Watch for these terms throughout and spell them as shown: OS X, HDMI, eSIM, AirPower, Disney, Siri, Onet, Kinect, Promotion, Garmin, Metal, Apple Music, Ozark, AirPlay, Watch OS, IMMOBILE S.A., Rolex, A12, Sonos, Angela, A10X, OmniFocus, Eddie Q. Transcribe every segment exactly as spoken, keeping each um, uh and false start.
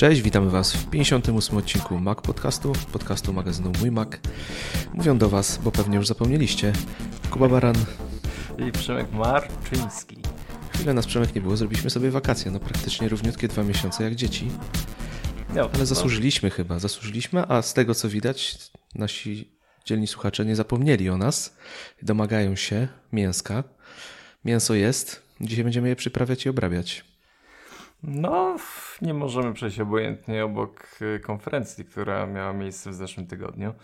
Cześć, witamy Was w pięćdziesiątym ósmym odcinku Mac Podcastu, podcastu magazynu Mój Mac. Mówią do Was, bo pewnie już zapomnieliście, Kuba Baran i Przemek Marczyński. Chwilę nas Przemek nie było, zrobiliśmy sobie wakacje, no praktycznie równiutkie dwa miesiące jak dzieci. No, ale zasłużyliśmy no. chyba, zasłużyliśmy, a z tego co widać nasi dzielni słuchacze nie zapomnieli o nas, domagają się mięska. Mięso jest, dzisiaj będziemy je przyprawiać i obrabiać. No, nie możemy przejść obojętnie obok konferencji, która miała miejsce w zeszłym tygodniu.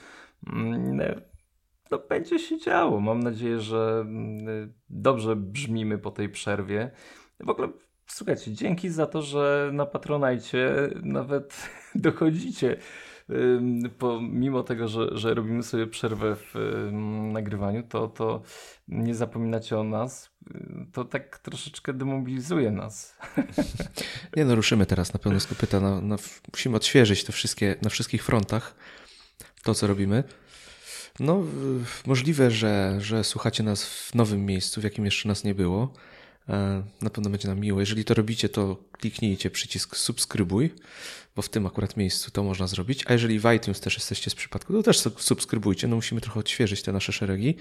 To będzie się działo. Mam nadzieję, że dobrze brzmimy po tej przerwie. W ogóle, słuchajcie, dzięki za to, że na Patronite nawet dochodzicie. Pomimo tego, że, że robimy sobie przerwę w nagrywaniu, to, to nie zapominacie o nas. To tak troszeczkę demobilizuje nas. Nie no, ruszymy teraz na pełne skupyta. No, no, musimy odświeżyć to wszystkie, na wszystkich frontach to, co robimy. No, możliwe, że, że słuchacie nas w nowym miejscu, w jakim jeszcze nas nie było. Na pewno będzie nam miło. Jeżeli to robicie, to kliknijcie przycisk subskrybuj, bo w tym akurat miejscu to można zrobić. A jeżeli w iTunes też jesteście z przypadku, to też subskrybujcie. No musimy trochę odświeżyć te nasze szeregi.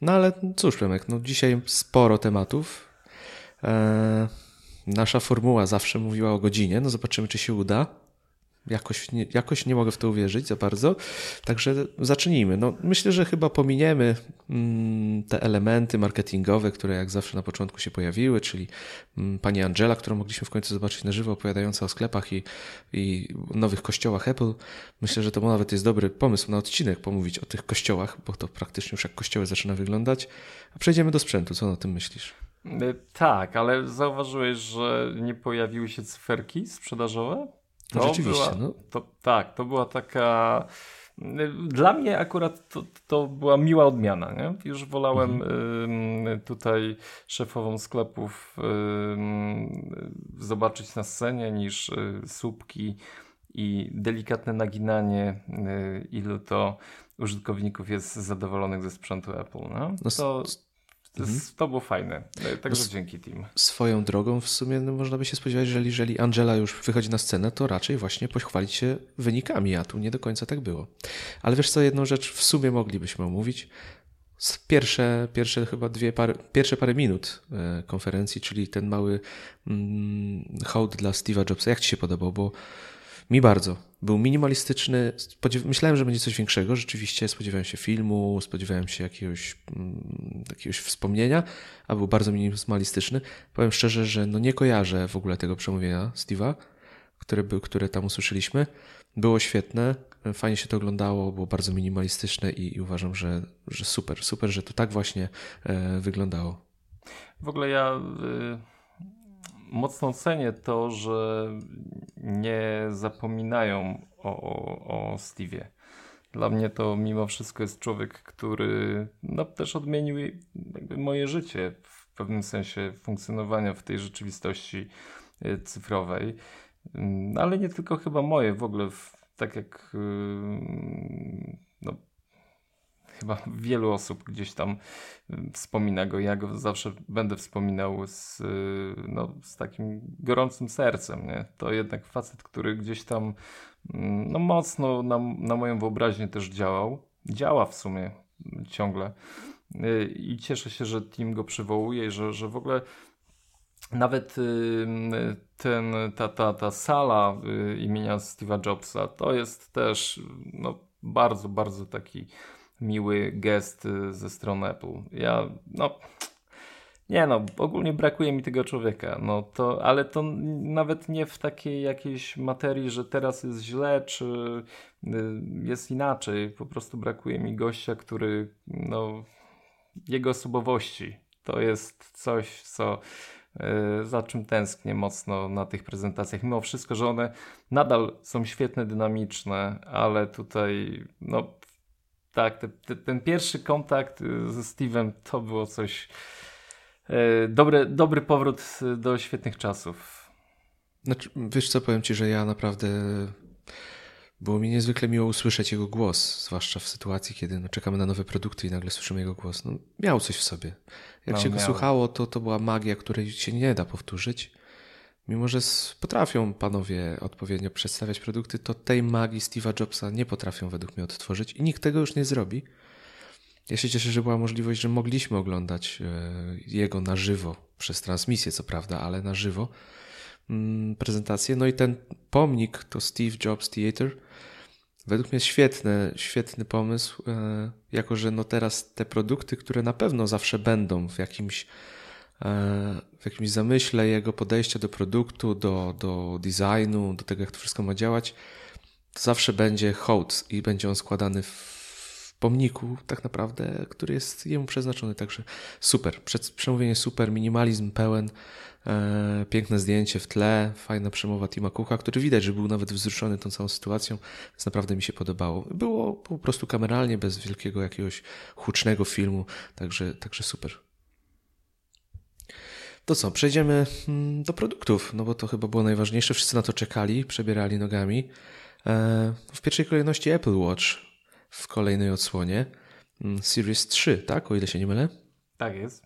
No ale cóż, Przemek, no dzisiaj sporo tematów. Eee, nasza formuła zawsze mówiła o godzinie. No zobaczymy, czy się uda. Jakoś nie, jakoś nie mogę w to uwierzyć za bardzo. Także zacznijmy. No, myślę, że chyba pominiemy mm, te elementy marketingowe, które jak zawsze na początku się pojawiły, czyli mm, pani Angela, którą mogliśmy w końcu zobaczyć na żywo, opowiadająca o sklepach i, i nowych kościołach Apple. Myślę, że to nawet jest dobry pomysł na odcinek pomówić o tych kościołach, bo to praktycznie już jak kościoły zaczyna wyglądać. A przejdziemy do sprzętu. Co o tym myślisz? Tak, ale zauważyłeś, że nie pojawiły się cyferki sprzedażowe? To no rzeczywiście, była, no. To, tak, to była taka... Dla mnie akurat to, to była miła odmiana, nie? Już wolałem mhm. y, tutaj szefową sklepów y, zobaczyć na scenie niż y, słupki i delikatne naginanie, y, ilu to użytkowników jest zadowolonych ze sprzętu Apple. No? To... To, mhm. to było fajne, także no, dzięki Tim. Swoją drogą w sumie no, można by się spodziewać, że jeżeli Angela już wychodzi na scenę, to raczej właśnie pochwalić się wynikami, a tu nie do końca tak było. Ale wiesz co, jedną rzecz w sumie moglibyśmy omówić. Pierwsze, pierwsze chyba dwie pary, pierwsze parę minut konferencji, czyli ten mały mm, hołd dla Steve'a Jobsa. Jak Ci się podobał? Bo mi bardzo. Był minimalistyczny. Spodziew- Myślałem, że będzie coś większego. Rzeczywiście spodziewałem się filmu, spodziewałem się jakiegoś, mm, jakiegoś wspomnienia, a był bardzo minimalistyczny. Powiem szczerze, że no nie kojarzę w ogóle tego przemówienia Steve'a, które, był, które tam usłyszeliśmy. Było świetne, fajnie się to oglądało, było bardzo minimalistyczne i, i uważam, że, że super, super, że to tak właśnie e, wyglądało. W ogóle ja... Y- Mocno cenię to, że nie zapominają o, o, o Steve'ie. Dla mnie to mimo wszystko jest człowiek, który no, też odmienił jakby moje życie w pewnym sensie funkcjonowania w tej rzeczywistości cyfrowej. Ale nie tylko chyba moje, w ogóle w, tak jak no, chyba wielu osób gdzieś tam wspomina go. Ja go zawsze będę wspominał z, no, z takim gorącym sercem. Nie? To jednak facet, który gdzieś tam no, mocno na, na moją wyobraźnię też działał. Działa w sumie ciągle. I cieszę się, że Tim go przywołuje i że, że w ogóle nawet ten, ta, ta, ta sala imienia Steve'a Jobsa to jest też no, bardzo, bardzo taki miły gest ze strony Apple. Ja, no, nie no, ogólnie brakuje mi tego człowieka, no to, ale to nawet nie w takiej jakiejś materii, że teraz jest źle, czy jest inaczej, po prostu brakuje mi gościa, który, no, jego osobowości, to jest coś, co za czym tęsknię mocno na tych prezentacjach. Mimo wszystko, że one nadal są świetne, dynamiczne, ale tutaj, no, tak, te, te, ten pierwszy kontakt ze Steve'em to było coś, yy, dobry, dobry powrót do świetnych czasów. Znaczy, wiesz co, powiem Ci, że ja naprawdę, było mi niezwykle miło usłyszeć jego głos, zwłaszcza w sytuacji, kiedy no, czekamy na nowe produkty i nagle słyszymy jego głos. No, miał coś w sobie. Jak no, się miał. Go słuchało, to, to była magia, której się nie da powtórzyć. Mimo że potrafią panowie odpowiednio przedstawiać produkty, to tej magii Steve'a Jobsa nie potrafią według mnie odtworzyć i nikt tego już nie zrobi. Ja się cieszę, że była możliwość, że mogliśmy oglądać jego na żywo, przez transmisję co prawda, ale na żywo prezentację. No i ten pomnik to Steve Jobs Theater. Według mnie świetny, świetny pomysł, jako że no teraz te produkty, które na pewno zawsze będą w jakimś w jakimś zamyśle jego podejścia do produktu, do, do designu, do tego, jak to wszystko ma działać, to zawsze będzie hołd i będzie on składany w pomniku tak naprawdę, który jest jemu przeznaczony. Także super, przemówienie super, minimalizm pełen, e, piękne zdjęcie w tle, fajna przemowa Tima Cooka, który widać, że był nawet wzruszony tą całą sytuacją, więc naprawdę mi się podobało. Było po prostu kameralnie, bez wielkiego jakiegoś hucznego filmu, także, także super. To co, przejdziemy do produktów, no bo to chyba było najważniejsze. Wszyscy na to czekali, przebierali nogami. W pierwszej kolejności Apple Watch w kolejnej odsłonie. Series trzy, tak? O ile się nie mylę? Tak jest.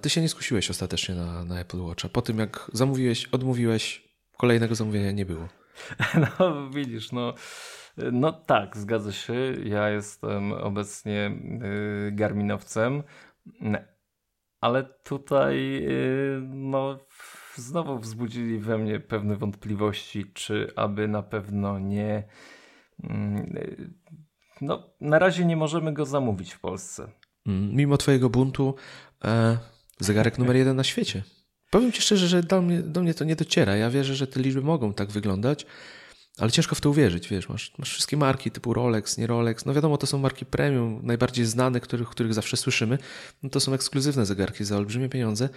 Ty się nie skusiłeś ostatecznie na, na Apple Watcha. Po tym jak zamówiłeś, odmówiłeś, kolejnego zamówienia nie było. No widzisz, no... No tak, zgadza się. Ja jestem obecnie garminowcem. Ale tutaj no, znowu wzbudzili we mnie pewne wątpliwości, czy aby na pewno nie... No, na razie nie możemy go zamówić w Polsce. Mimo twojego buntu e, zegarek numer jeden na świecie. Powiem ci szczerze, że do mnie, do mnie to nie dociera. Ja wierzę, że te liczby mogą tak wyglądać, ale ciężko w to uwierzyć. Wiesz, masz, masz wszystkie marki typu Rolex, nie Rolex. No wiadomo, to są marki premium, najbardziej znane, których, których zawsze słyszymy. No to są ekskluzywne zegarki za olbrzymie pieniądze.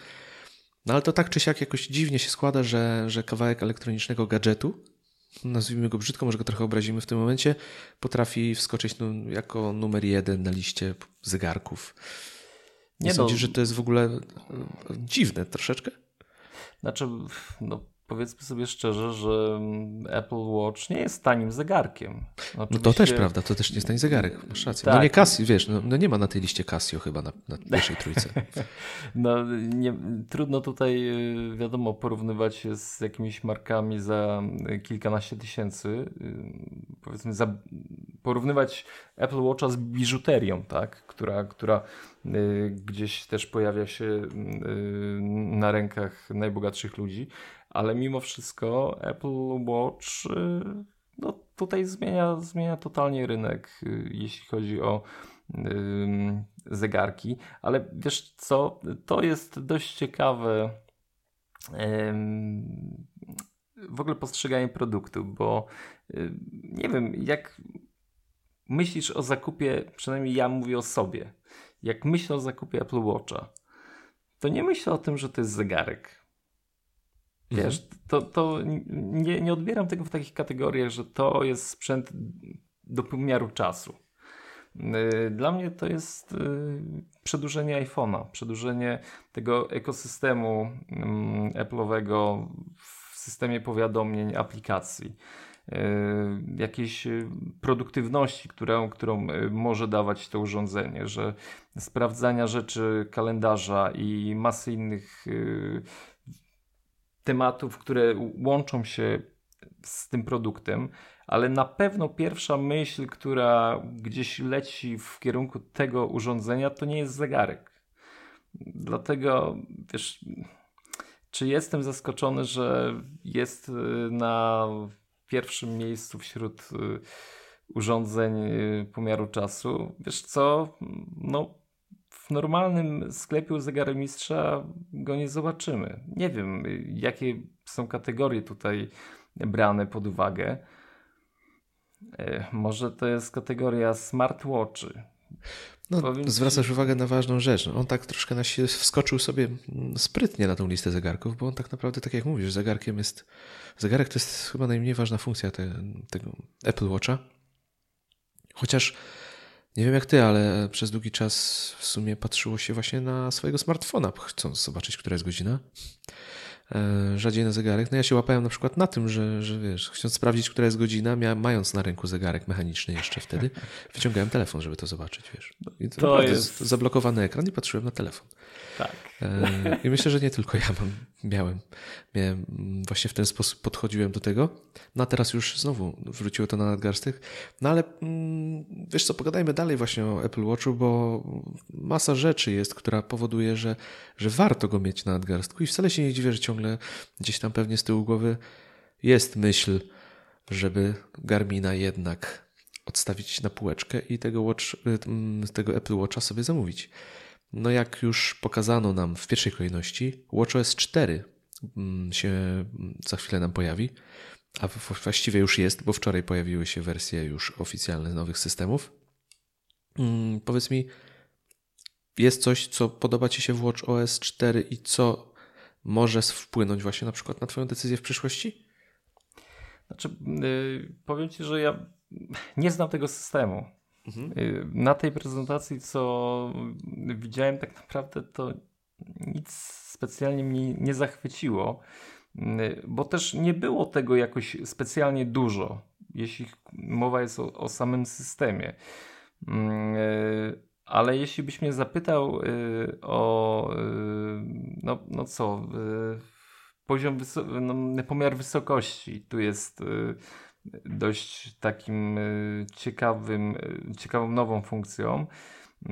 No ale to tak czy siak jakoś dziwnie się składa, że, że kawałek elektronicznego gadżetu, nazwijmy go brzydko, może go trochę obrazimy w tym momencie, potrafi wskoczyć no, jako numer jeden na liście zegarków. Nie, nie sądzisz, no, że to jest w ogóle dziwne troszeczkę? Znaczy, no... Powiedzmy sobie szczerze, że Apple Watch nie jest tanim zegarkiem. Oczywiście... No to też prawda, to też nie jest tani zegarek, masz rację. Tak. No nie Casio, wiesz, no, no nie ma na tej liście Casio chyba na, na pierwszej trójce. No nie, trudno tutaj, wiadomo, porównywać się z jakimiś markami za kilkanaście tysięcy. Powiedzmy, za, porównywać Apple Watcha z biżuterią, tak, która... która gdzieś też pojawia się na rękach najbogatszych ludzi, ale mimo wszystko Apple Watch no, tutaj zmienia, zmienia totalnie rynek, jeśli chodzi o zegarki, ale wiesz co, to jest dość ciekawe w ogóle postrzeganie produktu, bo nie wiem, jak myślisz o zakupie, przynajmniej ja mówię o sobie, jak myślę o zakupie Apple Watcha, to nie myślę o tym, że to jest zegarek. Wiesz, to, to nie, nie odbieram tego w takich kategoriach, że to jest sprzęt do pomiaru czasu. Dla mnie to jest przedłużenie iPhone'a, przedłużenie tego ekosystemu Apple'owego w systemie powiadomień, aplikacji. Jakiejś produktywności, którą, którą może dawać to urządzenie, że sprawdzania rzeczy, kalendarza i masy innych tematów, które łączą się z tym produktem, ale na pewno pierwsza myśl, która gdzieś leci w kierunku tego urządzenia, to nie jest zegarek. Dlatego wiesz, czy jestem zaskoczony, że jest na pierwszym miejscu wśród urządzeń pomiaru czasu. Wiesz co, no w normalnym sklepie u zegarmistrza go nie zobaczymy. Nie wiem, jakie są kategorie tutaj brane pod uwagę. Może to jest kategoria smartwatchy. No, Powiem zwracasz ci... uwagę na ważną rzecz. On tak troszkę na się wskoczył sobie sprytnie na tą listę zegarków, bo on tak naprawdę, tak jak mówisz, zegarkiem jest... Zegarek to jest chyba najmniej ważna funkcja te, tego Apple Watcha. Chociaż nie wiem jak ty, ale przez długi czas w sumie patrzyło się właśnie na swojego smartfona, chcąc zobaczyć, która jest godzina. rzadziej na zegarek. No ja się łapałem na przykład na tym, że, że wiesz, chcąc sprawdzić, która jest godzina, miał, mając na ręku zegarek mechaniczny jeszcze wtedy, wyciągałem telefon, żeby to zobaczyć, wiesz. I to, to jest zablokowany ekran i patrzyłem na telefon. Tak. E, I myślę, że nie tylko ja mam, miałem, miałem, właśnie w ten sposób podchodziłem do tego. No a teraz już znowu wróciło to na nadgarstek. No ale wiesz co, pogadajmy dalej właśnie o Apple Watchu, bo masa rzeczy jest, która powoduje, że, że warto go mieć na nadgarstku i wcale się nie dziwię, że ciągle gdzieś tam pewnie z tyłu głowy jest myśl, żeby Garmina jednak odstawić na półeczkę i tego, watch, tego Apple Watcha sobie zamówić. No jak już pokazano nam w pierwszej kolejności, Watch O S cztery się za chwilę nam pojawi, a właściwie już jest, bo wczoraj pojawiły się wersje już oficjalne nowych systemów. Hmm, powiedz mi, jest coś, co podoba Ci się w Watch O S cztery i co może wpłynąć właśnie na przykład na Twoją decyzję w przyszłości? Znaczy, yy, powiem Ci, że ja nie znam tego systemu. Mhm. Yy, na tej prezentacji, co widziałem, tak naprawdę to nic specjalnie mnie nie zachwyciło, yy, bo też nie było tego jakoś specjalnie dużo, jeśli mowa jest o, o samym systemie. Yy, Ale jeśli byś mnie zapytał y, o, y, no, no co, y, poziom, wyso- no, pomiar wysokości, tu jest y, dość takim y, ciekawym, y, ciekawą nową funkcją, y,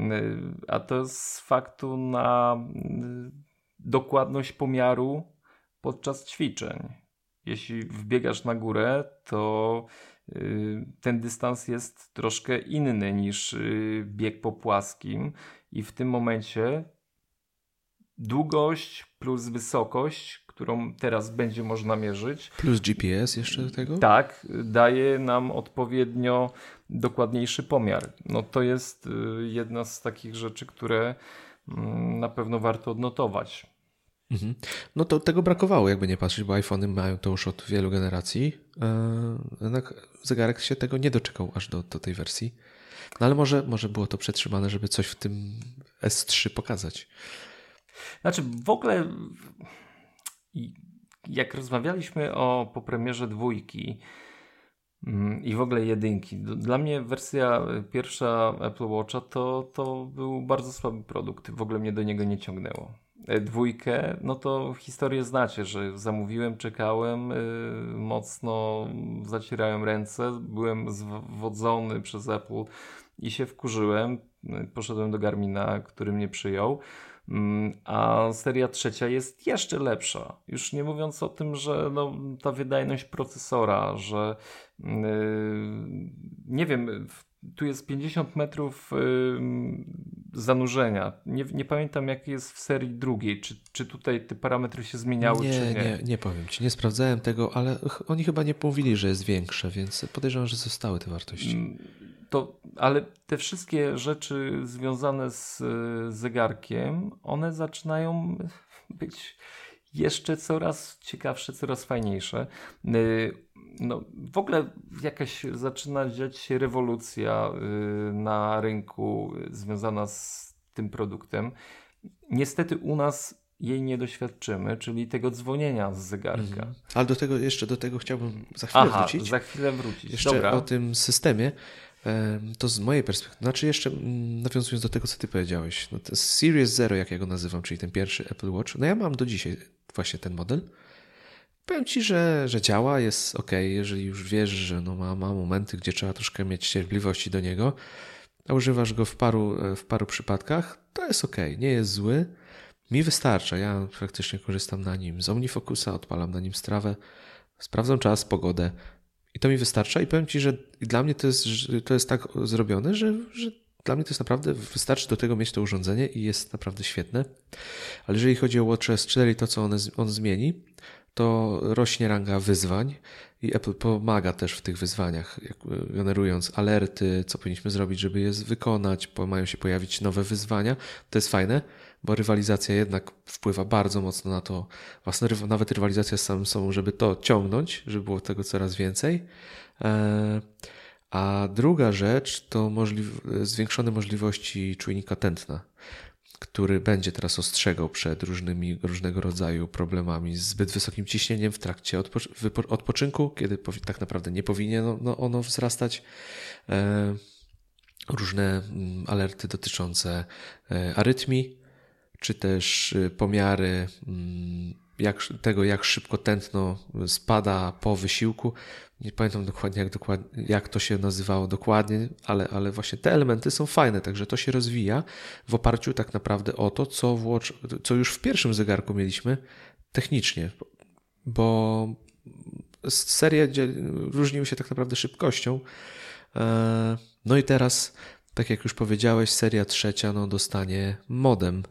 a to z faktu na y, dokładność pomiaru podczas ćwiczeń. Jeśli wbiegasz na górę, to ten dystans jest troszkę inny niż bieg po płaskim i w tym momencie długość plus wysokość, którą teraz będzie można mierzyć. Plus G P S jeszcze do tego? Tak, daje nam odpowiednio dokładniejszy pomiar. No to jest jedna z takich rzeczy, które na pewno warto odnotować. Mhm. No to tego brakowało, jakby nie patrzeć, bo iPhony mają to już od wielu generacji. Jednak zegarek się tego nie doczekał aż do, do tej wersji. No ale może, może było to przetrzymane, żeby coś w tym S trzy pokazać. Znaczy w ogóle jak rozmawialiśmy o po premierze dwójki i w ogóle jedynki, dla mnie wersja pierwsza Apple Watcha to, to był bardzo słaby produkt. W ogóle mnie do niego nie ciągnęło. Dwójkę, no to historię znacie, że zamówiłem, czekałem, yy, mocno zacierałem ręce, byłem zwodzony przez Apple i się wkurzyłem. Poszedłem do Garmina, który mnie przyjął, yy, a seria trzecia jest jeszcze lepsza. Już nie mówiąc o tym, że no, ta wydajność procesora, że yy, nie wiem, tu jest pięćdziesiąt metrów yy, zanurzenia. Nie, nie pamiętam, jak jest w serii drugiej. Czy, czy tutaj te parametry się zmieniały, nie, czy nie? Nie, nie powiem Ci. Nie sprawdzałem tego, ale ch- oni chyba nie mówili, że jest większe, więc podejrzewam, że zostały te wartości. To, ale te wszystkie rzeczy związane z zegarkiem, one zaczynają być jeszcze coraz ciekawsze, coraz fajniejsze. No, w ogóle jakaś zaczyna dziać się rewolucja na rynku związana z tym produktem. Niestety u nas jej nie doświadczymy, czyli tego dzwonienia z zegarka. Mhm. Ale do tego jeszcze do tego chciałbym za chwilę Aha, wrócić. Za chwilę wrócić. Jeszcze Dobra. O tym systemie. To z mojej perspektywy, znaczy jeszcze nawiązując do tego, co ty powiedziałeś, no to Series Zero, jak ja go nazywam, czyli ten pierwszy Apple Watch, no ja mam do dzisiaj właśnie ten model. Powiem ci, że, że działa, jest ok, jeżeli już wiesz, że no ma, ma momenty, gdzie trzeba troszkę mieć cierpliwości do niego, a używasz go w paru, w paru przypadkach, to jest ok, nie jest zły, mi wystarcza, ja praktycznie korzystam na nim z OmniFocusa, odpalam na nim strawę, sprawdzam czas, pogodę, i to mi wystarcza i powiem Ci, że dla mnie to jest, to jest tak zrobione, że, że dla mnie to jest naprawdę, wystarczy do tego mieć to urządzenie i jest naprawdę świetne. Ale jeżeli chodzi o Watch O S cztery, to co on, on zmieni, to rośnie ranga wyzwań i Apple pomaga też w tych wyzwaniach, generując alerty, co powinniśmy zrobić, żeby je wykonać, mają się pojawić nowe wyzwania. To jest fajne, bo rywalizacja jednak wpływa bardzo mocno na to, własne, nawet rywalizacja z samym sobą, żeby to ciągnąć, żeby było tego coraz więcej. A druga rzecz to możli- zwiększone możliwości czujnika tętna, który będzie teraz ostrzegał przed różnymi różnego rodzaju problemami z zbyt wysokim ciśnieniem w trakcie odpo- odpoczynku, kiedy powi- tak naprawdę nie powinien no, ono wzrastać. E- różne alerty dotyczące arytmii, czy też pomiary jak, tego, jak szybko tętno spada po wysiłku. Nie pamiętam dokładnie, jak, dokładnie, jak to się nazywało dokładnie, ale, ale właśnie te elementy są fajne, także to się rozwija w oparciu tak naprawdę o to, co, w Watch, co już w pierwszym zegarku mieliśmy technicznie, bo serie różniły się tak naprawdę szybkością. No i teraz, tak jak już powiedziałeś, seria trzecia no, dostanie modem.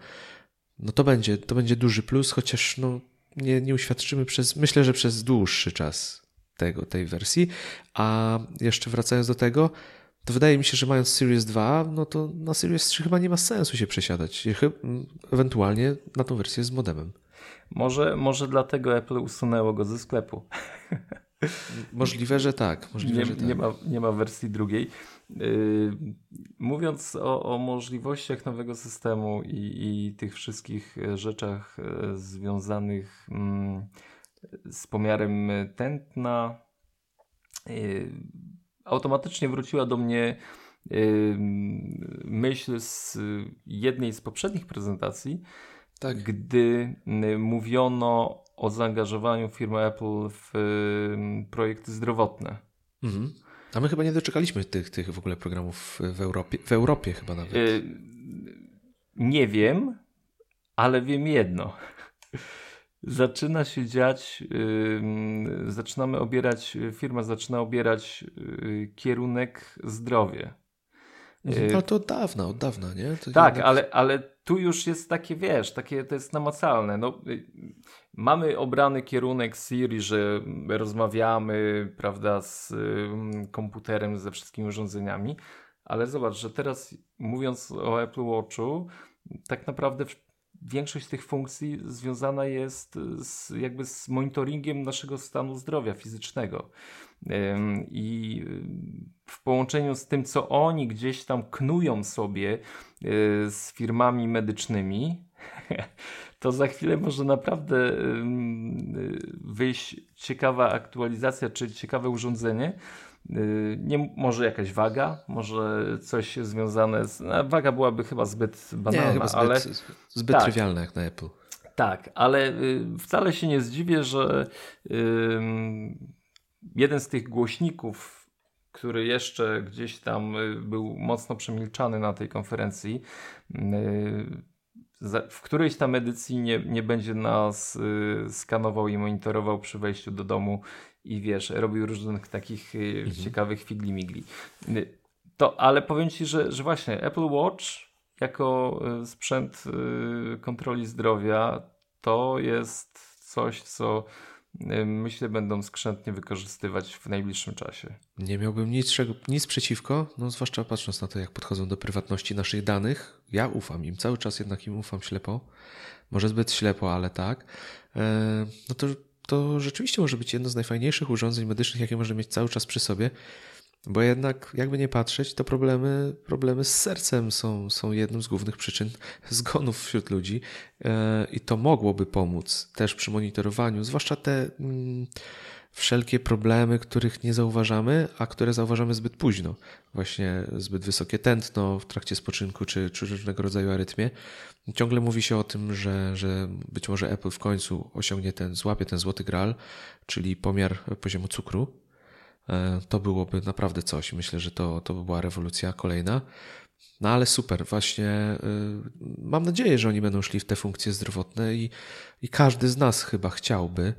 No to będzie, to będzie duży plus, chociaż no, nie, nie uświadczymy przez, myślę, że przez dłuższy czas tego, tej wersji. A jeszcze wracając do tego, to wydaje mi się, że mając Series dwa, no to na Series trzy chyba nie ma sensu się przesiadać. Ewentualnie na tą wersję z modemem. Może, może dlatego Apple usunęło go ze sklepu. Możliwe, że tak. Możliwe, nie, że tak. Nie, ma, nie ma wersji drugiej. Yy, mówiąc o, o możliwościach nowego systemu i, i tych wszystkich rzeczach związanych yy, z pomiarem tętna, yy, automatycznie wróciła do mnie yy, myśl z jednej z poprzednich prezentacji, tak. Gdy yy, mówiono o zaangażowaniu firmy Apple w y, projekty zdrowotne. Mhm. A my chyba nie doczekaliśmy tych, tych w ogóle programów w Europie, w Europie chyba nawet. Y, nie wiem, ale wiem jedno. Zaczyna się dziać, y, zaczynamy obierać, firma zaczyna obierać y, kierunek zdrowie. No to od dawna, od dawna, nie? To tak, jednak... ale, ale tu już jest takie, wiesz, takie to jest namacalne. No, mamy obrany kierunek Siri, że rozmawiamy, prawda, z komputerem, ze wszystkimi urządzeniami, ale zobacz, że teraz mówiąc o Apple Watchu, tak naprawdę większość tych funkcji związana jest z, jakby z monitoringiem naszego stanu zdrowia fizycznego. I w połączeniu z tym, co oni gdzieś tam knują sobie z firmami medycznymi, to za chwilę może naprawdę wyjść ciekawa aktualizacja czy ciekawe urządzenie. Nie, może jakaś waga, może coś związane z... Waga byłaby chyba zbyt banalna, nie, chyba zbyt, ale... Zbyt tak, trywialna jak na Apple. Tak, ale wcale się nie zdziwię, że jeden z tych głośników, który jeszcze gdzieś tam był mocno przemilczany na tej konferencji, w którejś tam edycji nie, nie będzie nas skanował i monitorował przy wejściu do domu i wiesz, robił różnych takich mhm. ciekawych figli-migli. To, ale powiem Ci, że, że właśnie Apple Watch jako sprzęt kontroli zdrowia to jest coś, co myślę, będą skrzętnie wykorzystywać w najbliższym czasie. Nie miałbym nic, nic przeciwko, no zwłaszcza patrząc na to, jak podchodzą do prywatności naszych danych. Ja ufam im, cały czas jednak im ufam ślepo. Może zbyt ślepo, ale tak. No to, to rzeczywiście może być jedno z najfajniejszych urządzeń medycznych, jakie można mieć cały czas przy sobie, bo jednak jakby nie patrzeć, to problemy, problemy z sercem są, są jedną z głównych przyczyn zgonów wśród ludzi i to mogłoby pomóc też przy monitorowaniu, zwłaszcza te mm, wszelkie problemy, których nie zauważamy, a które zauważamy zbyt późno. Właśnie zbyt wysokie tętno w trakcie spoczynku czy, czy różnego rodzaju arytmie. Ciągle mówi się o tym, że, że być może Apple w końcu osiągnie ten, złapie ten złoty graal, czyli pomiar poziomu cukru. To byłoby naprawdę coś. Myślę, że to, to by była rewolucja kolejna. No ale super, właśnie yy, mam nadzieję, że oni będą szli w te funkcje zdrowotne i, i każdy z nas chyba chciałby,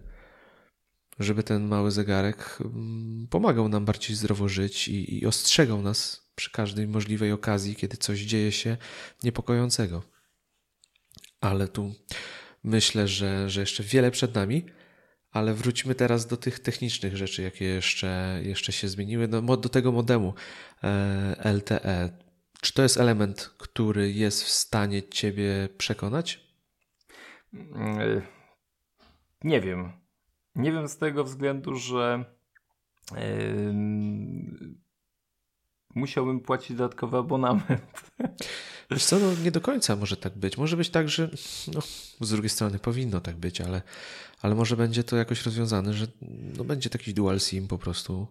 żeby ten mały zegarek yy, pomagał nam bardziej zdrowo żyć i, i ostrzegał nas przy każdej możliwej okazji, kiedy coś dzieje się niepokojącego. Ale tu myślę, że, że jeszcze wiele przed nami. Ale wróćmy teraz do tych technicznych rzeczy, jakie jeszcze, jeszcze się zmieniły. No, do tego modemu L T E. Czy to jest element, który jest w stanie Ciebie przekonać? Nie wiem. Nie wiem z tego względu, że musiałbym płacić dodatkowy abonament. Wiesz co, no nie do końca może tak być. Może być tak, że no, z drugiej strony powinno tak być, ale, ale może będzie to jakoś rozwiązane, że no, będzie taki dual SIM po prostu.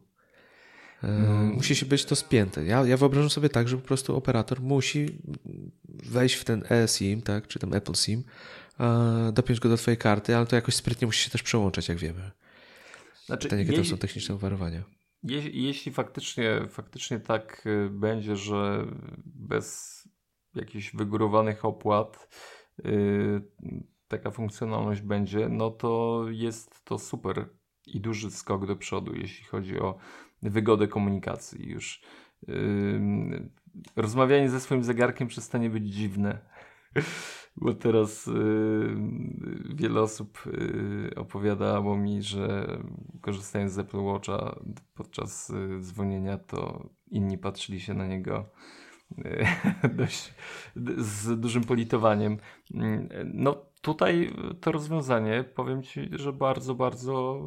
Yy, no. Musi się być to spięte. Ja, ja wyobrażam sobie tak, że po prostu operator musi wejść w ten e-SIM, tak, czy tam Apple SIM, yy, dopiąć go do twojej karty, ale to jakoś sprytnie musi się też przełączać, jak wiemy. Znaczy, Pytanie, jakie je... to są techniczne uwarunkowania. Je, jeśli faktycznie, faktycznie tak będzie, że bez jakichś wygórowanych opłat yy, taka funkcjonalność będzie, no to jest to super i duży skok do przodu, jeśli chodzi o wygodę komunikacji. Już yy, rozmawianie ze swoim zegarkiem przestanie być dziwne, bo teraz yy, wiele osób yy, opowiadało mi, że korzystając z Apple Watcha podczas yy, dzwonienia, to inni patrzyli się na niego dość z dużym politowaniem. No tutaj to rozwiązanie, powiem Ci, że bardzo, bardzo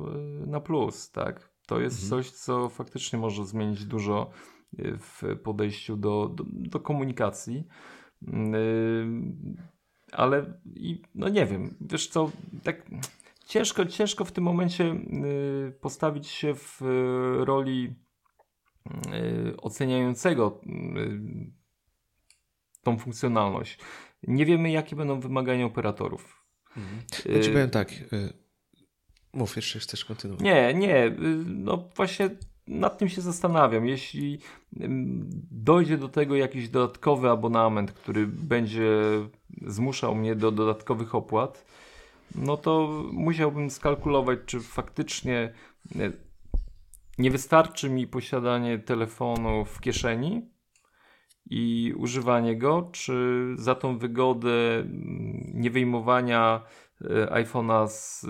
na plus, tak? To jest mhm. coś, co faktycznie może zmienić dużo w podejściu do, do, do komunikacji. Ale i, no nie wiem, wiesz co, tak ciężko, ciężko w tym momencie postawić się w roli oceniającego tą funkcjonalność. Nie wiemy, jakie będą wymagania operatorów. Mhm. Ja ci powiem tak, mów, jeszcze chcesz kontynuować. Nie, nie, no właśnie nad tym się zastanawiam. Jeśli dojdzie do tego jakiś dodatkowy abonament, który będzie zmuszał mnie do dodatkowych opłat, no to musiałbym skalkulować, czy faktycznie nie wystarczy mi posiadanie telefonu w kieszeni i używanie go, czy za tą wygodę nie wyjmowania iPhone'a z,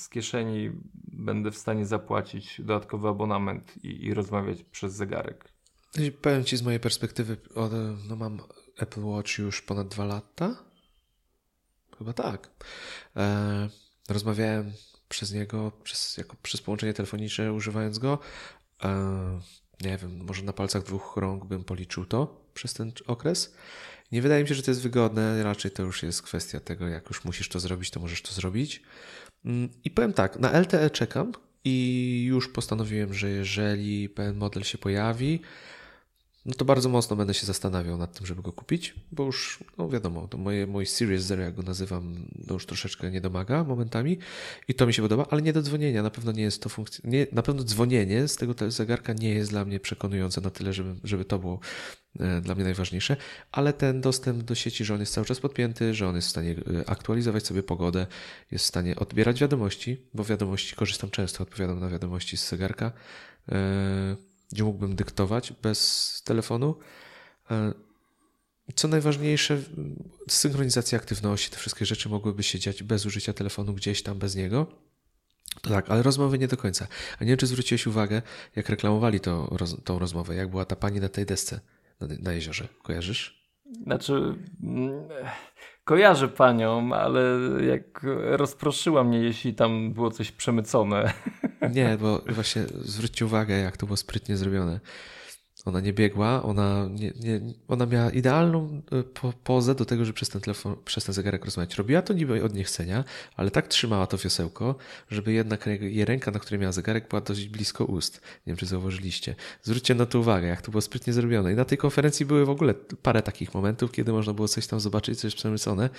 z kieszeni będę w stanie zapłacić dodatkowy abonament i, i rozmawiać przez zegarek. Powiem Ci z mojej perspektywy, no mam Apple Watch już ponad dwa lata? Chyba tak. E, rozmawiałem przez niego, przez, jako, przez połączenie telefoniczne, używając go. E, nie wiem, może na palcach dwóch rąk bym policzył to przez ten okres. Nie wydaje mi się, że to jest wygodne. Raczej to już jest kwestia tego, jak już musisz to zrobić, to możesz to zrobić. I powiem tak, na L T E czekam i już postanowiłem, że jeżeli pewien model się pojawi, no to bardzo mocno będę się zastanawiał nad tym, żeby go kupić, bo już, no wiadomo, to moje, mój Series Zero, jak go nazywam, to już troszeczkę nie domaga momentami i to mi się podoba, ale nie do dzwonienia, na pewno nie jest to funkcja, nie, na pewno dzwonienie z tego zegarka nie jest dla mnie przekonujące na tyle, żeby, żeby to było dla mnie najważniejsze, ale ten dostęp do sieci, że on jest cały czas podpięty, że on jest w stanie aktualizować sobie pogodę, jest w stanie odbierać wiadomości, bo wiadomości korzystam często, odpowiadam na wiadomości z zegarka, gdzie mógłbym dyktować bez telefonu. Co najważniejsze, synchronizacja aktywności, te wszystkie rzeczy mogłyby się dziać bez użycia telefonu gdzieś tam, bez niego. To tak, ale rozmowy nie do końca. A nie wiem, czy zwróciłeś uwagę, jak reklamowali to, roz, tą rozmowę, jak była ta pani na tej desce na, na jeziorze. Kojarzysz? Znaczy, kojarzę panią, ale jak rozproszyła mnie, jeśli tam było coś przemycone. Nie, bo właśnie zwróćcie uwagę, jak to było sprytnie zrobione. Ona nie biegła, ona, nie, nie, ona miała idealną po, pozę do tego, że przez ten, telefon, przez ten zegarek rozmawiać. Robiła to niby od niechcenia, ale tak trzymała to wiosełko, żeby jednak jej ręka, na której miała zegarek, była dość blisko ust. Nie wiem, czy zauważyliście. Zwróćcie na to uwagę, jak to było sprytnie zrobione. I na tej konferencji były w ogóle parę takich momentów, kiedy można było coś tam zobaczyć, coś przemycone.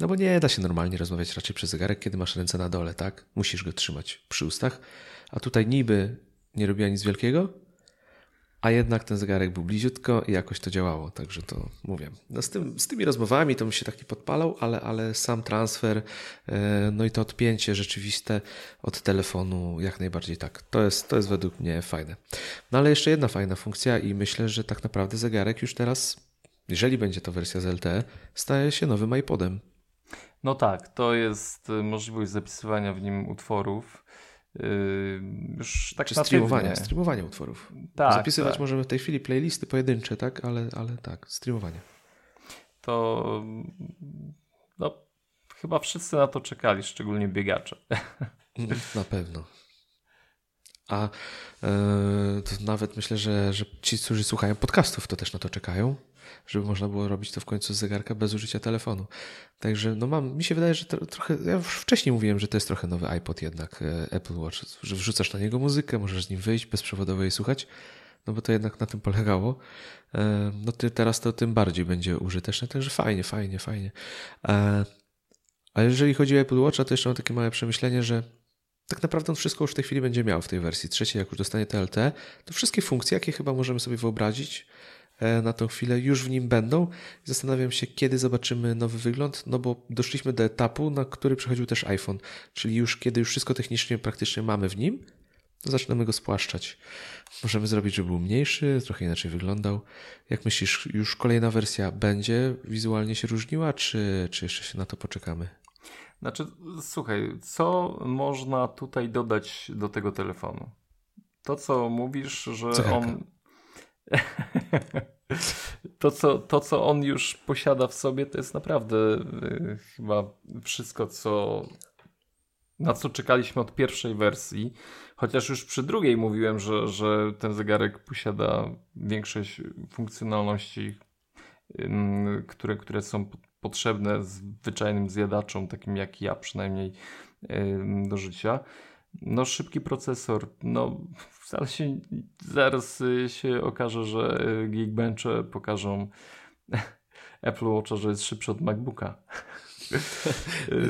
No bo nie da się normalnie rozmawiać raczej przez zegarek, kiedy masz ręce na dole, tak? Musisz go trzymać przy ustach. A tutaj niby nie robiła nic wielkiego, a jednak ten zegarek był bliziutko i jakoś to działało, także to mówię. No z, tym, z tymi rozmowami to mi się taki podpalał, ale, ale sam transfer, no i to odpięcie rzeczywiste od telefonu jak najbardziej tak. To jest, to jest według mnie fajne. No ale jeszcze jedna fajna funkcja i myślę, że tak naprawdę zegarek już teraz, jeżeli będzie to wersja z L T E, staje się nowym iPodem. No tak, to jest możliwość zapisywania w nim utworów. Yy, już tak czy streamowania, streamowania utworów. Tak, zapisywać tak. Możemy w tej chwili playlisty pojedyncze, tak, ale, ale tak, streamowanie. To no, chyba wszyscy na to czekali, szczególnie biegacze. Na pewno. a yy, to nawet myślę, że, że ci, którzy słuchają podcastów, to też na to czekają, żeby można było robić to w końcu z zegarka bez użycia telefonu. Także no mam, mi się wydaje, że to trochę, ja już wcześniej mówiłem, że to jest trochę nowy iPod jednak, Apple Watch, że wrzucasz na niego muzykę, możesz z nim wyjść bezprzewodowo i słuchać, no bo to jednak na tym polegało. No ty teraz to tym bardziej będzie użyteczne, także fajnie, fajnie, fajnie. A jeżeli chodzi o Apple Watcha, to jeszcze mam takie małe przemyślenie, że tak naprawdę on wszystko już w tej chwili będzie miał w tej wersji trzeciej, jak już dostanie to L T E, to wszystkie funkcje, jakie chyba możemy sobie wyobrazić na tą chwilę, już w nim będą. Zastanawiam się, kiedy zobaczymy nowy wygląd, no bo doszliśmy do etapu, na który przechodził też iPhone, czyli już kiedy już wszystko technicznie praktycznie mamy w nim, to zaczynamy go spłaszczać. Możemy zrobić, żeby był mniejszy, trochę inaczej wyglądał. Jak myślisz, już kolejna wersja będzie wizualnie się różniła, czy, czy jeszcze się na to poczekamy? Znaczy, słuchaj, co można tutaj dodać do tego telefonu? To, co mówisz, że Cecherka. on... to, co, to, co on już posiada w sobie, to jest naprawdę y, chyba wszystko, co... na co czekaliśmy od pierwszej wersji, chociaż już przy drugiej mówiłem, że, że ten zegarek posiada większość funkcjonalności, ym, które, które są p- potrzebne zwyczajnym zjadaczom, takim jak ja przynajmniej, ym, do życia. No szybki procesor, no wcale się, zaraz y, się okaże, że y, Geekbench'e pokażą Apple Watcha, że jest szybszy od MacBooka. Jest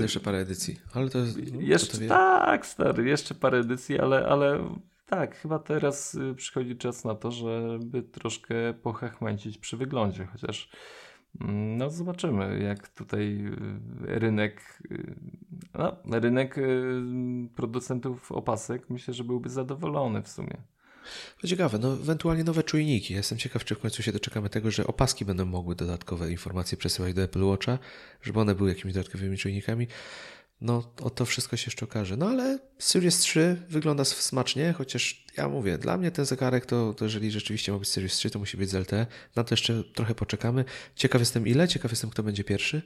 jeszcze parę edycji, ale to jest... Jeszcze, to tak, stary, jeszcze parę edycji, ale, ale tak, chyba teraz przychodzi czas na to, żeby troszkę pochachmęcić przy wyglądzie, chociaż no zobaczymy, jak tutaj rynek, no, rynek producentów opasek, myślę, że byłby zadowolony w sumie. To ciekawe, no ewentualnie nowe czujniki. Ja jestem ciekaw, czy w końcu się doczekamy tego, że opaski będą mogły dodatkowe informacje przesyłać do Apple Watcha, żeby one były jakimiś dodatkowymi czujnikami. No o to wszystko się jeszcze okaże. No ale Series trzy wygląda smacznie, chociaż ja mówię, dla mnie ten zegarek to, to jeżeli rzeczywiście ma być Series trzy, to musi być z L T E. Na to jeszcze trochę poczekamy. Ciekaw jestem ile, ciekaw jestem kto będzie pierwszy.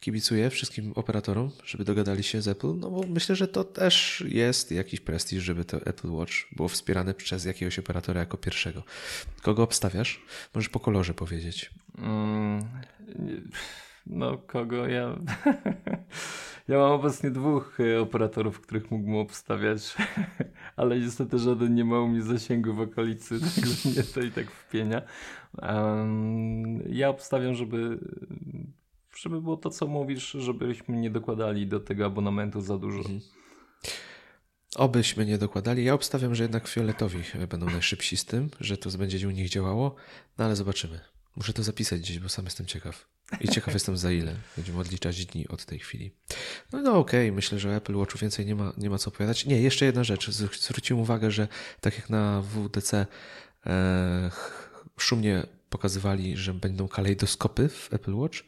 Kibicuję wszystkim operatorom, żeby dogadali się z Apple, no bo myślę, że to też jest jakiś prestiż, żeby to Apple Watch było wspierane przez jakiegoś operatora jako pierwszego. Kogo obstawiasz? Możesz po kolorze powiedzieć. Mm, no kogo ja... Ja mam obecnie dwóch operatorów, których mógłbym obstawiać, ale niestety żaden nie ma u mnie zasięgu w okolicy, także mnie to i tak wpienia. Um, ja obstawiam, żeby, żeby było to, co mówisz, żebyśmy nie dokładali do tego abonamentu za dużo. Mhm. Obyśmy nie dokładali. Ja obstawiam, że jednak fioletowi będą najszybsi z tym, że to będzie u nich działało, no ale zobaczymy. Muszę to zapisać gdzieś, bo sam jestem ciekaw. I ciekaw jestem za ile. Będziemy odliczać dni od tej chwili. No, no okej, okay. Myślę, że o Apple Watchu więcej nie ma, nie ma co opowiadać. Nie, jeszcze jedna rzecz. Zwróciłem uwagę, że tak jak na W D C e, szumnie pokazywali, że będą kalejdoskopy w Apple Watch,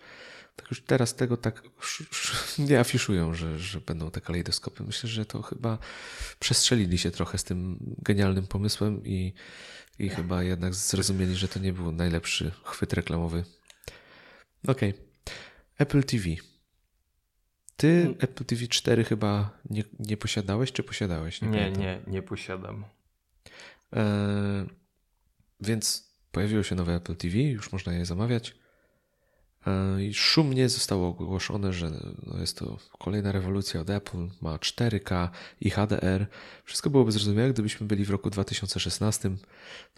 tak już teraz tego tak sz, sz, nie afiszują, że, że będą te kalejdoskopy. Myślę, że to chyba przestrzelili się trochę z tym genialnym pomysłem i, i chyba jednak zrozumieli, że to nie był najlepszy chwyt reklamowy. Okej. Okay. Apple T V. Ty hmm. Apple T V cztery chyba nie, nie posiadałeś, czy posiadałeś? Nie, nie, nie, nie posiadam. Eee, więc pojawiło się nowe Apple T V, już można je zamawiać. Eee, szumnie zostało ogłoszone, że no jest to kolejna rewolucja od Apple, ma cztery K i H D R. Wszystko byłoby zrozumiałe, gdybyśmy byli w roku dwa tysiące szesnastym,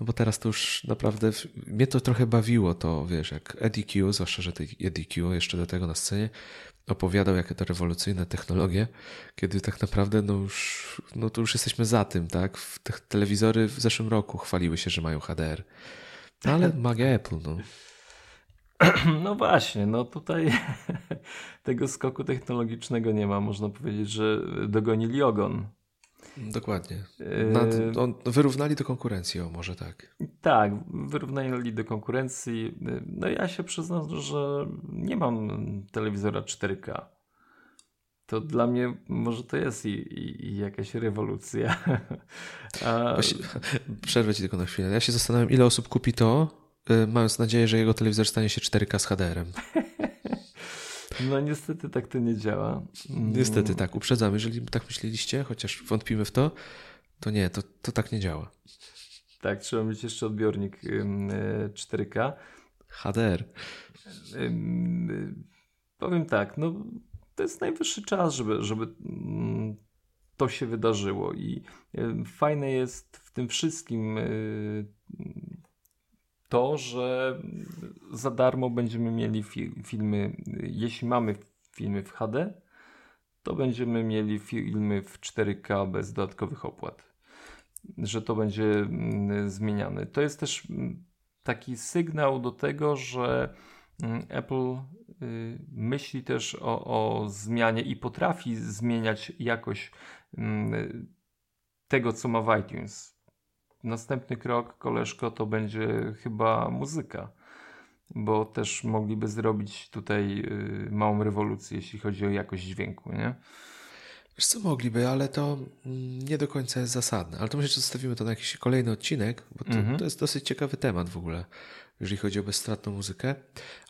no bo teraz to już naprawdę, mnie to trochę bawiło to, wiesz, jak Eddie Q, zwłaszcza, że Eddie Q jeszcze do tego na scenie opowiadał, jakie to rewolucyjne technologie, kiedy tak naprawdę no już, no to już jesteśmy za tym, tak? Te telewizory w zeszłym roku chwaliły się, że mają H D R. No ale magia Apple, no. No właśnie, no tutaj tego skoku technologicznego nie ma. Można powiedzieć, że dogonili ogon. Dokładnie. Nad, on, wyrównali do konkurencji, o może tak. Tak, wyrównali do konkurencji. No ja się przyznam, że nie mam telewizora cztery K. To dla mnie może to jest i, i, i jakaś rewolucja. A... Właśnie, przerwę ci tylko na chwilę. Ja się zastanawiam, ile osób kupi to, mając nadzieję, że jego telewizor stanie się cztery K z H D R-em. No niestety tak to nie działa. Niestety tak, uprzedzam. Jeżeli tak myśleliście, chociaż wątpimy w to, to nie, to, to tak nie działa. Tak, trzeba mieć jeszcze odbiornik cztery K. H D R. Powiem tak, no to jest najwyższy czas, żeby, żeby to się wydarzyło i fajne jest w tym wszystkim to, że za darmo będziemy mieli fi- filmy, jeśli mamy filmy w H D, to będziemy mieli filmy w cztery K bez dodatkowych opłat, że to będzie zmieniane. To jest też taki sygnał do tego, że Apple myśli też o, o zmianie i potrafi zmieniać jakość tego, co ma w iTunes. Następny krok, koleżko, to będzie chyba muzyka, bo też mogliby zrobić tutaj małą rewolucję, jeśli chodzi o jakość dźwięku, nie? Wiesz co, mogliby, ale to nie do końca jest zasadne. Ale to myślę, że zostawimy to na jakiś kolejny odcinek, bo to, mhm. to jest dosyć ciekawy temat w ogóle, jeżeli chodzi o bezstratną muzykę.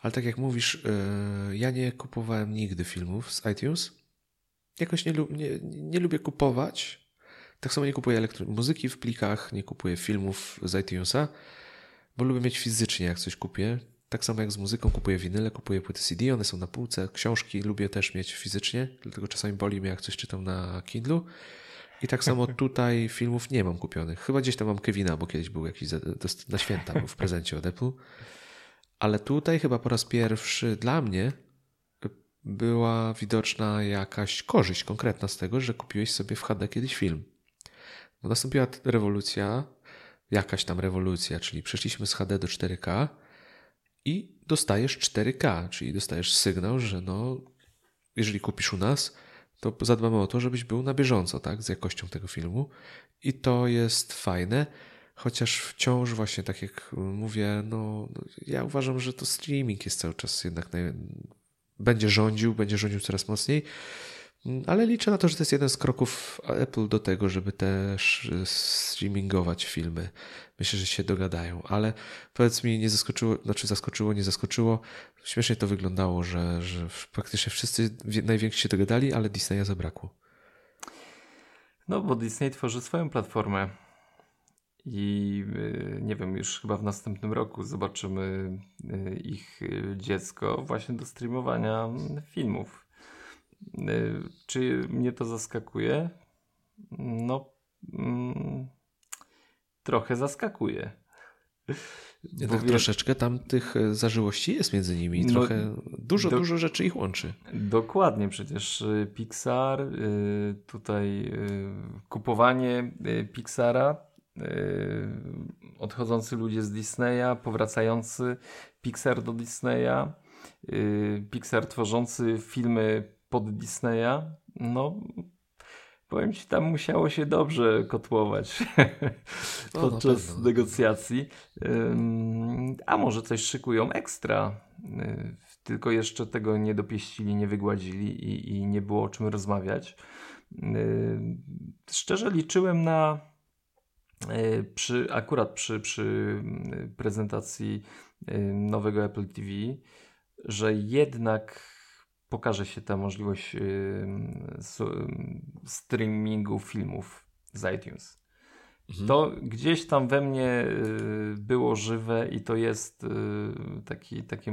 Ale tak jak mówisz, yy, ja nie kupowałem nigdy filmów z iTunes. Jakoś nie, nie, nie lubię kupować. Tak samo nie kupuję elektro- muzyki w plikach, nie kupuję filmów z iTunesa, bo lubię mieć fizycznie, jak coś kupię. Tak samo jak z muzyką, kupuję winyle, kupuję płyty C D, one są na półce, książki lubię też mieć fizycznie, dlatego czasami boli mnie, jak coś czytam na Kindlu. I tak samo tutaj filmów nie mam kupionych. Chyba gdzieś tam mam Kevina, bo kiedyś był jakiś na święta, był w prezencie od Apple. Ale tutaj chyba po raz pierwszy dla mnie była widoczna jakaś korzyść konkretna z tego, że kupiłeś sobie w H D kiedyś film. Bo nastąpiła rewolucja, jakaś tam rewolucja, czyli przeszliśmy z H D do cztery K i dostajesz cztery K, czyli dostajesz sygnał, że no, jeżeli kupisz u nas, to zadbamy o to, żebyś był na bieżąco, tak, z jakością tego filmu. I to jest fajne, chociaż wciąż właśnie, tak jak mówię, no, ja uważam, że to streaming jest cały czas jednak naj... będzie rządził, będzie rządził coraz mocniej, ale liczę na to, że to jest jeden z kroków Apple do tego, żeby też streamingować filmy. Myślę, że się dogadają, ale powiedz mi, nie zaskoczyło, znaczy zaskoczyło, nie zaskoczyło. Śmiesznie to wyglądało, że, że praktycznie wszyscy najwięksi się dogadali, ale Disneya zabrakło. No, bo Disney tworzy swoją platformę i nie wiem, już chyba w następnym roku zobaczymy ich dziecko właśnie do streamowania filmów. Czy mnie to zaskakuje? No, mm, trochę zaskakuje. Ja tak wie... Troszeczkę tam tych zażyłości jest między nimi. No, trochę dużo, do... dużo rzeczy ich łączy. Dokładnie, przecież Pixar, tutaj kupowanie Pixara, odchodzący ludzie z Disneya, powracający Pixar do Disneya, Pixar tworzący filmy pod Disneya, no powiem ci, tam musiało się dobrze kotłować no, podczas no, negocjacji. Um, a może coś szykują ekstra, um, tylko jeszcze tego nie dopieścili, nie wygładzili i, i nie było o czym rozmawiać. Um, szczerze liczyłem na um, przy, akurat przy, przy prezentacji um, nowego Apple T V, że jednak pokaże się ta możliwość streamingu filmów z iTunes. Mhm. To gdzieś tam we mnie było żywe i to jest taki, takie,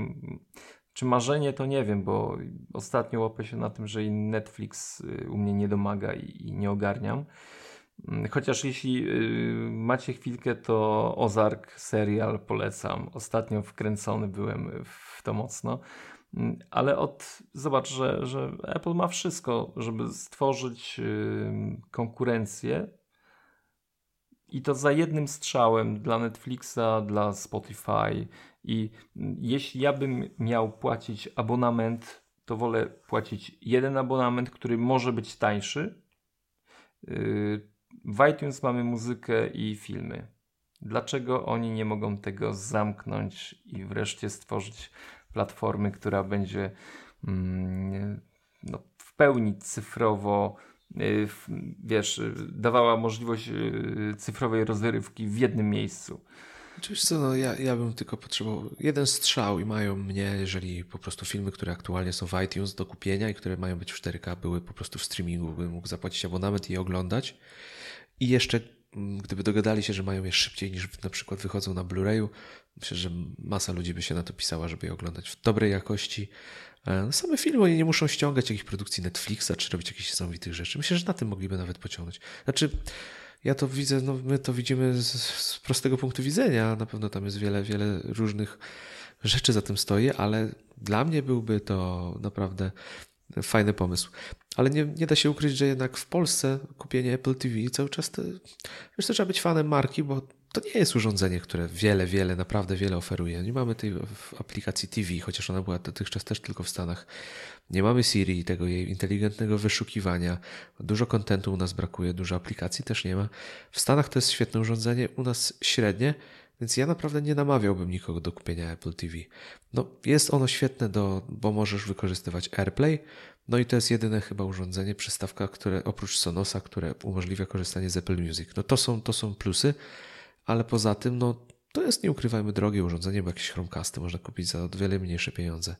czy marzenie, to nie wiem, bo ostatnio łapę się na tym, że i Netflix u mnie nie domaga i nie ogarniam. Chociaż jeśli macie chwilkę, to Ozark serial polecam. Ostatnio wkręcony byłem w to mocno. Ale od, zobacz, że, że Apple ma wszystko, żeby stworzyć yy, konkurencję i to za jednym strzałem dla Netflixa, dla Spotify. I jeśli ja bym miał płacić abonament, to wolę płacić jeden abonament, który może być tańszy. Yy, w iTunes mamy muzykę i filmy. Dlaczego oni nie mogą tego zamknąć i wreszcie stworzyć platformy, która będzie mm, no, w pełni cyfrowo, y, w, wiesz, dawała możliwość y, cyfrowej rozrywki w jednym miejscu. Oczywiście, co, no, ja, ja bym tylko potrzebował jeden strzał i mają mnie, jeżeli po prostu filmy, które aktualnie są w iTunes do kupienia i które mają być w cztery K, były po prostu w streamingu, bym mógł zapłacić abonament i je oglądać. I jeszcze gdyby dogadali się, że mają je szybciej niż na przykład wychodzą na Blu-rayu, myślę, że masa ludzi by się na to pisała, żeby je oglądać w dobrej jakości. Same filmy, oni nie muszą ściągać jakichś produkcji Netflixa czy robić jakichś niesamowitych rzeczy. Myślę, że na tym mogliby nawet pociągnąć. Znaczy, ja to widzę, no my to widzimy z, z prostego punktu widzenia. Na pewno tam jest wiele, wiele różnych rzeczy za tym stoi, ale dla mnie byłby to naprawdę fajny pomysł. Ale nie, nie da się ukryć, że jednak w Polsce kupienie Apple T V cały czas, to, wiesz, to trzeba być fanem marki, bo to nie jest urządzenie, które wiele, wiele, naprawdę wiele oferuje. Nie mamy tej aplikacji T V, chociaż ona była dotychczas też tylko w Stanach. Nie mamy Siri i tego jej inteligentnego wyszukiwania. Dużo kontentu u nas brakuje, dużo aplikacji też nie ma. W Stanach to jest świetne urządzenie, u nas średnie, więc ja naprawdę nie namawiałbym nikogo do kupienia Apple T V. No, jest ono świetne, do, bo możesz wykorzystywać AirPlay, no i to jest jedyne chyba urządzenie, przystawka, które oprócz Sonosa, które umożliwia korzystanie z Apple Music. No to są, to są plusy, ale poza tym, no to jest, nie ukrywajmy, drogie urządzenie, bo jakieś Chromecasty można kupić za wiele mniejsze pieniądze.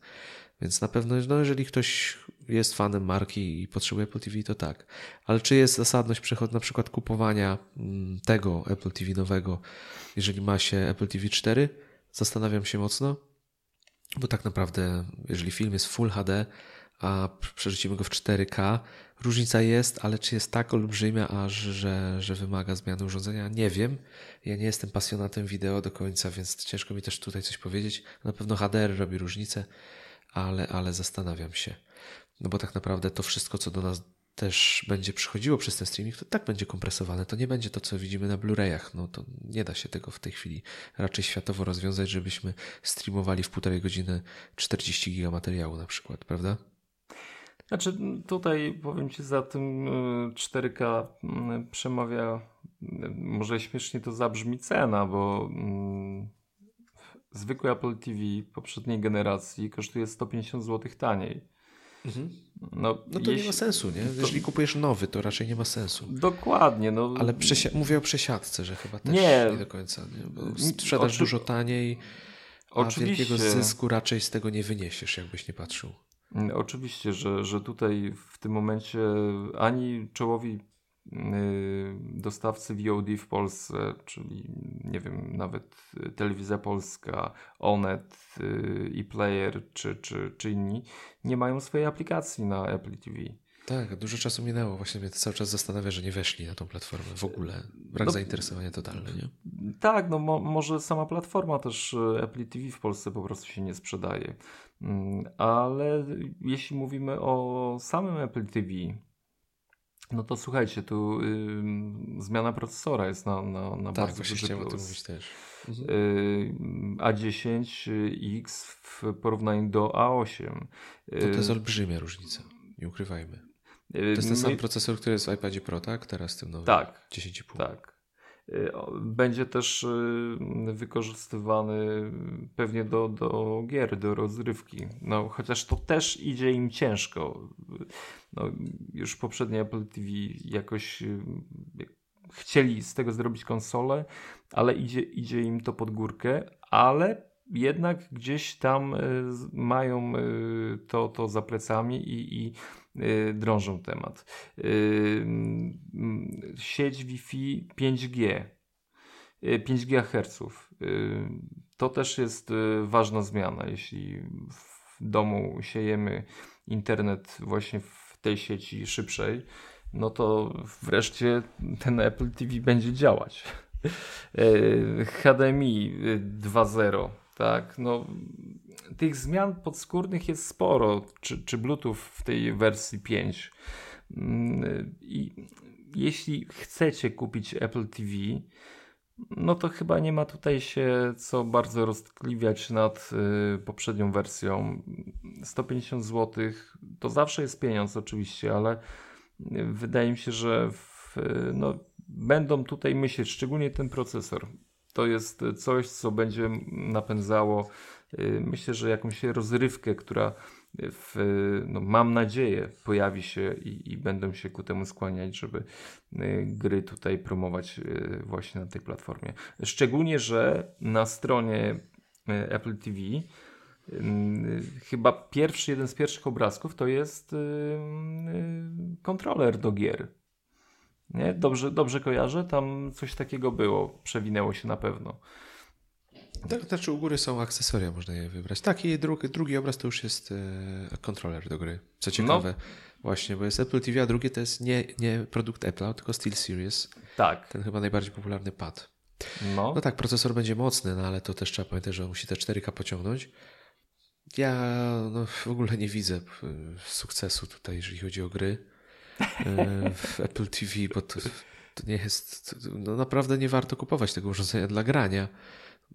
Więc na pewno, no jeżeli ktoś jest fanem marki i potrzebuje Apple T V, to tak. Ale czy jest zasadność na przykład kupowania tego Apple T V nowego, jeżeli ma się Apple T V cztery? Zastanawiam się mocno, bo tak naprawdę, jeżeli film jest Full H D, a przerzucimy go w cztery K, różnica jest, ale czy jest tak olbrzymia, aż że, że wymaga zmiany urządzenia? Nie wiem. Ja nie jestem pasjonatem wideo do końca, więc ciężko mi też tutaj coś powiedzieć. Na pewno H D R robi różnicę, ale, ale zastanawiam się. No bo tak naprawdę to wszystko, co do nas też będzie przychodziło przez ten streaming, to tak będzie kompresowane. To nie będzie to, co widzimy na Blu-rayach. No to nie da się tego w tej chwili raczej światowo rozwiązać, żebyśmy streamowali w półtorej godziny czterdzieści giga materiału na przykład, prawda? Znaczy tutaj powiem Ci, za tym cztery K przemawia, może śmiesznie to zabrzmi, cena, bo mm, zwykły Apple T V poprzedniej generacji kosztuje sto pięćdziesiąt złotych taniej. Mhm. No, no to jeśli, nie ma sensu, nie? To... Jeżeli kupujesz nowy, to raczej nie ma sensu. Dokładnie. No... Ale przesia- mówię o przesiadce, że chyba też nie, nie do końca. Nie? Bo sprzedasz oczy... dużo taniej, a oczywiście wielkiego zysku raczej z tego nie wyniesiesz, jakbyś nie patrzył. Oczywiście, że, że tutaj w tym momencie ani czołowi dostawcy V O D w Polsce, czyli nie wiem, nawet Telewizja Polska, Onet, ePlayer czy, czy, czy inni, nie mają swojej aplikacji na Apple T V. Tak, dużo czasu minęło. Właśnie mnie to cały czas zastanawia, że nie weszli na tą platformę. W ogóle brak no, zainteresowania totalny, nie? Tak, no mo- może sama platforma też Apple T V w Polsce po prostu się nie sprzedaje. Ale jeśli mówimy o samym Apple T V, no to słuchajcie, tu y, zmiana procesora jest na, na, na tak, bardzo duży plus. Tak, właśnie o tym mówić też. Y, A dziesięć X w porównaniu do A osiem. No to jest olbrzymia różnica, nie ukrywajmy. To jest ten sam My... procesor, który jest w iPadzie Pro, tak? Teraz tym nowym. Tak, dziesięć i pół. Tak. Będzie też wykorzystywany pewnie do, do gier, do rozrywki. No, chociaż to też idzie im ciężko. No, już poprzednie Apple T V jakoś chcieli z tego zrobić konsolę, ale idzie, idzie im to pod górkę, ale jednak gdzieś tam mają to, to za plecami i, i drążą temat. Sieć Wi-Fi pięć G, pięć gigaherców. To też jest ważna zmiana. Jeśli w domu siejemy internet właśnie w tej sieci szybszej, no to wreszcie ten Apple T V będzie działać. H D M I dwa zero. Tak, no tych zmian podskórnych jest sporo, czy, czy Bluetooth w tej wersji pięć. I jeśli chcecie kupić Apple T V, no to chyba nie ma tutaj się co bardzo roztkliwiać nad y, poprzednią wersją. sto pięćdziesiąt złotych to zawsze jest pieniądz oczywiście, ale wydaje mi się, że w, no, będą tutaj myśleć, szczególnie ten procesor. To jest coś, co będzie napędzało, myślę, że jakąś rozrywkę, która w, no mam nadzieję pojawi się i, i będą się ku temu skłaniać, żeby gry tutaj promować właśnie na tej platformie. Szczególnie, że na stronie Apple T V chyba pierwszy, jeden z pierwszych obrazków to jest kontroler do gier. Nie? Dobrze, dobrze kojarzę? Tam coś takiego było, przewinęło się na pewno. Tak, to znaczy u góry są akcesoria, można je wybrać. Tak, i drugi, drugi obraz to już jest kontroler do gry. Co ciekawe, no. Właśnie, bo jest Apple T V, a drugie to jest nie, nie produkt Apple'a, tylko SteelSeries. Tak. Ten chyba najbardziej popularny pad. No. No tak, procesor będzie mocny, no ale to też trzeba pamiętać, że musi te cztery K pociągnąć. Ja no, w ogóle nie widzę sukcesu tutaj, jeżeli chodzi o gry w Apple T V, bo to, to nie jest... No naprawdę nie warto kupować tego urządzenia dla grania.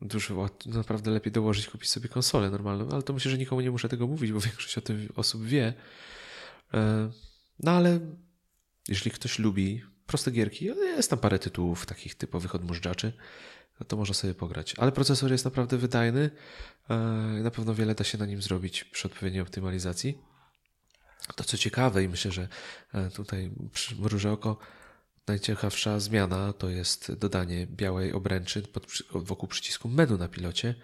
Dużo, naprawdę lepiej dołożyć, kupić sobie konsolę normalną, ale to myślę, że nikomu nie muszę tego mówić, bo większość o tym osób wie. No ale jeżeli ktoś lubi proste gierki, jest tam parę tytułów takich typowych odmóżdżaczy, to można sobie pograć. Ale procesor jest naprawdę wydajny i na pewno wiele da się na nim zrobić przy odpowiedniej optymalizacji. To co ciekawe i myślę, że tutaj mrużę oko, najciekawsza zmiana to jest dodanie białej obręczy pod, wokół przycisku menu na pilocie,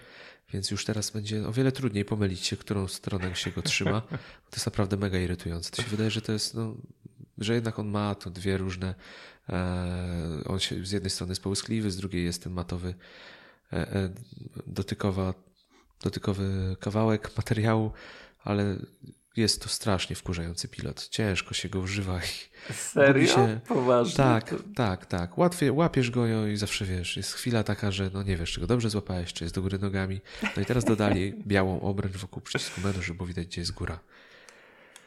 więc już teraz będzie o wiele trudniej pomylić się, którą stronę się go trzyma. To jest naprawdę mega irytujące. To się wydaje, że to jest, no, że jednak on ma to dwie różne, e, on się z jednej strony jest połyskliwy, z drugiej jest ten matowy e, e, dotykowa, dotykowy kawałek materiału, ale jest to strasznie wkurzający pilot. Ciężko się go używa. I serio? Się... Poważnie? Tak, tak, tak. Łatwiej łapiesz go i zawsze wiesz, jest chwila taka, że no nie wiesz, czy go dobrze złapałeś, czy jest do góry nogami. No i teraz dodali białą obręcz wokół przycisku menu, żeby widać, gdzie jest góra.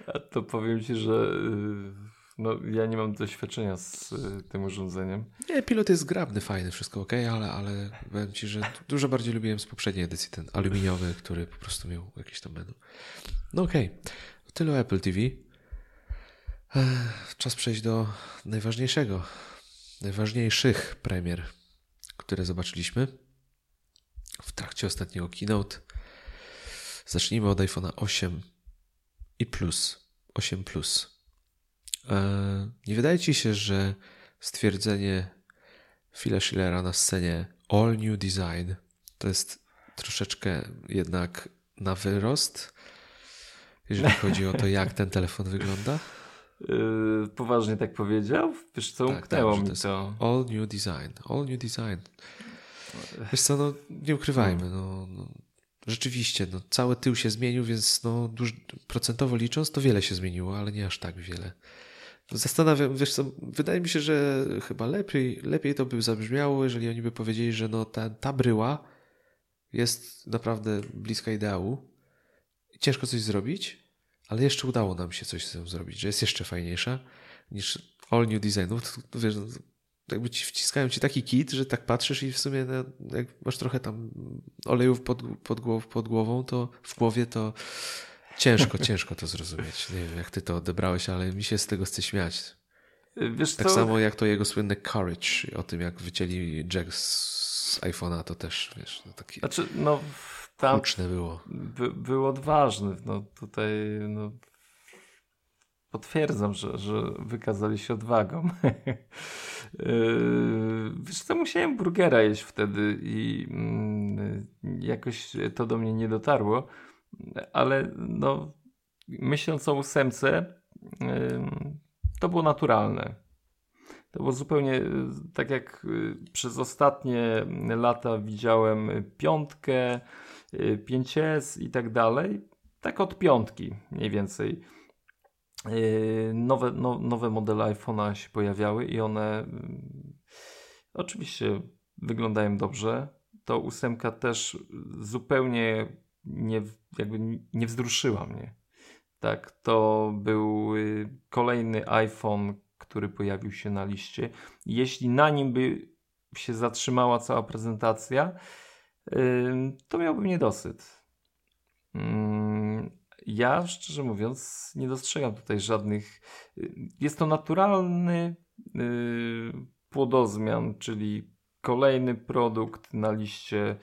A to powiem Ci, że no, ja nie mam doświadczenia z tym urządzeniem. Nie, pilot jest zgrabny, fajny, wszystko okej, okay, ale, ale powiem Ci, że dużo bardziej lubiłem z poprzedniej edycji ten aluminiowy, który po prostu miał jakieś tam menu. No okej, okay. Tyle o Apple T V. Czas przejść do najważniejszego, najważniejszych premier, które zobaczyliśmy w trakcie ostatniego keynote. Zacznijmy od iPhone'a osiem i Plus, osiem Plus. Nie wydaje Ci się, że stwierdzenie Phila Schillera na scenie All New Design to jest troszeczkę jednak na wyrost, jeżeli chodzi o to, jak ten telefon wygląda? Yy, poważnie tak powiedział? Wiesz co, tak, umknęło tak, mi to. to. All new design, all new design. Wiesz co, no nie ukrywajmy, no, no, rzeczywiście, no, cały tył się zmienił, więc no, duż, procentowo licząc to wiele się zmieniło, ale nie aż tak wiele. Zastanawiam, wiesz co, wydaje mi się, że chyba lepiej, lepiej to by zabrzmiało, jeżeli oni by powiedzieli, że no, ta, ta bryła jest naprawdę bliska ideału. Ciężko coś zrobić, ale jeszcze udało nam się coś z tym zrobić, że jest jeszcze fajniejsza niż all new design. No, to, to wiesz, no, jakby ci wciskają ci taki kit, że tak patrzysz i w sumie no, jak masz trochę tam olejów pod, pod, głow, pod głową, to w głowie to ciężko, ciężko to zrozumieć. Nie wiem, jak ty to odebrałeś, ale mi się z tego chce śmiać. Wiesz, tak to... samo jak to jego słynne Courage o tym, jak wycięli jack z iPhone'a, to też, wiesz, no taki... Znaczy, no... Tam było. By, był odważny. No tutaj no, potwierdzam, że, że wykazali się odwagą. Wiesz co, musiałem burgera jeść wtedy i mm, jakoś to do mnie nie dotarło, ale no, myśląc o ósemce yy, to było naturalne. To było zupełnie tak jak przez ostatnie lata widziałem piątkę, pięć S i tak dalej, tak od piątki mniej więcej yy, nowe, no, nowe modele iPhone'a się pojawiały i one yy, oczywiście wyglądają dobrze. To ósemka też zupełnie nie, jakby nie wzruszyła mnie. Tak, to był yy, kolejny iPhone, który pojawił się na liście. Jeśli na nim by się zatrzymała cała prezentacja, to miałbym niedosyt. Ja, szczerze mówiąc, nie dostrzegam tutaj żadnych... Jest to naturalny płodozmian, czyli kolejny produkt na liście,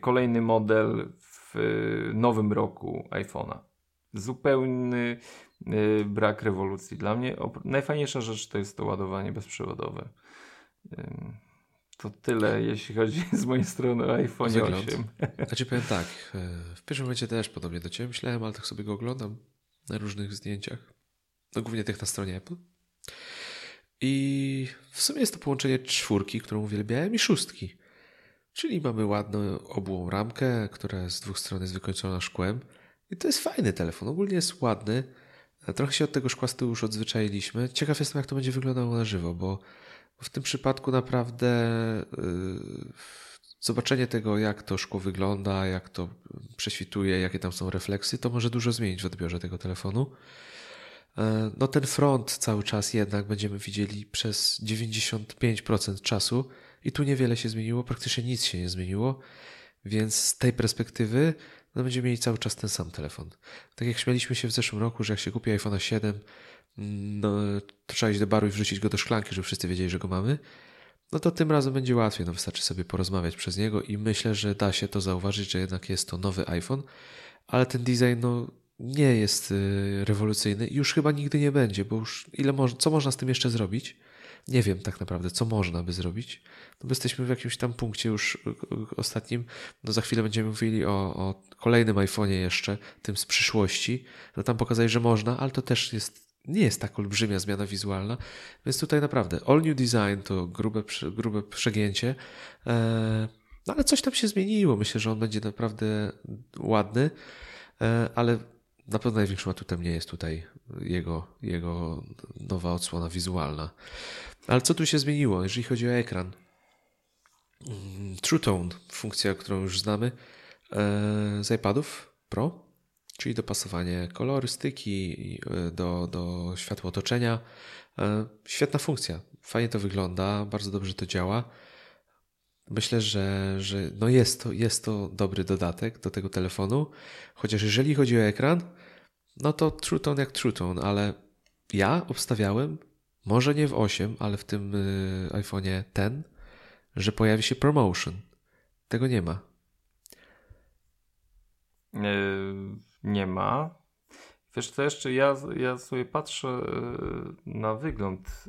kolejny model w nowym roku iPhone'a. Zupełny brak rewolucji. Dla mnie najfajniejsza rzecz to jest to ładowanie bezprzewodowe. To tyle, jeśli chodzi z mojej strony o iPhone osiem. A ci powiem tak, w pierwszym momencie też podobnie do Ciebie myślałem, ale tak sobie go oglądam na różnych zdjęciach, no głównie tych na stronie Apple. I w sumie jest to połączenie czwórki, którą uwielbiałem, i szóstki. Czyli mamy ładną obłą ramkę, która z dwóch stron jest wykończona szkłem. I to jest fajny telefon, ogólnie jest ładny. Trochę się od tego szkła z tyłu już odzwyczailiśmy. Ciekaw jestem, jak to będzie wyglądało na żywo, bo w tym przypadku naprawdę yy, zobaczenie tego, jak to szkło wygląda, jak to prześwituje, jakie tam są refleksy, to może dużo zmienić w odbiorze tego telefonu. Yy, no ten front cały czas jednak będziemy widzieli przez dziewięćdziesiąt pięć procent czasu i tu niewiele się zmieniło, praktycznie nic się nie zmieniło, więc z tej perspektywy no będziemy mieli cały czas ten sam telefon. Tak jak śmialiśmy się w zeszłym roku, że jak się kupi iPhone'a siedem, no, to trzeba iść do baru i wrzucić go do szklanki, żeby wszyscy wiedzieli, że go mamy, no to tym razem będzie łatwiej, no wystarczy sobie porozmawiać przez niego i myślę, że da się to zauważyć, że jednak jest to nowy iPhone, ale ten design no, nie jest rewolucyjny i już chyba nigdy nie będzie, bo już ile mo- co można z tym jeszcze zrobić? Nie wiem tak naprawdę, co można by zrobić. No, bo jesteśmy w jakimś tam punkcie już ostatnim. No, za chwilę będziemy mówili o, o kolejnym iPhone'ie jeszcze, tym z przyszłości. No, tam pokazali, że można, ale to też jest, nie jest tak olbrzymia zmiana wizualna. Więc tutaj naprawdę all new design to grube, grube przegięcie. No, ale coś tam się zmieniło. Myślę, że on będzie naprawdę ładny, ale na pewno największym atutem nie jest tutaj jego, jego nowa odsłona wizualna. Ale co tu się zmieniło, jeżeli chodzi o ekran? True Tone, funkcja, którą już znamy z iPadów Pro, czyli dopasowanie kolorystyki do, do światła otoczenia. Świetna funkcja, fajnie to wygląda, bardzo dobrze to działa. Myślę, że, że no jest, to, jest to dobry dodatek do tego telefonu, chociaż jeżeli chodzi o ekran, no to True Tone jak True Tone, ale ja obstawiałem, może nie w osiem, ale w tym y, iPhone'ie ten, że pojawi się Promotion. Tego nie ma. Yy, nie ma. Wiesz co jeszcze, ja, ja sobie patrzę na wygląd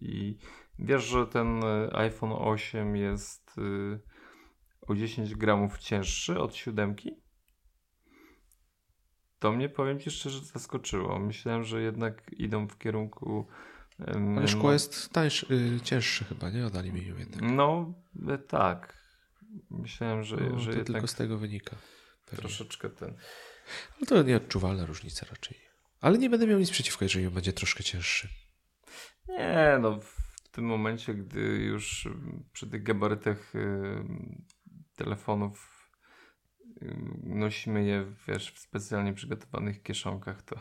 i wiesz, że ten iPhone osiem jest o dziesięć gramów cięższy od siódemki? To mnie, powiem Ci szczerze, zaskoczyło. Myślałem, że jednak idą w kierunku... Ale szkło no, jest tańsze, cięższe chyba, nie? Od aluminium jednak. No tak. Myślałem, że, no, że to jednak... tylko z tego wynika. Pewnie. Troszeczkę ten... No to nieodczuwalna różnica raczej. Ale nie będę miał nic przeciwko, jeżeli on będzie troszkę cięższy. Nie, no... W tym momencie, gdy już przy tych gabarytach yy, telefonów yy, nosimy je, wiesz, w specjalnie przygotowanych kieszonkach, to...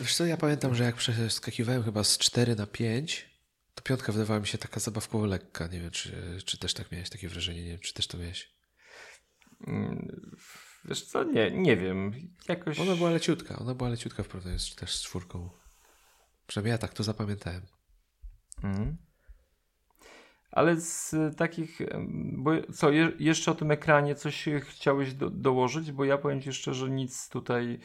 Wiesz co, ja pamiętam, że jak przeskakiwałem chyba z cztery na pięć, to piątka wydawała mi się taka zabawkowo lekka. Nie wiem, czy, czy też tak miałeś takie wrażenie, nie wiem, czy też to miałeś. Yy, wiesz co, nie, nie wiem. Jakoś... Ona była leciutka, ona była leciutka w porównaniu z, też z czwórką. Przynajmniej ja tak to zapamiętałem. Mm. Ale z takich, bo co, je, jeszcze o tym ekranie coś chciałeś do, dołożyć, bo ja powiem Ci szczerze, nic tutaj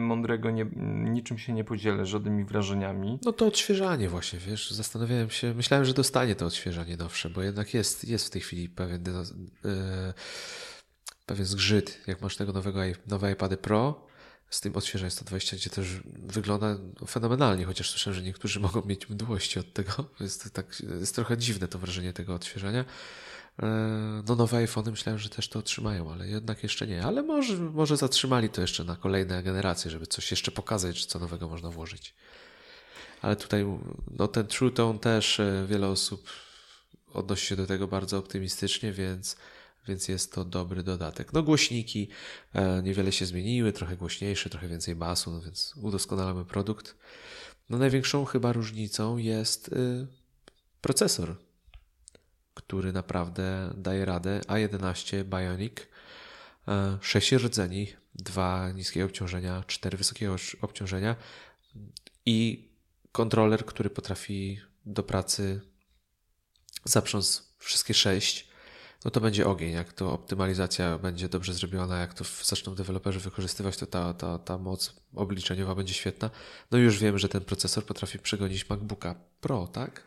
mądrego, nie, niczym się nie podzielę, żadnymi wrażeniami. No to odświeżanie właśnie, wiesz, zastanawiałem się, myślałem, że dostanie to odświeżanie nowsze, bo jednak jest, jest w tej chwili pewien, yy, pewien zgrzyt, jak masz tego nowego, nowe iPady Pro. Z tym odświeżaniem sto dwadzieścia, gdzie też wygląda fenomenalnie, chociaż słyszę, że niektórzy mogą mieć mdłości od tego. Jest, to tak, jest trochę dziwne to wrażenie tego odświeżania. No nowe iPhony myślałem, że też to otrzymają, ale jednak jeszcze nie. Ale może, może zatrzymali to jeszcze na kolejne generacje, żeby coś jeszcze pokazać, co nowego można włożyć. Ale tutaj no ten True Tone też wiele osób odnosi się do tego bardzo optymistycznie, więc... Więc jest to dobry dodatek. No głośniki e, niewiele się zmieniły, trochę głośniejsze, trochę więcej basu, no więc udoskonalamy produkt. No największą chyba różnicą jest y, procesor, który naprawdę daje radę. A jedenaście Bionic, e, sześć rdzeni, dwa niskie obciążenia, cztery wysokie obciążenia i kontroler, który potrafi do pracy zaprząc wszystkie sześć. No to będzie ogień, jak to optymalizacja będzie dobrze zrobiona, jak to zaczną deweloperzy wykorzystywać, to ta, ta, ta moc obliczeniowa będzie świetna. No już wiem, że ten procesor potrafi przegonić MacBooka Pro, tak?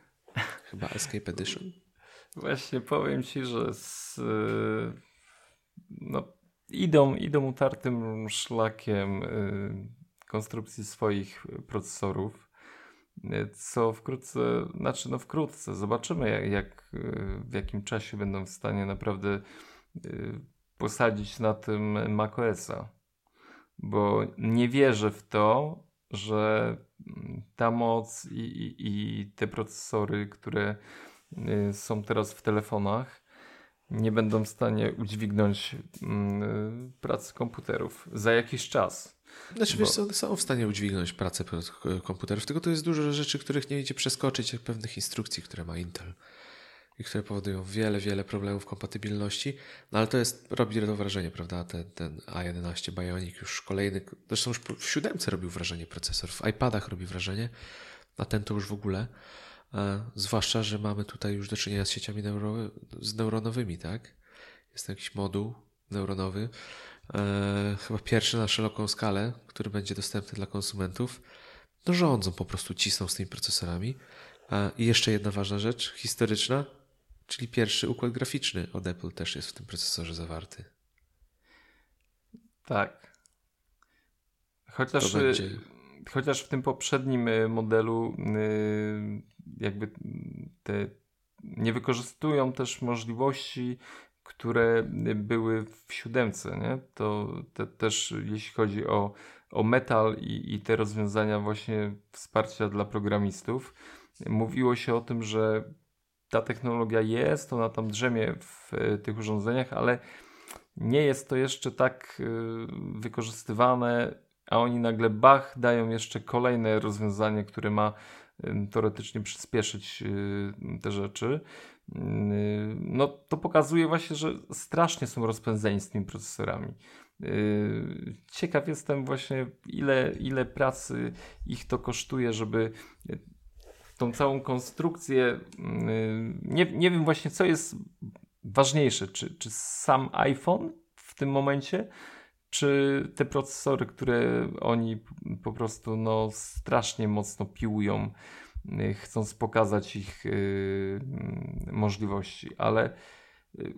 Chyba Escape Edition. Właśnie powiem Ci, że z, no, idą, idą utartym szlakiem konstrukcji swoich procesorów. co wkrótce, znaczy no wkrótce, zobaczymy jak, jak w jakim czasie będą w stanie naprawdę posadzić na tym macOS-a, bo nie wierzę w to, że ta moc i, i, i te procesory, które są teraz w telefonach, nie będą w stanie udźwignąć mm, pracy komputerów za jakiś czas. Znaczy, bo... wiesz, one są w stanie udźwignąć pracę komputerów, tylko to jest dużo rzeczy, których nie idzie przeskoczyć, jak pewnych instrukcji, które ma Intel i które powodują wiele, wiele problemów kompatybilności, no ale to jest, robi to wrażenie, prawda? Ten, ten A jedenaście Bionic już kolejny, zresztą już w siódemce robił wrażenie procesor, w iPadach robi wrażenie, a ten to już w ogóle. Zwłaszcza, że mamy tutaj już do czynienia z sieciami neuro, z neuronowymi, tak? Jest to jakiś moduł neuronowy, e, chyba pierwszy na szeroką skalę, który będzie dostępny dla konsumentów. No rządzą, po prostu cisną z tymi procesorami. E, I jeszcze jedna ważna rzecz, historyczna, czyli pierwszy układ graficzny od Apple też jest w tym procesorze zawarty. Tak. Chociaż... To będzie... Chociaż w tym poprzednim modelu jakby te nie wykorzystują też możliwości, które były w siódemce, nie? To te, też jeśli chodzi o, o metal i, i te rozwiązania właśnie wsparcia dla programistów, mówiło się o tym, że ta technologia jest, ona tam drzemie w tych urządzeniach, ale nie jest to jeszcze tak wykorzystywane, a oni nagle bach, dają jeszcze kolejne rozwiązanie, które ma teoretycznie przyspieszyć te rzeczy. No to pokazuje właśnie, że strasznie są rozpędzeni z tymi procesorami. Ciekaw jestem właśnie, ile, ile pracy ich to kosztuje, żeby tą całą konstrukcję... Nie, nie wiem właśnie, co jest ważniejsze, czy, czy sam iPhone w tym momencie, czy te procesory, które oni po prostu no, strasznie mocno piłują, chcąc pokazać ich yy, możliwości, ale yy,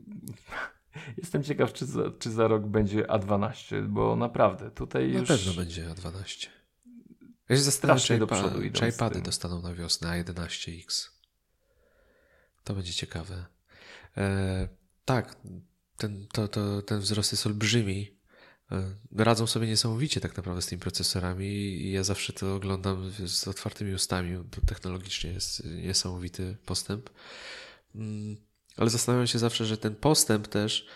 jestem ciekaw, czy za, czy za rok będzie A dwanaście, bo naprawdę tutaj no już... Na pewno będzie A dwanaście. Ja się zastanawiam, czy, do przodu idą czy iPady dostaną na wiosnę A jedenaście X. To będzie ciekawe. E, tak, ten, to, to, ten wzrost jest olbrzymi. Radzą sobie niesamowicie tak naprawdę z tymi procesorami i ja zawsze to oglądam z otwartymi ustami, bo technologicznie jest niesamowity postęp, ale zastanawiam się zawsze, że ten postęp też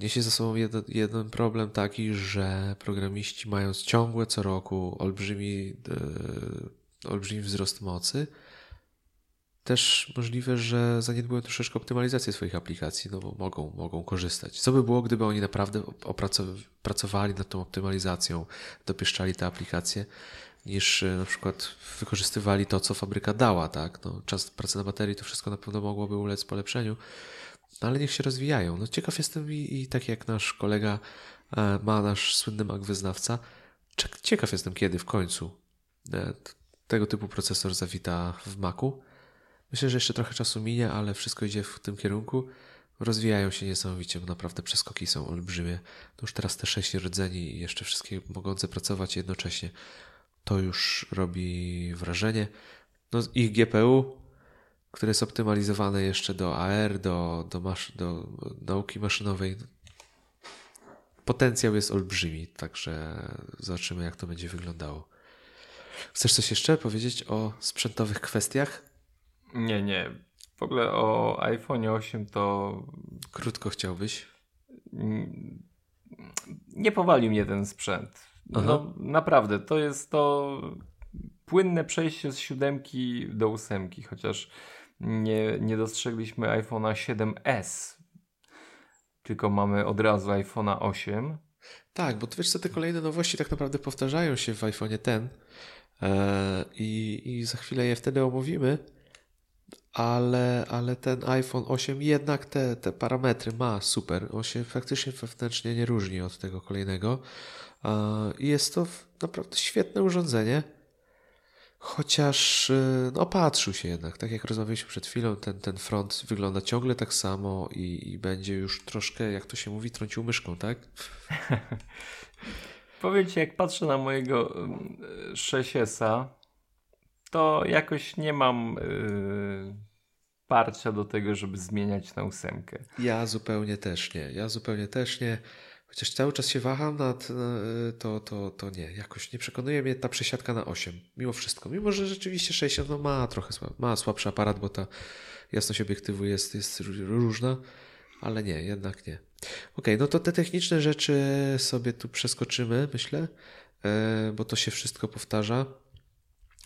niesie za sobą jeden, jeden problem taki, że programiści mają ciągłe co roku olbrzymi, e, olbrzymi wzrost mocy, też możliwe, że zaniedbują troszeczkę optymalizację swoich aplikacji, no bo mogą, mogą korzystać. Co by było, gdyby oni naprawdę pracowali nad tą optymalizacją, dopieszczali te aplikacje, niż na przykład wykorzystywali to, co fabryka dała, tak? No, czas pracy na baterii, to wszystko na pewno mogłoby ulec polepszeniu, no, ale niech się rozwijają. No, ciekaw jestem i, i tak jak nasz kolega e, ma, nasz słynny Mac wyznawca, ciekaw jestem, kiedy w końcu e, tego typu procesor zawita w Macu. Myślę, że jeszcze trochę czasu minie, ale wszystko idzie w tym kierunku. Rozwijają się niesamowicie, bo naprawdę przeskoki są olbrzymie. No już teraz te sześć rdzeni i jeszcze wszystkie mogące pracować jednocześnie. To już robi wrażenie. No ich G P U, które jest optymalizowane jeszcze do A R, do, do, masz, do nauki maszynowej. Potencjał jest olbrzymi, także zobaczymy, jak to będzie wyglądało. Chcesz coś jeszcze powiedzieć o sprzętowych kwestiach? Nie, nie. W ogóle o iPhone osiem to... Krótko chciałbyś? Nie powalił mnie ten sprzęt. No, no naprawdę, to jest to płynne przejście z siódemki do ósemki, chociaż nie, nie dostrzegliśmy iPhone'a siedem S, tylko mamy od razu iPhone'a osiem. Tak, bo wiesz co, te kolejne nowości tak naprawdę powtarzają się w iPhone'ie ten i, i za chwilę je wtedy omówimy. Ale, ale ten iPhone osiem jednak te, te parametry ma super. On się faktycznie wewnętrznie nie różni od tego kolejnego. I jest to naprawdę świetne urządzenie. Chociaż no, opatrzył się jednak. Tak jak rozmawialiśmy przed chwilą, ten, ten front wygląda ciągle tak samo i, i będzie już troszkę, jak to się mówi, trącił myszką, tak? Powiem Ci, jak patrzę na mojego sześć S-a, to jakoś nie mam yy, parcia do tego, żeby zmieniać na ósemkę. Ja zupełnie też nie. Ja zupełnie też nie. Chociaż cały czas się waham nad to, to, to nie. Jakoś nie przekonuje mnie ta przesiadka na osiem. Mimo wszystko. Mimo, że rzeczywiście sześćdziesiąt no ma trochę słab, ma słabszy aparat, bo ta jasność obiektywu jest, jest różna, ale nie, jednak nie. Okej, no to te techniczne rzeczy sobie tu przeskoczymy, myślę, bo to się wszystko powtarza.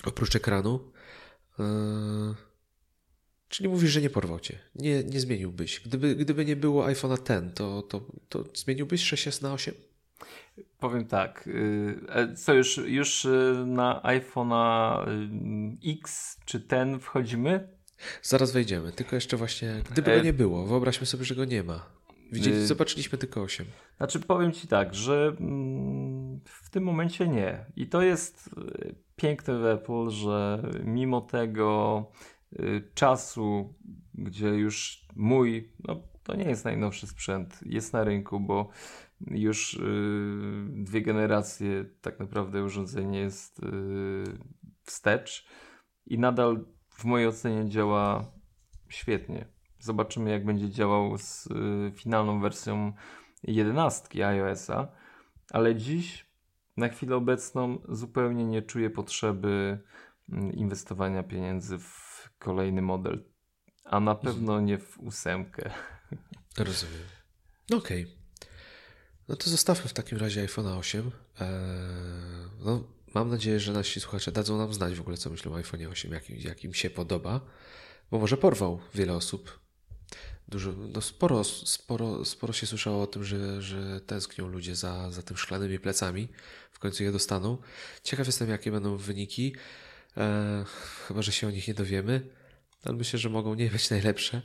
Oprócz ekranu. Czyli mówisz, że nie porwał cię. Nie, nie zmieniłbyś. Gdyby, gdyby nie było iPhone'a ten, to, to, to zmieniłbyś sześć S na osiem? Powiem tak. Co już, już na iPhone'a X czy ten wchodzimy? Zaraz wejdziemy. Tylko jeszcze właśnie, gdyby e... go nie było. Wyobraźmy sobie, że go nie ma. Widzieli, e... Zobaczyliśmy tylko osiem. Znaczy powiem ci tak, że w tym momencie nie. I to jest piękne w Apple, że mimo tego czasu, gdzie już mój, no to nie jest najnowszy sprzęt, jest na rynku, bo już yy, dwie generacje tak naprawdę urządzenie jest yy, wstecz i nadal w mojej ocenie działa świetnie. Zobaczymy, jak będzie działał z yy, finalną wersją jedenastki iOS-a, ale dziś na chwilę obecną zupełnie nie czuję potrzeby yy, inwestowania pieniędzy w kolejny model, a na pewno nie w ósemkę. Rozumiem. No okej. Okay. No to zostawmy w takim razie iPhone'a osiem. Eee, no, mam nadzieję, że nasi słuchacze dadzą nam znać w ogóle, co myślą o iPhone'ie osiem, jak, jak im się podoba, bo może porwał wiele osób. Dużo, no sporo, sporo, sporo się słyszało o tym, że, że tęsknią ludzie za, za tym szklanymi plecami. W końcu je dostaną. Ciekaw jestem, jakie będą wyniki. E, chyba, że się o nich nie dowiemy, ale myślę, że mogą nie być najlepsze,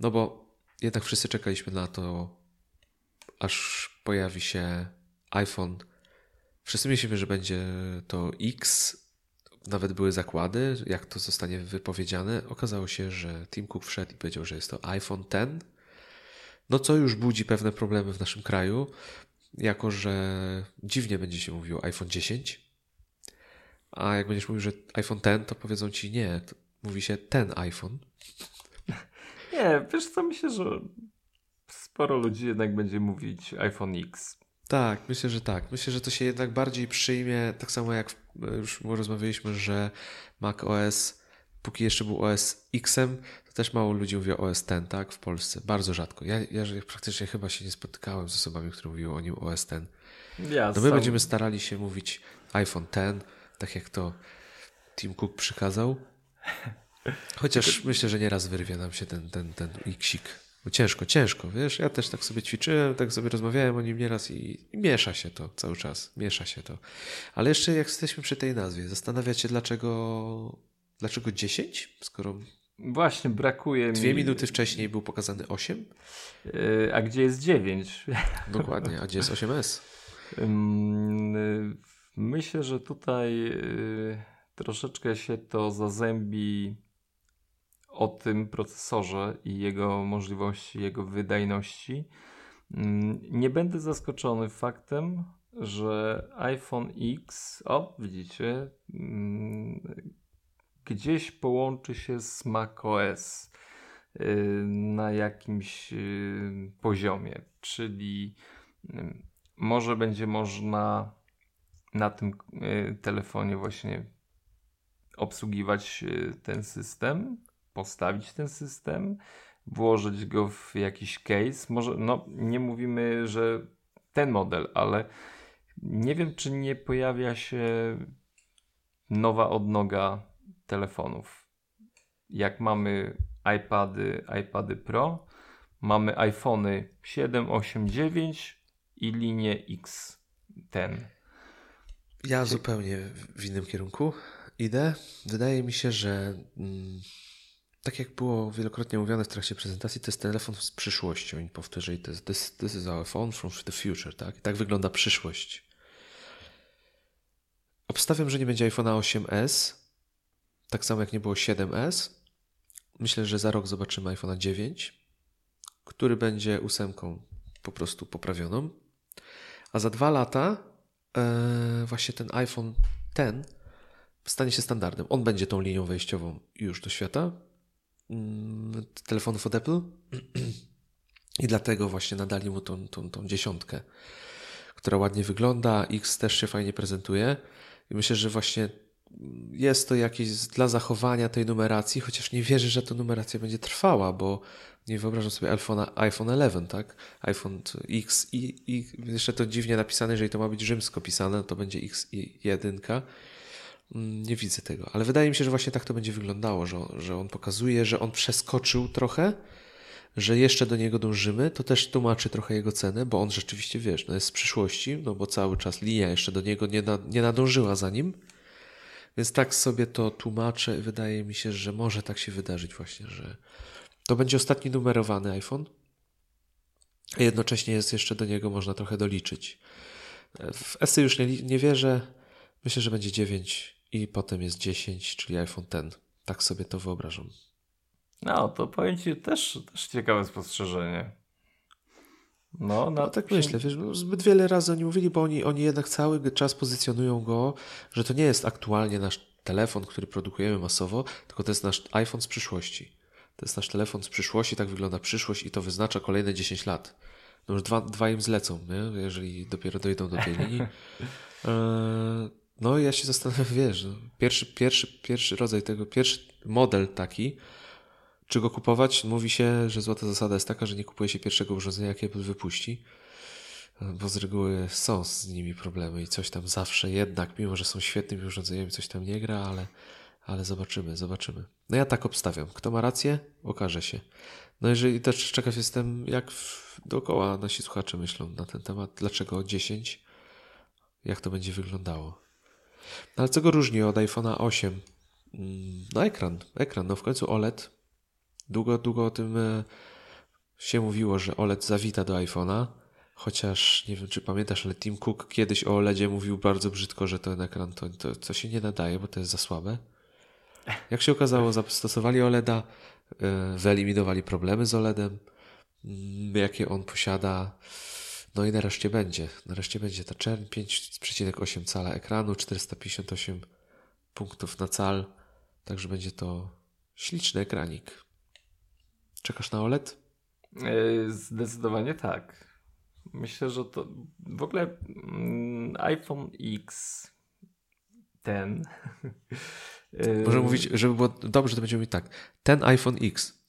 no bo jednak wszyscy czekaliśmy na to, aż pojawi się iPhone. Wszyscy myślimy, że będzie to X, nawet były zakłady, jak to zostanie wypowiedziane. Okazało się, że Tim Cook wszedł i powiedział, że jest to iPhone X, no co już budzi pewne problemy w naszym kraju, jako że dziwnie będzie się mówiło iPhone dziesięć. A jak będziesz mówił, że iPhone X, to powiedzą ci nie, mówi się ten iPhone. Nie, wiesz co, myślę, że sporo ludzi jednak będzie mówić iPhone X. Tak, myślę, że tak. Myślę, że to się jednak bardziej przyjmie, tak samo jak już rozmawialiśmy, że macOS, póki jeszcze był O S X-em, to też mało ludzi mówi o O S X, tak, w Polsce. Bardzo rzadko. Ja, ja praktycznie chyba się nie spotykałem z osobami, które mówiły o nim O S X. Ja no my sam... będziemy starali się mówić iPhone X, tak jak to Tim Cook przykazał. Chociaż to... myślę, że nieraz wyrwie nam się ten, ten, ten iksik. Bo ciężko, ciężko, wiesz? Ja też tak sobie ćwiczyłem, tak sobie rozmawiałem o nim nieraz i, i miesza się to cały czas. Miesza się to. Ale jeszcze jak jesteśmy przy tej nazwie, zastanawiacie się dlaczego, dlaczego dziesięć? Skoro właśnie brakuje dwie mi... minuty wcześniej był pokazany osiem. Yy, a gdzie jest dziewięć? Dokładnie, a gdzie jest osiem S? Yy... Myślę, że tutaj yy, troszeczkę się to zazębi o tym procesorze i jego możliwości, jego wydajności. Yy, nie będę zaskoczony faktem, że iPhone X, o widzicie, yy, gdzieś połączy się z macOS yy, na jakimś yy, poziomie, czyli yy, może będzie można na tym y, telefonie właśnie obsługiwać y, ten system, postawić ten system, włożyć go w jakiś case. Może, no nie mówimy, że ten model, ale nie wiem, czy nie pojawia się nowa odnoga telefonów. Jak mamy iPady, iPady Pro, mamy iPhony siedem, osiem, dziewięć i linię X, ten. Ja zupełnie w innym kierunku idę. Wydaje mi się, że mm, tak jak było wielokrotnie mówione w trakcie prezentacji, to jest telefon z przyszłością. Oni powtórzyli, to jest this, this is our phone from the future, tak? I tak wygląda przyszłość. Obstawiam, że nie będzie iPhone'a osiem S, tak samo jak nie było siedem S. Myślę, że za rok zobaczymy iPhone'a dziewięć, który będzie ósemką po prostu poprawioną. A za dwa lata Eee, właśnie ten iPhone X stanie się standardem. On będzie tą linią wejściową już do świata mm, telefonów od Apple i dlatego właśnie nadali mu tą, tą, tą dziesiątkę, która ładnie wygląda, X też się fajnie prezentuje i myślę, że właśnie jest to jakieś dla zachowania tej numeracji, chociaż nie wierzę, że ta numeracja będzie trwała, bo nie wyobrażam sobie iPhone, iPhone jedenaście, tak? iPhone X i, i jeszcze to dziwnie napisane, jeżeli to ma być rzymsko pisane, to będzie X i jedynka. Nie widzę tego, ale wydaje mi się, że właśnie tak to będzie wyglądało, że on, że on pokazuje, że on przeskoczył trochę, że jeszcze do niego dążymy, to też tłumaczy trochę jego cenę, bo on rzeczywiście, wiesz, no jest z przyszłości, no bo cały czas linia jeszcze do niego nie, na, nie nadążyła za nim. Więc tak sobie to tłumaczę i wydaje mi się, że może tak się wydarzyć właśnie, że to będzie ostatni numerowany iPhone, a jednocześnie jest jeszcze do niego można trochę doliczyć. W S-y już nie, nie wierzę, myślę, że będzie dziewięć i potem jest dziesięć, czyli iPhone X. Tak sobie to wyobrażam. No, to powiem Ci też, też ciekawe spostrzeżenie. No, no tak się... myślę, wiesz, no, zbyt wiele razy oni mówili, bo oni, oni jednak cały czas pozycjonują go, że to nie jest aktualnie nasz telefon, który produkujemy masowo, tylko to jest nasz iPhone z przyszłości. To jest nasz telefon z przyszłości, tak wygląda przyszłość i to wyznacza kolejne dziesięć lat. No już dwa, dwa im zlecą, nie? Jeżeli dopiero dojdą do tej linii. No i ja się zastanawiam, wiesz, pierwszy, pierwszy, pierwszy rodzaj tego, pierwszy model taki, czy go kupować? Mówi się, że złota zasada jest taka, że nie kupuje się pierwszego urządzenia, jakie Apple wypuści, bo z reguły są z nimi problemy i coś tam zawsze jednak, mimo że są świetnymi urządzeniami, coś tam nie gra, ale, ale zobaczymy, zobaczymy. No ja tak obstawiam. Kto ma rację? Okaże się. No jeżeli też ciekaw jestem, jak w, dookoła nasi słuchacze myślą na ten temat, dlaczego dziesięć, jak to będzie wyglądało. No ale co go różni od iPhone'a osiem? No ekran, ekran, no w końcu O L E D. Długo, długo o tym się mówiło, że O L E D zawita do iPhone'a, chociaż nie wiem, czy pamiętasz, ale Tim Cook kiedyś o O L E D zie mówił bardzo brzydko, że ten ekran to, to, to się nie nadaje, bo to jest za słabe. Jak się okazało, zastosowali O L E D a, wyeliminowali problemy z O L E D em, jakie on posiada. No i nareszcie będzie. Nareszcie będzie ta czerń, pięć przecinek osiem cala ekranu, czterysta pięćdziesiąt osiem punktów na cal, także będzie to śliczny ekranik. Czekasz na O L E D? Zdecydowanie tak. Myślę, że to w ogóle iPhone X ten. Może mówić, żeby było dobrze, to będziemy mówić tak. Ten iPhone X.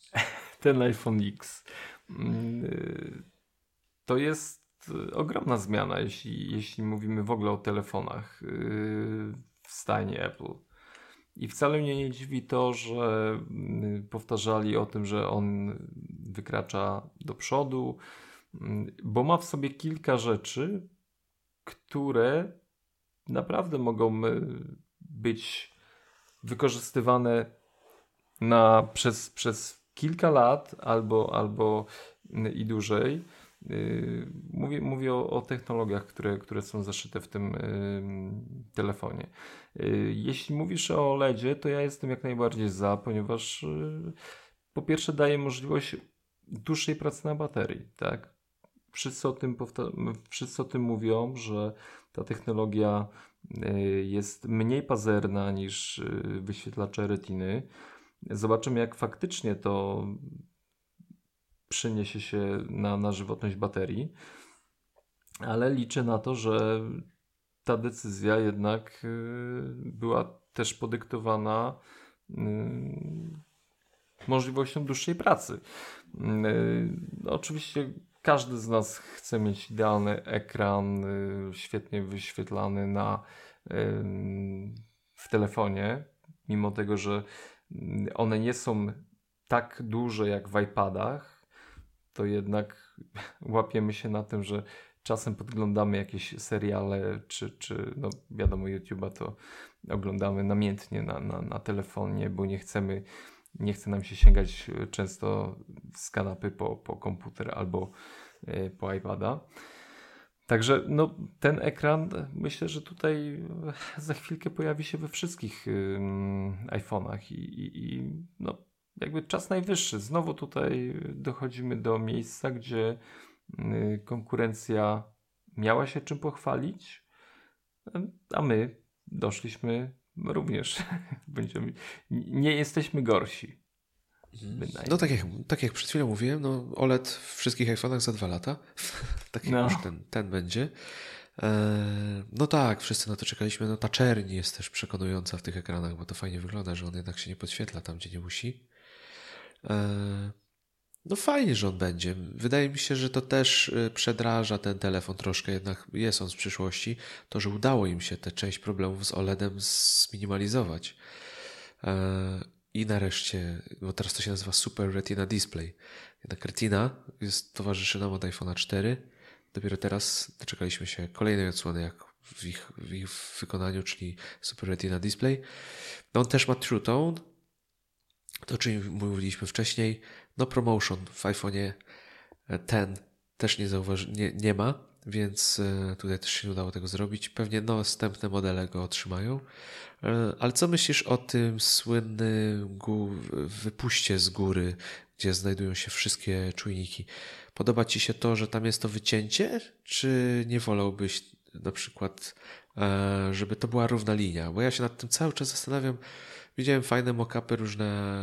Ten iPhone X. To jest ogromna zmiana, jeśli, jeśli mówimy w ogóle o telefonach w stajni Apple. I wcale mnie nie dziwi to, że powtarzali o tym, że on wykracza do przodu, bo ma w sobie kilka rzeczy, które naprawdę mogą być wykorzystywane na, przez, przez kilka lat albo, albo i dłużej. Mówię, mówię o, o technologiach, które, które są zaszyte w tym y, telefonie. Y, jeśli mówisz o O L E D zie, to ja jestem jak najbardziej za, ponieważ y, po pierwsze daje możliwość dłuższej pracy na baterii. Tak? Wszyscy o tym powta- wszyscy o tym mówią, że ta technologia y, jest mniej pazerna niż y, wyświetlacze retiny. Zobaczymy, jak faktycznie to przyniesie się na, na żywotność baterii, ale liczę na to, że ta decyzja jednak była też podyktowana możliwością dłuższej pracy. Oczywiście każdy z nas chce mieć idealny ekran, świetnie wyświetlany na, w telefonie, mimo tego, że one nie są tak duże jak w iPadach, to jednak łapiemy się na tym, że czasem podglądamy jakieś seriale, czy, czy no wiadomo, YouTube'a to oglądamy namiętnie na, na, na telefonie, bo nie chcemy, nie chce nam się sięgać często z kanapy po, po komputer albo yy, po iPada. Także no, ten ekran, myślę, że tutaj za chwilkę pojawi się we wszystkich yy, iPhone'ach i, i, i no, jakby czas najwyższy. Znowu tutaj dochodzimy do miejsca, gdzie konkurencja miała się czym pochwalić, a my doszliśmy również będziemy, nie jesteśmy gorsi. Bynajmniej. No tak jak, tak jak przed chwilą mówiłem, no O L E D w wszystkich iPhone'ach za dwa lata. Tak jak no. już ten, ten będzie. No tak, wszyscy na to czekaliśmy. No ta czerń jest też przekonująca w tych ekranach, bo to fajnie wygląda, że on jednak się nie podświetla tam, gdzie nie musi. No fajnie, że on będzie. Wydaje mi się, że to też przedraża ten telefon troszkę, jednak jest on z przyszłości. To, że udało im się tę część problemów z O L E D-em zminimalizować. I nareszcie, bo teraz to się nazywa Super Retina Display. Jednak retina jest, towarzyszy nam od iPhone'a cztery. Dopiero teraz doczekaliśmy się kolejnej odsłony, jak w ich, w ich wykonaniu, czyli Super Retina Display. No on też ma True Tone, to o czym mówiliśmy wcześniej. No Promotion w iPhone'ie ten też nie, zauważy, nie, nie ma, więc tutaj też się nie udało tego zrobić. Pewnie następne modele go otrzymają. Ale co myślisz o tym słynnym wypuście z góry, gdzie znajdują się wszystkie czujniki? Podoba Ci się to, że tam jest to wycięcie? Czy nie wolałbyś na przykład, żeby to była równa linia? Bo ja się nad tym cały czas zastanawiam. Widziałem fajne mock-upy różne,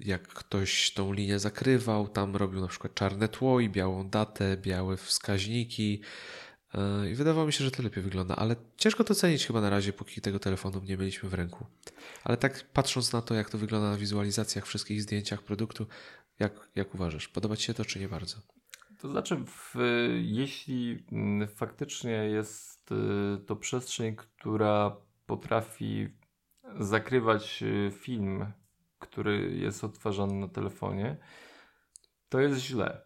jak ktoś tą linię zakrywał, tam robił na przykład czarne tło i białą datę, białe wskaźniki i wydawało mi się, że to lepiej wygląda, ale ciężko to cenić chyba na razie, póki tego telefonu nie mieliśmy w ręku. Ale tak patrząc na to, jak to wygląda na wizualizacjach, wszystkich zdjęciach produktu, jak, jak uważasz? Podoba Ci się to, czy nie bardzo? To znaczy, w, jeśli faktycznie jest to przestrzeń, która potrafi zakrywać film, który jest odtwarzany na telefonie, to jest źle.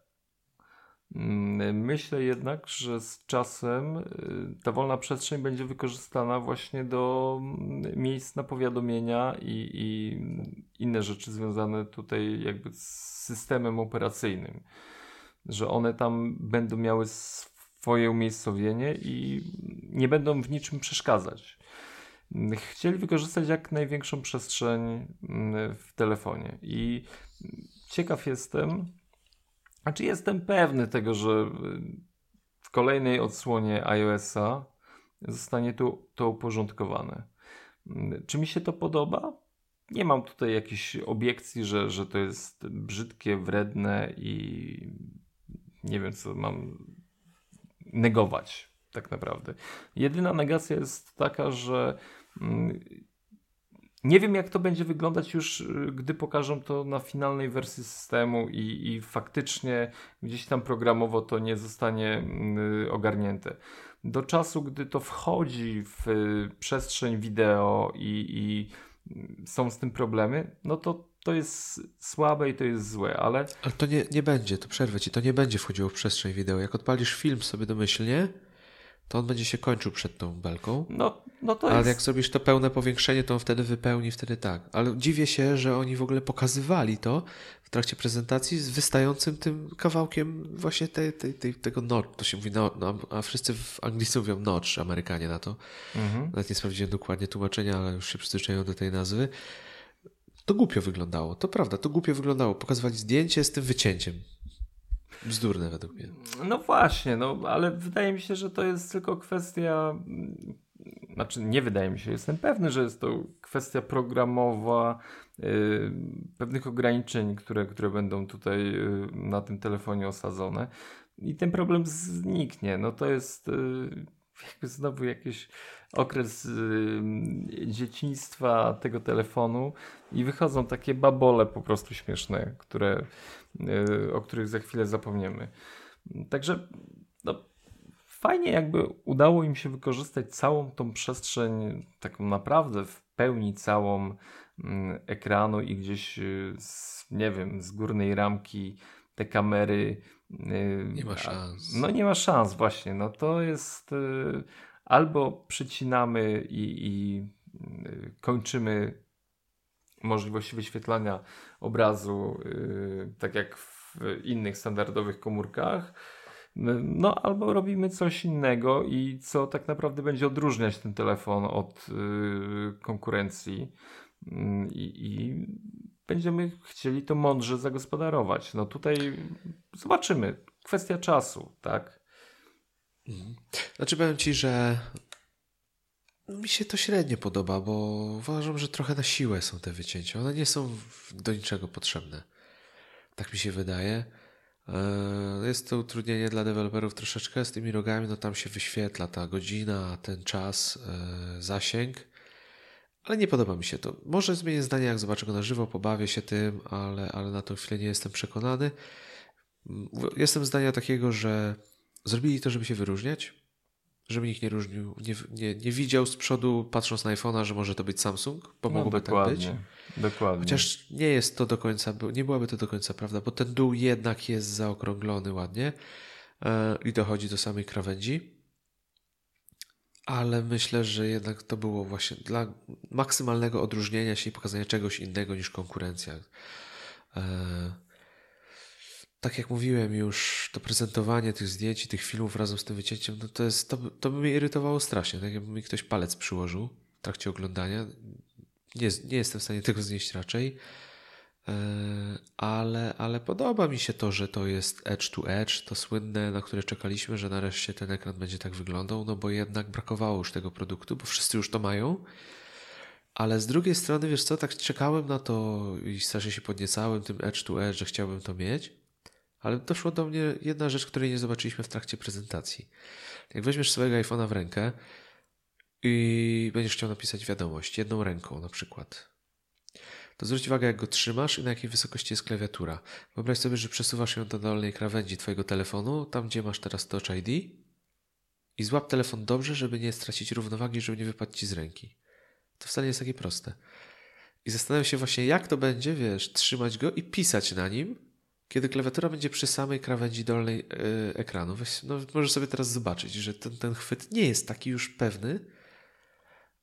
Myślę jednak, że z czasem ta wolna przestrzeń będzie wykorzystana właśnie do miejsc na powiadomienia i, i inne rzeczy związane tutaj jakby z systemem operacyjnym, że one tam będą miały swoje umiejscowienie i nie będą w niczym przeszkadzać. Chcieli wykorzystać jak największą przestrzeń w telefonie i ciekaw jestem, znaczy jestem pewny tego, że w kolejnej odsłonie iOS-a zostanie tu, to uporządkowane. Czy mi się to podoba? Nie mam tutaj jakichś obiekcji, że, że to jest brzydkie, wredne i nie wiem, co mam negować tak naprawdę. Jedyna negacja jest taka, że nie wiem, jak to będzie wyglądać już, gdy pokażą to na finalnej wersji systemu i, i faktycznie gdzieś tam programowo to nie zostanie ogarnięte. Do czasu, gdy to wchodzi w przestrzeń wideo i, i są z tym problemy, no to to jest słabe i to jest złe, ale... Ale to nie, nie będzie, to przerwę Ci, to nie będzie wchodziło w przestrzeń wideo. Jak odpalisz film sobie domyślnie, to on będzie się kończył przed tą belką. No, no to ale jest... jak zrobisz to pełne powiększenie, to on wtedy wypełni, wtedy tak. Ale dziwię się, że oni w ogóle pokazywali to w trakcie prezentacji z wystającym tym kawałkiem właśnie tej, tej, tej, tego notch. To się mówi, no, no, a wszyscy w Anglicy mówią notch, Amerykanie na to. Mhm. Nawet nie sprawdziłem dokładnie tłumaczenia, ale już się przyzwyczaiłem do tej nazwy. To głupio wyglądało, to prawda, to głupio wyglądało. Pokazywali zdjęcie z tym wycięciem. Bzdurne według mnie. No właśnie, no ale wydaje mi się, że to jest tylko kwestia, znaczy nie wydaje mi się, jestem pewny, że jest to kwestia programowa, yy, pewnych ograniczeń, które, które będą tutaj yy, na tym telefonie osadzone i ten problem zniknie. No to jest yy, jakby znowu jakiś okres yy, dzieciństwa tego telefonu i wychodzą takie babole po prostu śmieszne, które... o których za chwilę zapomniemy. Także no, fajnie jakby udało im się wykorzystać całą tą przestrzeń, taką naprawdę w pełni całą ekranu i gdzieś z, nie wiem, z górnej ramki te kamery. Nie ma szans. No nie ma szans właśnie. No to jest albo przycinamy i, i kończymy możliwość wyświetlania obrazu yy, tak jak w innych standardowych komórkach, no albo robimy coś innego i co tak naprawdę będzie odróżniać ten telefon od yy, konkurencji yy, i będziemy chcieli to mądrze zagospodarować. No tutaj zobaczymy. Kwestia czasu, tak? Znaczy powiem Ci, że Mi się to średnio podoba, bo uważam, że trochę na siłę są te wycięcia. One nie są do niczego potrzebne. Tak mi się wydaje. Jest to utrudnienie dla deweloperów troszeczkę. Z tymi rogami no tam się wyświetla ta godzina, ten czas, zasięg. Ale nie podoba mi się to. Może zmienię zdanie, jak zobaczę go na żywo, pobawię się tym, ale, ale na tą chwilę nie jestem przekonany. Jestem zdania takiego, że zrobili to, żeby się wyróżniać, żeby nikt nie różnił, nie, nie, nie widział z przodu, patrząc na iPhone'a, że może to być Samsung, bo no, mogłoby tak być. Dokładnie. Chociaż nie jest to do końca, nie byłaby to do końca prawda, bo ten dół jednak jest zaokrąglony ładnie i dochodzi do samej krawędzi. Ale myślę, że jednak to było właśnie dla maksymalnego odróżnienia się i pokazania czegoś innego niż konkurencja. Tak jak mówiłem już, to prezentowanie tych zdjęć i tych filmów razem z tym wycięciem, no to, jest, to, to by mnie irytowało strasznie. Tak jakby mi ktoś palec przyłożył w trakcie oglądania. Nie, nie jestem w stanie tego znieść raczej. Yy, ale, ale podoba mi się to, że to jest edge to edge, to słynne, na które czekaliśmy, że nareszcie ten ekran będzie tak wyglądał, no bo jednak brakowało już tego produktu, bo wszyscy już to mają. Ale z drugiej strony, wiesz co, tak czekałem na to i strasznie się podniecałem tym edge to edge, że chciałbym to mieć. Ale doszło do mnie jedna rzecz, której nie zobaczyliśmy w trakcie prezentacji. Jak weźmiesz swojego iPhone'a w rękę i będziesz chciał napisać wiadomość jedną ręką na przykład, to zwróć uwagę, jak go trzymasz i na jakiej wysokości jest klawiatura. Wyobraź sobie, że przesuwasz ją do dolnej krawędzi twojego telefonu, tam gdzie masz teraz Touch I D, i złap telefon dobrze, żeby nie stracić równowagi, żeby nie wypadł ci z ręki. To wcale nie jest takie proste. I zastanawiam się właśnie, jak to będzie, wiesz, trzymać go i pisać na nim, kiedy klawiatura będzie przy samej krawędzi dolnej yy, ekranu. Weź, no, możesz sobie teraz zobaczyć, że ten, ten chwyt nie jest taki już pewny.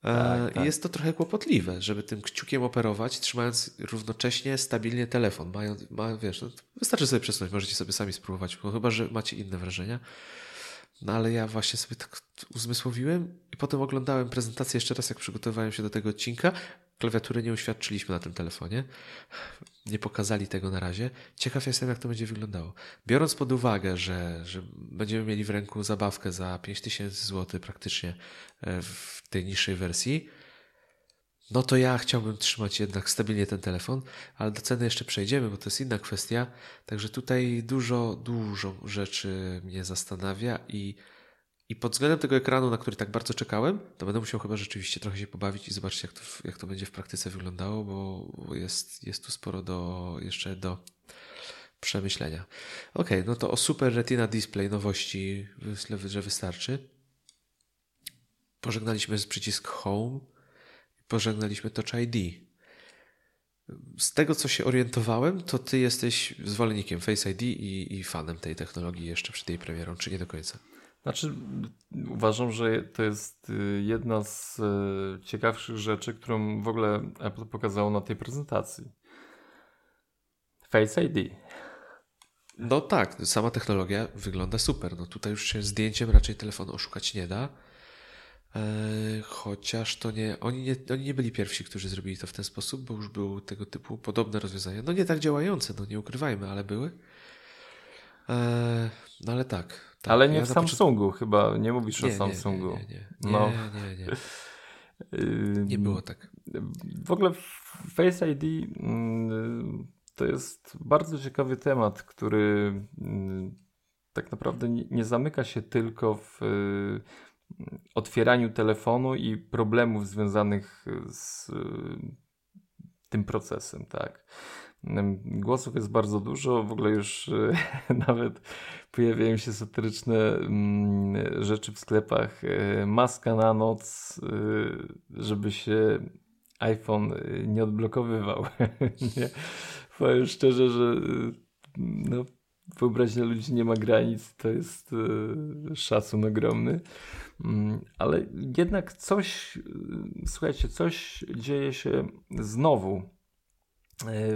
Tak, e, tak. Jest to trochę kłopotliwe, żeby tym kciukiem operować, trzymając równocześnie stabilnie telefon. Mają, ma, wiesz, no, wystarczy sobie przesunąć, możecie sobie sami spróbować, no, chyba że macie inne wrażenia. No ale ja właśnie sobie tak uzmysłowiłem i potem oglądałem prezentację jeszcze raz, jak przygotowywałem się do tego odcinka. Klawiatury nie uświadczyliśmy na tym telefonie. Nie pokazali tego na razie. Ciekaw jestem, jak to będzie wyglądało. Biorąc pod uwagę, że, że będziemy mieli w ręku zabawkę za pięć tysięcy złotych praktycznie w tej niższej wersji, no to ja chciałbym trzymać jednak stabilnie ten telefon, ale do ceny jeszcze przejdziemy, bo to jest inna kwestia. Także tutaj dużo, dużo rzeczy mnie zastanawia i, i pod względem tego ekranu, na który tak bardzo czekałem, to będę musiał chyba rzeczywiście trochę się pobawić i zobaczyć, jak to, jak to będzie w praktyce wyglądało, bo jest, jest tu sporo do, jeszcze do przemyślenia. Okej, okay, no to o Super Retina Display nowości myślę, że wystarczy. Pożegnaliśmy z przycisk Home. Pożegnaliśmy Touch I D. Z tego, co się orientowałem, to ty jesteś zwolennikiem Face I D i, i fanem tej technologii jeszcze przed jej premierą, czy nie do końca? Znaczy, uważam, że to jest jedna z ciekawszych rzeczy, którą w ogóle Apple pokazało na tej prezentacji. Face I D. No tak, sama technologia wygląda super. No tutaj już się zdjęciem raczej telefonu oszukać nie da. Chociaż to nie oni, nie, oni nie byli pierwsi, którzy zrobili to w ten sposób, bo już były tego typu podobne rozwiązania. No nie tak działające, no nie ukrywajmy, ale były. No ale tak. tak. Ale nie ja w Samsungu początku... chyba, nie mówisz nie, o Samsungu. Nie, nie, nie. Nie, no. nie, nie, nie. nie było tak. W ogóle Face I D to jest bardzo ciekawy temat, który tak naprawdę nie zamyka się tylko w otwieraniu telefonu i problemów związanych z tym procesem, tak. Głosów jest bardzo dużo, w ogóle już nawet pojawiają się satyryczne rzeczy w sklepach. Maska na noc, żeby się iPhone nie odblokowywał. Nie? Powiem szczerze, że no, wyobraźnia ludzi nie ma granic, to jest szacun ogromny. Ale jednak coś, słuchajcie, coś dzieje się znowu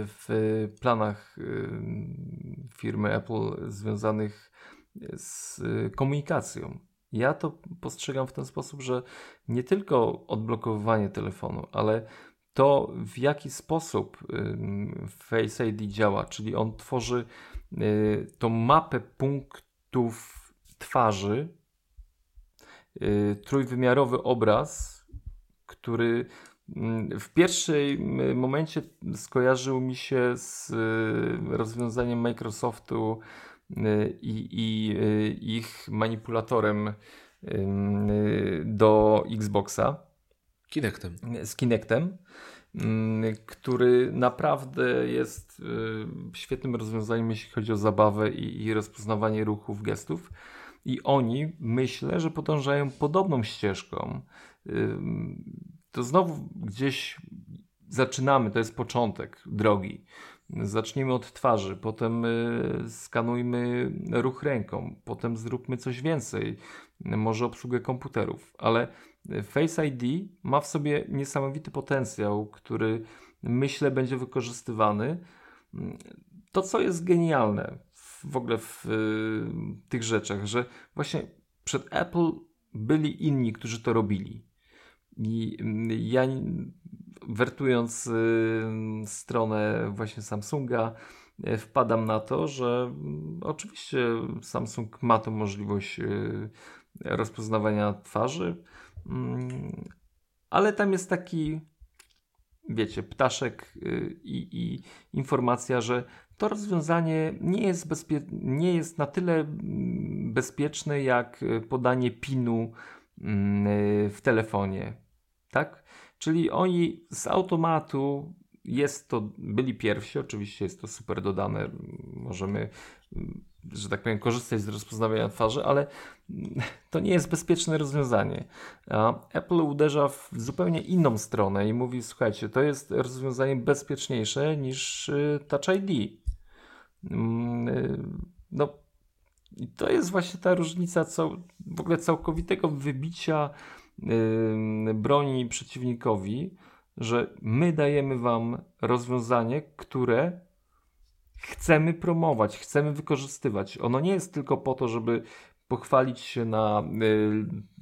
w planach firmy Apple związanych z komunikacją. Ja to postrzegam w ten sposób, że nie tylko odblokowywanie telefonu, ale to, w jaki sposób Face I D działa, czyli on tworzy tą mapę punktów twarzy, trójwymiarowy obraz, który w pierwszym momencie skojarzył mi się z rozwiązaniem Microsoftu i, i ich manipulatorem do Xboxa. Kinectem. Z Kinectem, który naprawdę jest świetnym rozwiązaniem, jeśli chodzi o zabawę i, i rozpoznawanie ruchów, gestów. I oni, myślę, że podążają podobną ścieżką. To znowu gdzieś zaczynamy, to jest początek drogi. Zacznijmy od twarzy, potem skanujmy ruch ręką, potem zróbmy coś więcej, może obsługę komputerów, ale Face I D ma w sobie niesamowity potencjał, który myślę będzie wykorzystywany. To, co jest genialne w ogóle w tych rzeczach, że właśnie przed Apple byli inni, którzy to robili. I ja, wertując y, stronę właśnie Samsunga, y, wpadam na to, że y, oczywiście Samsung ma tą możliwość y, rozpoznawania twarzy, y, ale tam jest taki, wiecie, ptaszek y, i informacja, że to rozwiązanie nie jest, bezpie- nie jest na tyle bezpieczne jak podanie pinu y, w telefonie. Tak? Czyli oni z automatu jest to, byli pierwsi, oczywiście jest to super dodane, możemy, że tak powiem, korzystać z rozpoznawania twarzy, ale to nie jest bezpieczne rozwiązanie. Apple uderza w zupełnie inną stronę i mówi, słuchajcie, to jest rozwiązanie bezpieczniejsze niż Touch I D. No, to jest właśnie ta różnica cał- w ogóle całkowitego wybicia broni przeciwnikowi, że my dajemy wam rozwiązanie, które chcemy promować, chcemy wykorzystywać. Ono nie jest tylko po to, żeby pochwalić się na,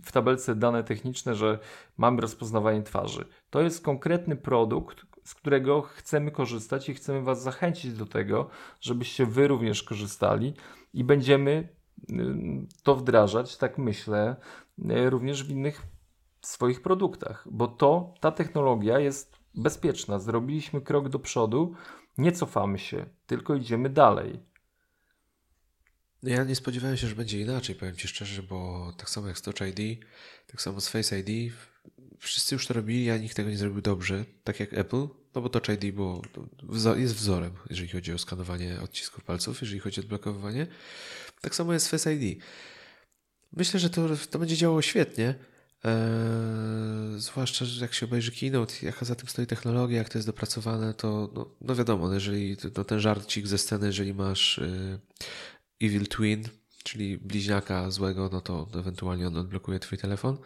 w tabelce dane techniczne, że mamy rozpoznawanie twarzy. To jest konkretny produkt, z którego chcemy korzystać i chcemy was zachęcić do tego, żebyście wy również korzystali i będziemy to wdrażać, tak myślę, również w innych swoich produktach, bo to, ta technologia jest bezpieczna. Zrobiliśmy krok do przodu, nie cofamy się, tylko idziemy dalej. Ja nie spodziewałem się, że będzie inaczej, powiem Ci szczerze, bo tak samo jak z Touch I D, tak samo z Face I D, wszyscy już to robili, a nikt tego nie zrobił dobrze, tak jak Apple, no bo Touch I D było, jest wzorem, jeżeli chodzi o skanowanie odcisków palców, jeżeli chodzi o odblokowywanie. Tak samo jest Face I D. Myślę, że to, to będzie działało świetnie, eee, zwłaszcza, że jak się obejrzy keynote, jaka za tym stoi technologia, jak to jest dopracowane, to no, no wiadomo, jeżeli no ten żarcik ze sceny, jeżeli masz e, Evil Twin, czyli bliźniaka złego, no to ewentualnie on odblokuje twój telefon,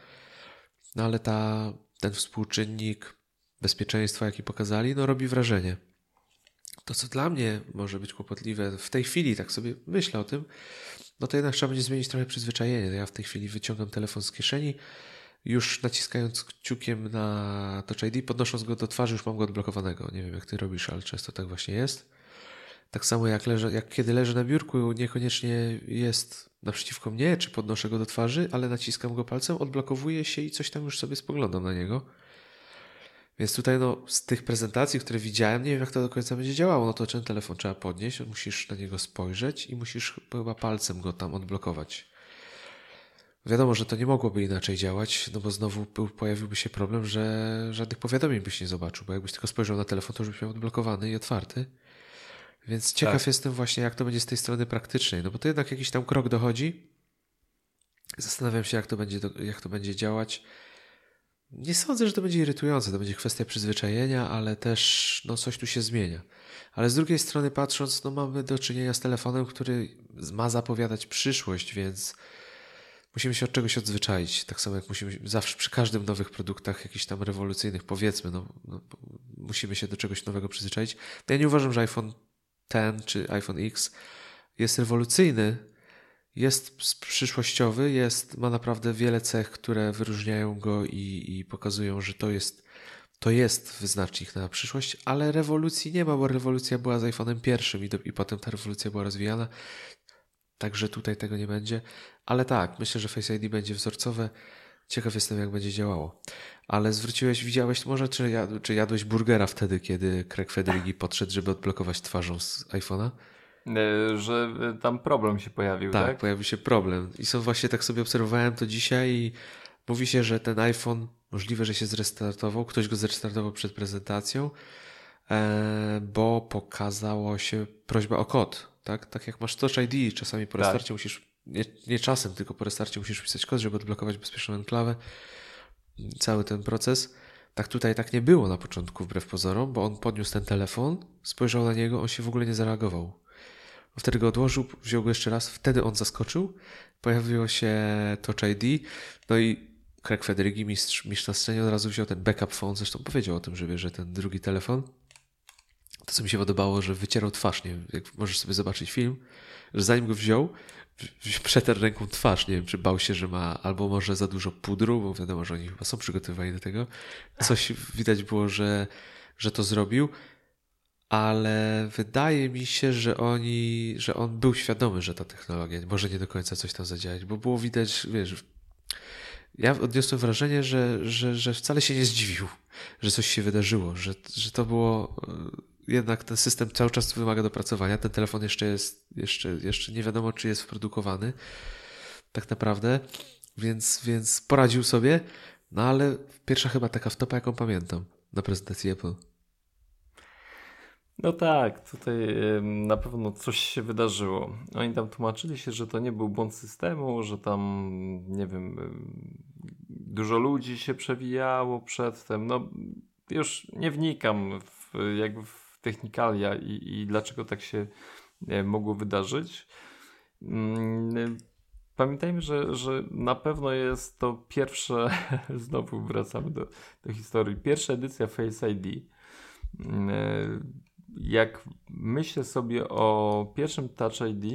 no ale ta, ten współczynnik bezpieczeństwa, jaki pokazali, no robi wrażenie. To, co dla mnie może być kłopotliwe w tej chwili, tak sobie myślę o tym, no to jednak trzeba będzie zmienić trochę przyzwyczajenie. Ja w tej chwili wyciągam telefon z kieszeni, już naciskając kciukiem na Touch I D, podnosząc go do twarzy, już mam go odblokowanego. Nie wiem, jak ty robisz, ale często tak właśnie jest. Tak samo jak, leżę, jak kiedy leżę na biurku, niekoniecznie jest naprzeciwko mnie, czy podnoszę go do twarzy, ale naciskam go palcem, odblokowuję się i coś tam już sobie spoglądam na niego. Więc tutaj no, z tych prezentacji, które widziałem, nie wiem jak to do końca będzie działało, no to ten telefon trzeba podnieść, musisz na niego spojrzeć i musisz chyba palcem go tam odblokować. Wiadomo, że to nie mogłoby inaczej działać, no bo znowu był, pojawiłby się problem, że żadnych powiadomień byś nie zobaczył, bo jakbyś tylko spojrzał na telefon, to już byś miał odblokowany i otwarty. Więc ciekaw tak. Jestem właśnie, jak to będzie z tej strony praktycznej, no bo to jednak jakiś tam krok dochodzi. Zastanawiam się, jak to będzie, jak to będzie działać. Nie sądzę, że to będzie irytujące, to będzie kwestia przyzwyczajenia, ale też no, coś tu się zmienia. Ale z drugiej strony patrząc, no, mamy do czynienia z telefonem, który ma zapowiadać przyszłość, więc musimy się od czegoś odzwyczaić. Tak samo jak musimy zawsze przy każdym nowych produktach, jakichś tam rewolucyjnych, powiedzmy, no, no, musimy się do czegoś nowego przyzwyczaić. Ja nie uważam, że iPhone X czy iPhone X jest rewolucyjny, jest przyszłościowy, jest, ma naprawdę wiele cech, które wyróżniają go i, i pokazują, że to jest, to jest wyznacznik na przyszłość, ale rewolucji nie ma, bo rewolucja była z iPhone'em pierwszym i, do, i potem ta rewolucja była rozwijana, także tutaj tego nie będzie, ale tak, myślę, że Face I D będzie wzorcowe, Ciekaw jestem, jak będzie działało. Ale zwróciłeś, widziałeś może, czy, jad, czy jadłeś burgera wtedy, kiedy Craig Federighi podszedł, żeby odblokować twarzą z iPhone'a? Że tam problem się pojawił, tak? Tak, pojawił się problem. I są właśnie, tak sobie obserwowałem to dzisiaj i mówi się, że ten iPhone możliwe, że się zrestartował. Ktoś go zrestartował przed prezentacją, bo pokazała się prośba o kod. Tak, tak jak masz Touch I D, czasami po restarcie tak. musisz, nie, nie czasem, tylko po restarcie musisz pisać kod, żeby odblokować bezpieczną enklawę. Cały ten proces. Tak tutaj tak nie było na początku, wbrew pozorom, bo on podniósł ten telefon, spojrzał na niego, on się w ogóle nie zareagował. Wtedy go odłożył, wziął go jeszcze raz, wtedy on zaskoczył, pojawiło się Touch I D, no i Craig Federighi, mistrz, mistrz na scenie, od razu wziął ten backup phone, zresztą powiedział o tym, że bierze ten drugi telefon. To, co mi się podobało, że wycierał twarz, nie wiem, jak możesz sobie zobaczyć film, że zanim go wziął, przetarł ręką twarz, nie wiem, czy bał się, że ma albo może za dużo pudru, bo wiadomo, że oni chyba są przygotowani do tego. Coś widać było, że, że to zrobił, ale wydaje mi się, że oni, że on był świadomy, że ta technologia może nie do końca coś tam zadziałać, bo było widać, wiesz, ja odniosłem wrażenie, że, że, że wcale się nie zdziwił, że coś się wydarzyło, że, że to było... Jednak ten system cały czas wymaga dopracowania. Ten telefon jeszcze jest, jeszcze, jeszcze nie wiadomo, czy jest wprodukowany tak naprawdę, więc, więc poradził sobie. No ale pierwsza chyba taka wtopa, jaką pamiętam na prezentacji Apple. No tak, tutaj na pewno coś się wydarzyło. Oni tam tłumaczyli się, że to nie był błąd systemu, że tam, nie wiem, dużo ludzi się przewijało przedtem. No już nie wnikam w, jakby w technikalia i, i dlaczego tak się mogło wydarzyć. Pamiętajmy, że, że na pewno jest to pierwsze, znowu wracamy do, do historii, pierwsza edycja Face I D. Jak myślę sobie o pierwszym Touch I D,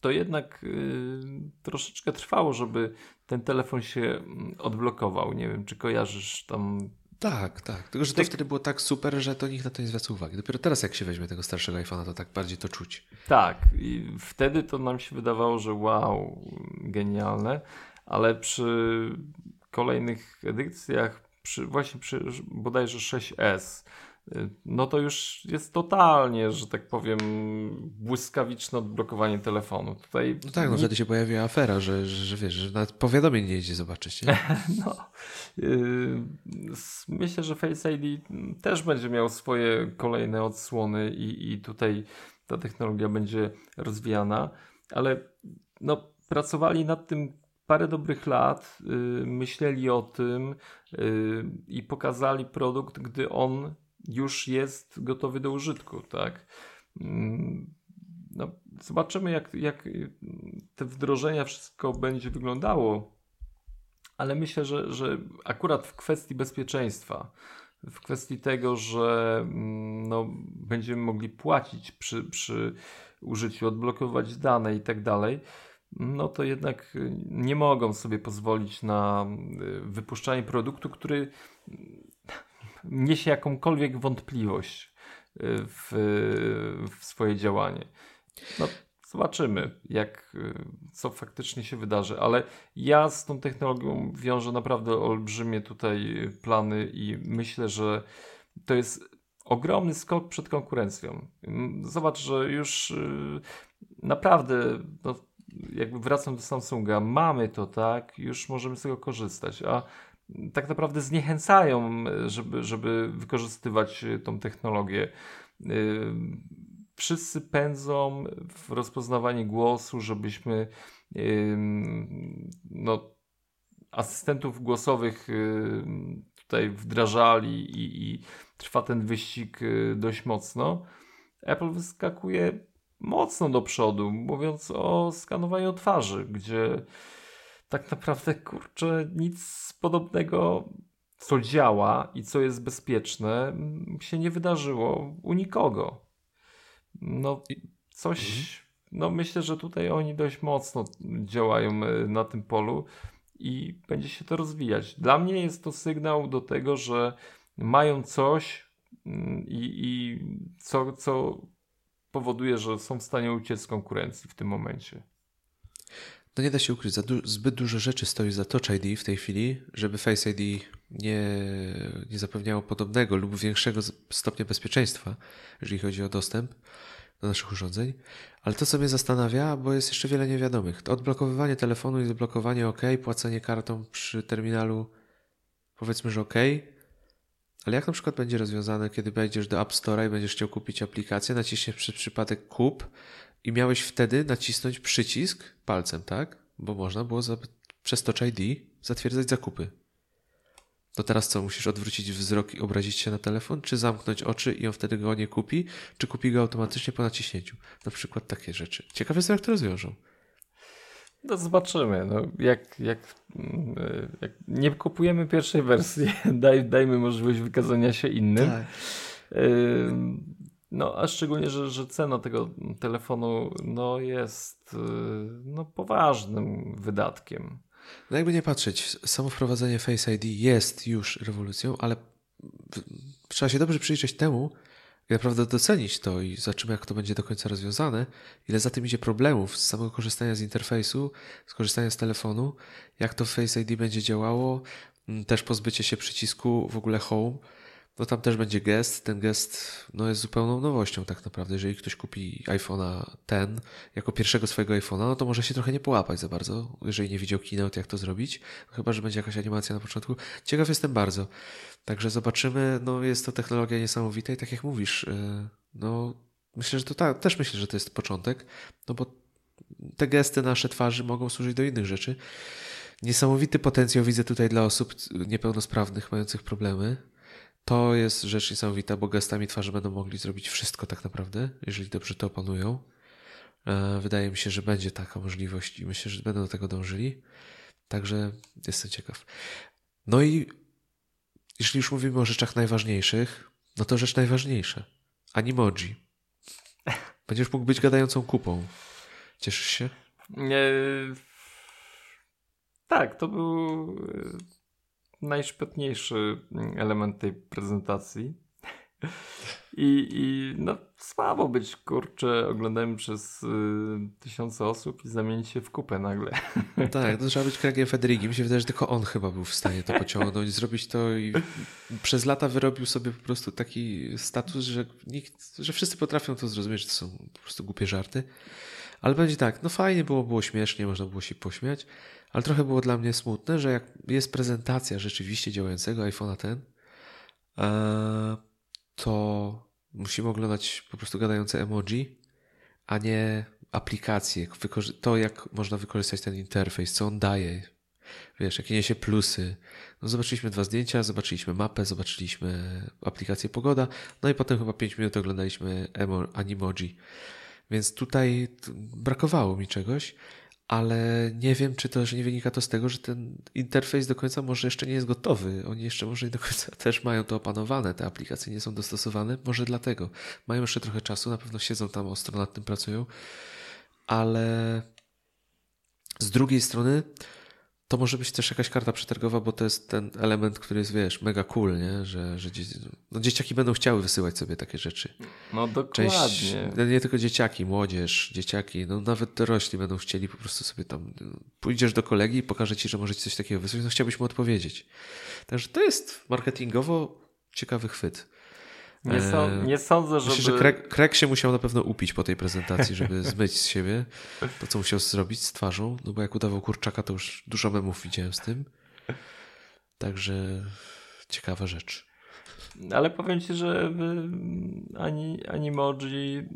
to jednak y, troszeczkę trwało, żeby ten telefon się odblokował. Nie wiem, czy kojarzysz tam. Tak, tak. Tylko, że to Ty... wtedy było tak super, że to nikt na to nie zwraca uwagi. Dopiero teraz, jak się weźmie tego starszego iPhone'a, to tak bardziej to czuć. Tak. I wtedy to nam się wydawało, że wow, genialne, ale przy kolejnych edycjach, przy, właśnie przy bodajże six S, no to już jest totalnie, że tak powiem, błyskawiczne odblokowanie telefonu. Tutaj no tak, no wtedy się pojawiła afera, że, że, że wiesz, że nawet powiadomień nie idzie zobaczyć. Nie? No, yy, myślę, że Face I D też będzie miał swoje kolejne odsłony i, i tutaj ta technologia będzie rozwijana, ale no, pracowali nad tym parę dobrych lat, yy, myśleli o tym yy, i pokazali produkt, gdy on już jest gotowy do użytku, tak? No, zobaczymy, jak, jak te wdrożenia wszystko będzie wyglądało, ale myślę, że, że akurat w kwestii bezpieczeństwa, w kwestii tego, że no, będziemy mogli płacić przy, przy użyciu, odblokować dane i tak dalej, no to jednak nie mogą sobie pozwolić na wypuszczanie produktu, który niesie jakąkolwiek wątpliwość w, w swoje działanie. No, zobaczymy, jak, co faktycznie się wydarzy, ale ja z tą technologią wiążę naprawdę olbrzymie tutaj plany i myślę, że to jest ogromny skok przed konkurencją. Zobacz, że już naprawdę, no, jakby wracam do Samsunga, mamy to, tak, już możemy z tego korzystać, a tak naprawdę zniechęcają, żeby, żeby wykorzystywać tą technologię. Wszyscy pędzą w rozpoznawanie głosu, żebyśmy no, asystentów głosowych tutaj wdrażali i, i trwa ten wyścig dość mocno. Apple wyskakuje mocno do przodu, mówiąc o skanowaniu twarzy, gdzie tak naprawdę, kurczę, nic podobnego, co działa i co jest bezpieczne, się nie wydarzyło u nikogo. No coś, no myślę, że tutaj oni dość mocno działają na tym polu i będzie się to rozwijać. Dla mnie jest to sygnał do tego, że mają coś i, i co, co powoduje, że są w stanie uciec z konkurencji w tym momencie. no nie da się ukryć, za du- zbyt dużo rzeczy stoi za Touch I D w tej chwili, żeby Face I D nie, nie zapewniało podobnego lub większego stopnia bezpieczeństwa, jeżeli chodzi o dostęp do naszych urządzeń. Ale to, co mnie zastanawia, bo jest jeszcze wiele niewiadomych, to odblokowywanie telefonu i zablokowanie OK, płacenie kartą przy terminalu, powiedzmy, że OK, ale jak na przykład będzie rozwiązane, kiedy wejdziesz do App Store'a i będziesz chciał kupić aplikację, naciśniesz przez przypadek kup i miałeś wtedy nacisnąć przycisk palcem, tak? Bo można było za, przez Touch I D zatwierdzać zakupy. To teraz co, musisz odwrócić wzrok i obrazić się na telefon, czy zamknąć oczy i on wtedy go nie kupi, czy kupi go automatycznie po naciśnięciu? Na przykład takie rzeczy. Ciekawe jest, jak to rozwiążą. No zobaczymy. No, jak, jak, jak nie kupujemy pierwszej wersji, daj, dajmy możliwość wykazania się innym. Tak. No a szczególnie, że, że cena tego telefonu no, jest no, poważnym wydatkiem. No jakby nie patrzeć, samo wprowadzenie Face I D jest już rewolucją, ale trzeba się dobrze przyjrzeć temu i naprawdę docenić to i zobaczymy, jak to będzie do końca rozwiązane, ile za tym idzie problemów z samego korzystania z interfejsu, z korzystania z telefonu, jak to Face I D będzie działało, też pozbycie się przycisku w ogóle Home, no tam też będzie gest, ten gest no jest zupełną nowością tak naprawdę, jeżeli ktoś kupi iPhone'a ten jako pierwszego swojego iPhone'a, no to może się trochę nie połapać za bardzo, jeżeli nie widział keynote, jak to zrobić, no chyba że będzie jakaś animacja na początku. Ciekaw jestem bardzo, także zobaczymy, no jest to technologia niesamowita i tak jak mówisz, no myślę, że to ta, też myślę, że to jest początek, no bo te gesty nasze twarzy mogą służyć do innych rzeczy. Niesamowity potencjał widzę tutaj dla osób niepełnosprawnych, mających problemy. To jest rzecz niesamowita, bo gestami twarzy będą mogli zrobić wszystko tak naprawdę, jeżeli dobrze to opanują. Wydaje mi się, że będzie taka możliwość i myślę, że będą do tego dążyli. Także jestem ciekaw. No i jeśli już mówimy o rzeczach najważniejszych, no to rzecz najważniejsza. Animoji. Będziesz mógł być gadającą kupą. Cieszysz się? Nie... Tak, to był... najszpetniejszy element tej prezentacji i, i no słabo być, kurczę, oglądany przez y, tysiące osób i zamienić się w kupę nagle. Tak, to trzeba być kręgiem Federighi. Mi się wydaje, że tylko on chyba był w stanie to pociągnąć, zrobić to i przez lata wyrobił sobie po prostu taki status, że nikt, że wszyscy potrafią to zrozumieć, że to są po prostu głupie żarty. Ale będzie tak, no fajnie było, było śmiesznie, można było się pośmiać, ale trochę było dla mnie smutne, że jak jest prezentacja rzeczywiście działającego iPhone'a ten, to musimy oglądać po prostu gadające emoji, a nie aplikacje, to jak można wykorzystać ten interfejs, co on daje, wiesz, jakie niesie plusy. No zobaczyliśmy dwa zdjęcia, zobaczyliśmy mapę, zobaczyliśmy aplikację Pogoda, no i potem chyba pięć minut oglądaliśmy emo- animoji. Więc tutaj brakowało mi czegoś, ale nie wiem, czy też nie wynika to z tego, że ten interfejs do końca może jeszcze nie jest gotowy. Oni jeszcze może nie do końca też mają to opanowane, te aplikacje nie są dostosowane, może dlatego. Mają jeszcze trochę czasu, na pewno siedzą tam ostro nad tym, pracują, ale z drugiej strony to może być też jakaś karta przetargowa, bo to jest ten element, który jest, wiesz, mega cool, nie? Że, że dzieci, no dzieciaki będą chciały wysyłać sobie takie rzeczy. No dokładnie. Część, nie tylko dzieciaki, młodzież, dzieciaki, no nawet dorośli będą chcieli po prostu sobie tam, pójdziesz do kolegi i pokaże ci, że może ci coś takiego wysłać, no chciałbyś mu odpowiedzieć. Także to jest marketingowo ciekawy chwyt. Nie, są, nie sądzę, żeby... Myślę, że Craig, Craig się musiał na pewno upić po tej prezentacji, żeby zmyć z siebie to, co musiał zrobić z twarzą, no bo jak udawał kurczaka, to już dużo memów widziałem z tym. Także ciekawa rzecz. Ale powiem ci, że ani, animoji y,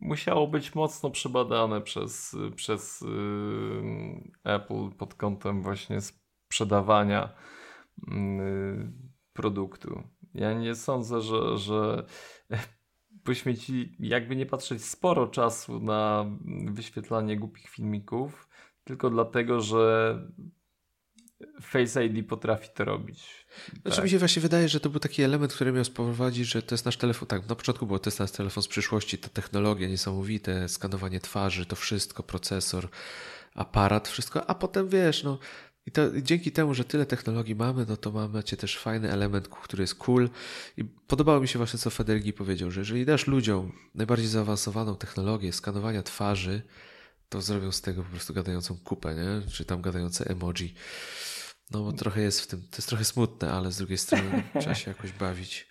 musiało być mocno przebadane przez, przez y, Apple pod kątem właśnie sprzedawania y, produktu. Ja nie sądzę, że, że poświęcili, jakby nie patrzeć, sporo czasu na wyświetlanie głupich filmików, tylko dlatego, że Face I D potrafi to robić. Znaczy tak. Mi się właśnie wydaje, że to był taki element, który miał spowodować, że to jest nasz telefon. Tak, na początku było to jest nasz telefon z przyszłości, ta technologia niesamowite, skanowanie twarzy, to wszystko, procesor, aparat, wszystko, a potem wiesz, no I to dzięki temu, że tyle technologii mamy, no to mamy też fajny element, który jest cool. I podobało mi się właśnie, co Federighi powiedział, że jeżeli dasz ludziom najbardziej zaawansowaną technologię skanowania twarzy, to zrobią z tego po prostu gadającą kupę, nie? Czy tam gadające emoji. No bo trochę jest w tym, to jest trochę smutne, ale z drugiej strony trzeba się jakoś bawić.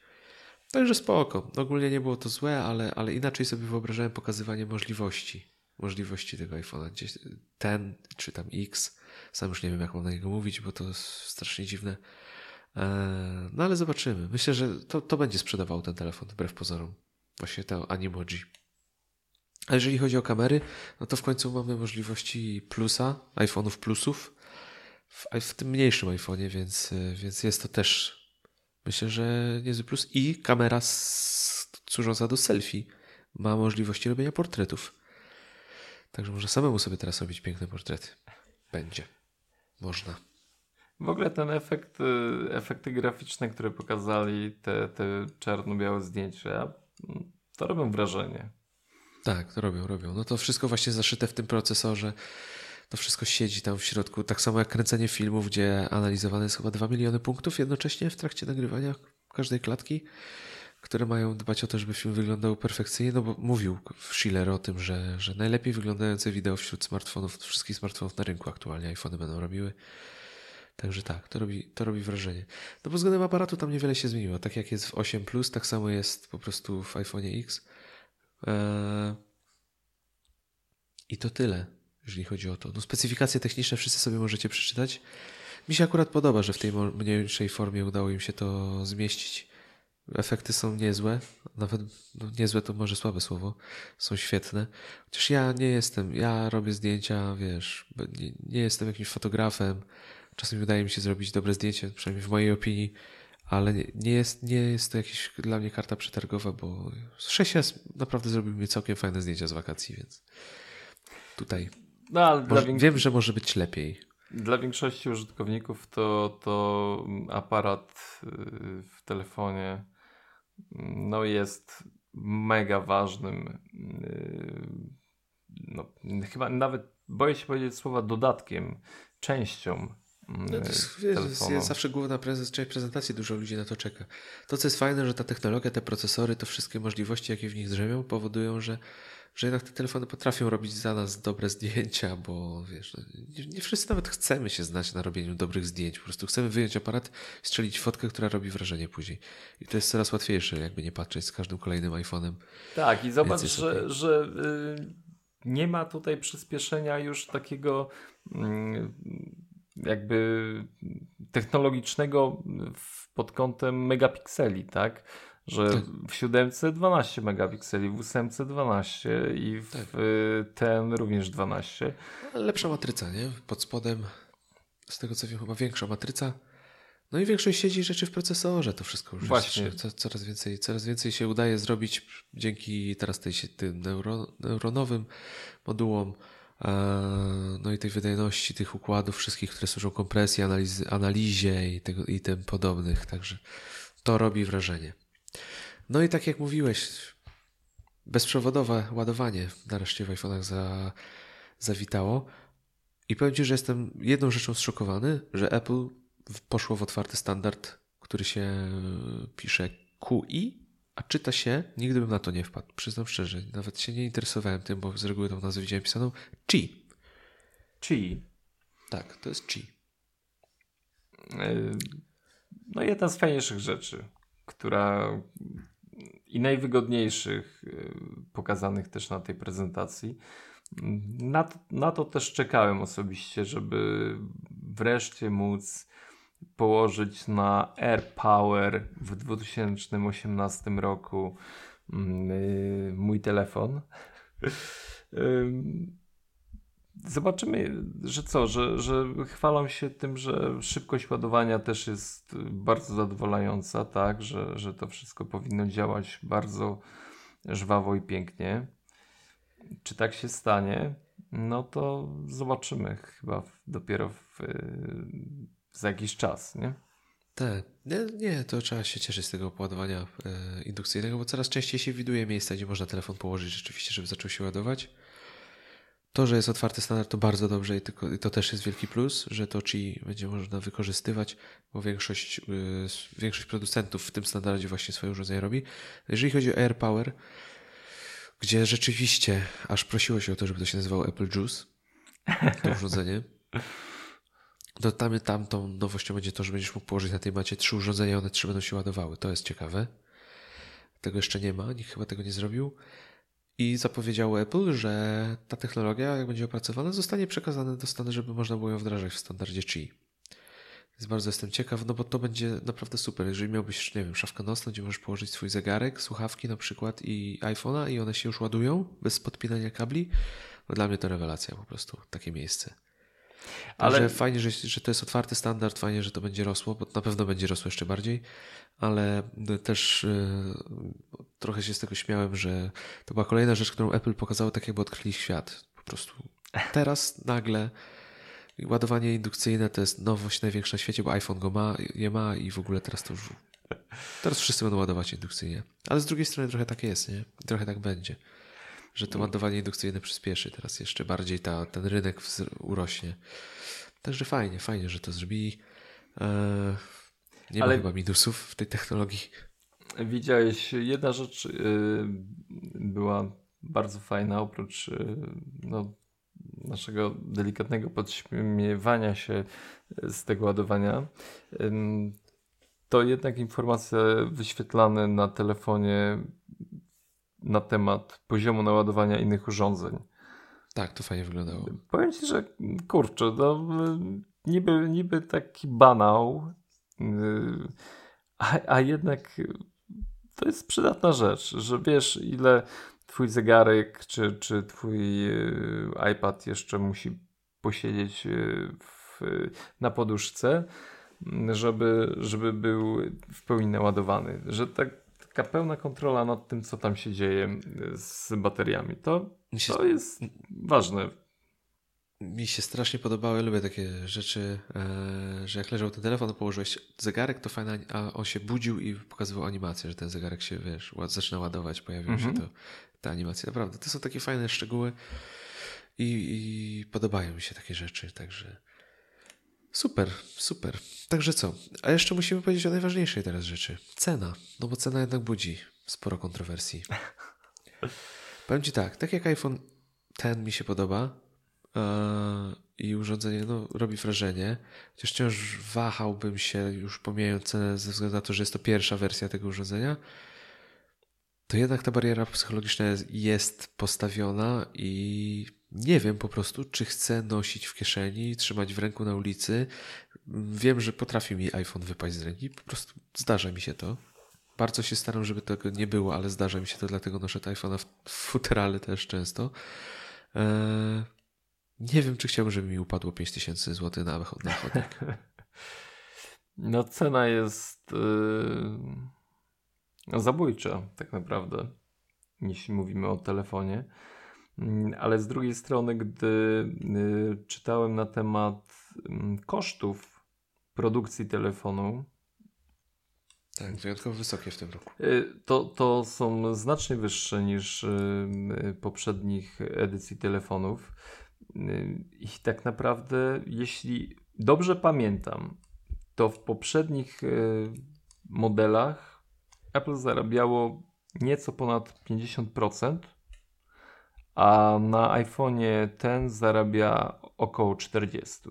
Także spoko. Ogólnie nie było to złe, ale, ale inaczej sobie wyobrażałem pokazywanie możliwości. Możliwości tego iPhone'a. Ten czy tam X. Sam już nie wiem, jak mam na niego mówić, bo to jest strasznie dziwne. No ale zobaczymy. Myślę, że to, to będzie sprzedawał ten telefon, wbrew pozorom. Właśnie to animoji. A jeżeli chodzi o kamery, no to w końcu mamy możliwości plusa, iPhone'ów plusów w, w tym mniejszym iPhone'ie, więc, więc jest to też, myślę, że niezły plus. I kamera s- służąca do selfie ma możliwości robienia portretów. Także można samemu sobie teraz robić piękne portrety. Będzie. Można. W ogóle ten efekt, efekty graficzne, które pokazali, te, te czarno-białe zdjęcia, to robią wrażenie. Tak, to robią, robią. No to wszystko właśnie zaszyte w tym procesorze. To wszystko siedzi tam w środku. Tak samo jak kręcenie filmów, gdzie analizowane jest chyba dwa miliony punktów jednocześnie w trakcie nagrywania każdej klatki, które mają dbać o to, żeby film wyglądał perfekcyjnie, no bo mówił Schiller o tym, że, że najlepiej wyglądające wideo wśród smartfonów, wszystkich smartfonów na rynku aktualnie iPhony będą robiły. Także tak, to robi, to robi wrażenie. No pod względem aparatu tam niewiele się zmieniło. Tak jak jest w osiem plus, tak samo jest po prostu w iPhone'ie X. Eee... I to tyle, jeżeli chodzi o to. No specyfikacje techniczne wszyscy sobie możecie przeczytać. Mi się akurat podoba, że w tej mniejszej formie udało im się to zmieścić. Efekty są niezłe, nawet no, niezłe to może słabe słowo, są świetne. Chociaż ja nie jestem, ja robię zdjęcia, wiesz, nie, nie jestem jakimś fotografem. Czasem udaje mi się zrobić dobre zdjęcie, przynajmniej w mojej opinii, ale nie jest, nie jest to jakaś dla mnie karta przetargowa, bo Szesia naprawdę zrobił mi całkiem fajne zdjęcia z wakacji, więc tutaj no, ale może, dla więks- wiem, że może być lepiej. Dla większości użytkowników to, to aparat w telefonie no jest mega ważnym, no, chyba nawet boję się powiedzieć słowa dodatkiem, częścią. No to jest, wiesz, jest zawsze główna część prezentacji, dużo ludzi na to czeka. To, co jest fajne, że ta technologia, te procesory, to wszystkie możliwości, jakie w nich drzemią, powodują, że, że jednak te telefony potrafią robić za nas dobre zdjęcia, bo wiesz, nie, nie wszyscy nawet chcemy się znać na robieniu dobrych zdjęć. Po prostu chcemy wyjąć aparat i strzelić fotkę, która robi wrażenie później. I to jest coraz łatwiejsze, jakby nie patrzeć, z każdym kolejnym iPhone'em. Tak, i zobacz, że, okay. że yy, nie ma tutaj przyspieszenia już takiego... Yy, jakby technologicznego pod kątem megapikseli, tak? Że w siódemce dwanaście megapikseli, w ósemce dwanaście i w tak. ten również dwanaście. Lepsza matryca, nie? Pod spodem, z tego co wiem, chyba większa matryca. No i większość siedzi rzeczy w procesorze, to wszystko już właśnie. Jest, coraz więcej, coraz więcej się udaje zrobić dzięki teraz tej, tym neuro, neuronowym modułom. No i tej wydajności tych układów wszystkich, które służą kompresji, analizy, analizie i, tego, i tym podobnych, także to robi wrażenie. No i tak jak mówiłeś, bezprzewodowe ładowanie nareszcie w iPhone'ach za, zawitało i powiem Ci, że jestem jedną rzeczą zszokowany, że Apple poszło w otwarty standard, który się pisze Q I, a czyta się, nigdy bym na to nie wpadł, przyznam szczerze, nawet się nie interesowałem tym, bo z reguły tą nazwę widziałem pisaną Qi. Qi. Tak, to jest Qi. No jedna z fajniejszych rzeczy, która i najwygodniejszych pokazanych też na tej prezentacji. Na to, na to też czekałem osobiście, żeby wreszcie móc położyć na AirPower w dwa tysiące osiemnastym roku yy, mój telefon. Yy, zobaczymy, że co, że, że chwalą się tym, że szybkość ładowania też jest bardzo zadowalająca, tak, że, że to wszystko powinno działać bardzo żwawo i pięknie. Czy tak się stanie? No to zobaczymy chyba w, dopiero w yy, za jakiś czas, nie? Tak. Nie, nie, to trzeba się cieszyć z tego ładowania e, indukcyjnego, bo coraz częściej się widuje miejsca, gdzie można telefon położyć rzeczywiście, żeby zaczął się ładować. To, że jest otwarty standard, to bardzo dobrze i, tylko, i to też jest wielki plus, że to Qi będzie można wykorzystywać, bo większość, y, większość producentów w tym standardzie właśnie swoje urządzenia robi. Jeżeli chodzi o AirPower, gdzie rzeczywiście aż prosiło się o to, żeby to się nazywało Apple Juice, to urządzenie. No tam, tam tą nowością będzie to, że będziesz mógł położyć na tej macie trzy urządzenia, one trzy będą się ładowały. To jest ciekawe. Tego jeszcze nie ma, nikt chyba tego nie zrobił. I zapowiedziało Apple, że ta technologia, jak będzie opracowana, zostanie przekazana do Stanów, żeby można było ją wdrażać w standardzie Q I. Więc bardzo jestem ciekaw, no bo to będzie naprawdę super. Jeżeli miałbyś, nie wiem, szafkę nocną, gdzie możesz położyć swój zegarek, słuchawki na przykład i iPhone'a i one się już ładują bez podpinania kabli, no dla mnie to rewelacja po prostu, takie miejsce. Ale także fajnie, że, że to jest otwarty standard, fajnie, że to będzie rosło, bo na pewno będzie rosło jeszcze bardziej, ale też yy, trochę się z tego śmiałem, że to była kolejna rzecz, którą Apple pokazało, tak jakby odkryli świat. Po prostu teraz nagle ładowanie indukcyjne to jest nowość największa na świecie, bo iPhone go ma, je ma i w ogóle teraz to już teraz wszyscy będą ładować indukcyjnie. Ale z drugiej strony trochę tak jest, nie? Trochę tak będzie, że to ładowanie indukcyjne przyspieszy. Teraz jeszcze bardziej ta, ten rynek urośnie. Także fajnie, fajnie, że to zrobili. Eee, nie ma ale chyba minusów w tej technologii. Widziałeś, jedna rzecz yy, była bardzo fajna, oprócz yy, no, naszego delikatnego podśmiewania się z tego ładowania. Yy, to jednak informacje wyświetlane na telefonie na temat poziomu naładowania innych urządzeń. Tak, to fajnie wyglądało. Powiem Ci, że kurczę, no, niby, niby taki banał, a, a jednak to jest przydatna rzecz, że wiesz, ile Twój zegarek czy, czy Twój iPad jeszcze musi posiedzieć w, na poduszce, żeby, żeby był w pełni naładowany. Że tak taka pełna kontrola nad tym, co tam się dzieje z bateriami. To, to jest ważne. Mi się strasznie podobały, lubię takie rzeczy, że jak leżał ten telefon, położyłeś zegarek, to fajna, a on się budził i pokazywał animację, że ten zegarek się, wiesz, zaczyna ładować, pojawiły się to, te animacje. Naprawdę, to są takie fajne szczegóły i, i podobają mi się takie rzeczy, także super, super. Także co? A jeszcze musimy powiedzieć o najważniejszej teraz rzeczy. Cena. No bo cena jednak budzi sporo kontrowersji. Powiem Ci tak, tak jak iPhone ten mi się podoba yy, i urządzenie no, robi wrażenie, chociaż wciąż wahałbym się już pomijając cenę ze względu na to, że jest to pierwsza wersja tego urządzenia, to jednak ta bariera psychologiczna jest, jest postawiona i nie wiem po prostu, czy chcę nosić w kieszeni, trzymać w ręku na ulicy. Wiem, że potrafi mi iPhone wypaść z ręki. Po prostu zdarza mi się to. Bardzo się staram, żeby tego nie było, ale zdarza mi się to, dlatego noszę iPhone'a w futerale też często. Eee, nie wiem, czy chciałbym, żeby mi upadło pięć tysięcy złotych na chodnik. No cena jest yy, zabójcza tak naprawdę, jeśli mówimy o telefonie. Ale z drugiej strony, gdy czytałem na temat kosztów produkcji telefonu, tak, wyjątkowo wysokie w tym roku, to, to są znacznie wyższe niż poprzednich edycji telefonów. I tak naprawdę, jeśli dobrze pamiętam, to w poprzednich modelach Apple zarabiało nieco ponad pięćdziesiąt procent. A na iPhone'ie ten zarabia około czterdzieści.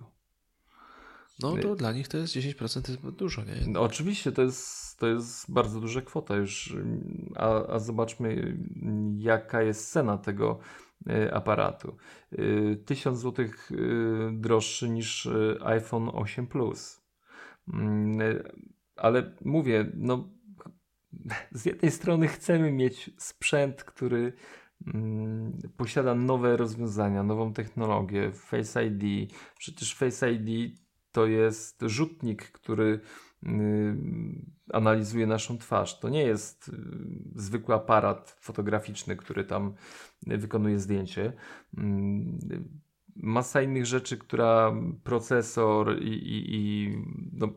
No to dla nich to jest dziesięć procent, to jest dużo, nie? No oczywiście, to jest, to jest bardzo duża kwota już. A, a zobaczmy, jaka jest cena tego aparatu. tysiąc złotych droższy niż iPhone osiem plus. Ale mówię, no z jednej strony chcemy mieć sprzęt, który posiada nowe rozwiązania, nową technologię, Face I D. Przecież Face I D to jest rzutnik, który analizuje naszą twarz. To nie jest zwykły aparat fotograficzny, który tam wykonuje zdjęcie. Masa innych rzeczy, która procesor i, i, i no,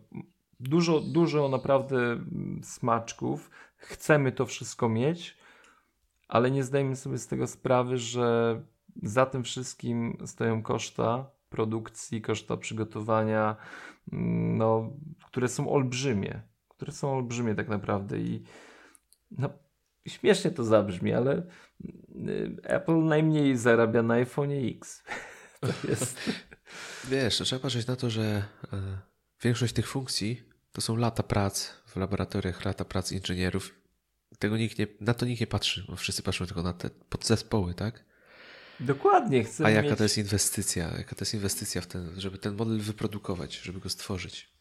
dużo, dużo naprawdę smaczków. Chcemy to wszystko mieć, ale nie zdajemy sobie z tego sprawy, że za tym wszystkim stoją koszta produkcji, koszta przygotowania, no, które są olbrzymie, które są olbrzymie tak naprawdę i no, śmiesznie to zabrzmi, ale Apple najmniej zarabia na iPhone'ie X. To jest... Wiesz, trzeba patrzeć na to, że większość tych funkcji to są lata prac w laboratoriach, lata prac inżynierów. Tego nikt nie, na to nikt nie patrzy, bo wszyscy patrzą tylko na te podzespoły, tak? Dokładnie. Chcę A jaka mieć... to jest inwestycja? Jaka to jest inwestycja w ten, żeby ten model wyprodukować, żeby go stworzyć?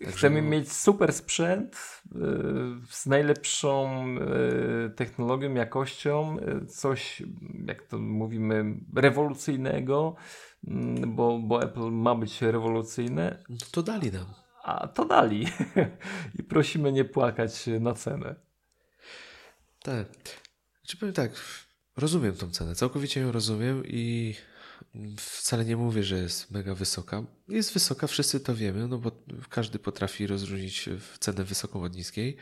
Także... Chcemy mieć super sprzęt yy, z najlepszą yy, technologią, jakością, yy, coś, jak to mówimy, rewolucyjnego, yy, bo, bo Apple ma być rewolucyjne. No to dali nam. A to dali. I prosimy nie płakać na cenę. Tak. Czy powiem tak, rozumiem tą cenę, całkowicie ją rozumiem i... Wcale nie mówię, że jest mega wysoka. Jest wysoka, wszyscy to wiemy, no bo każdy potrafi rozróżnić cenę wysoką od niskiej.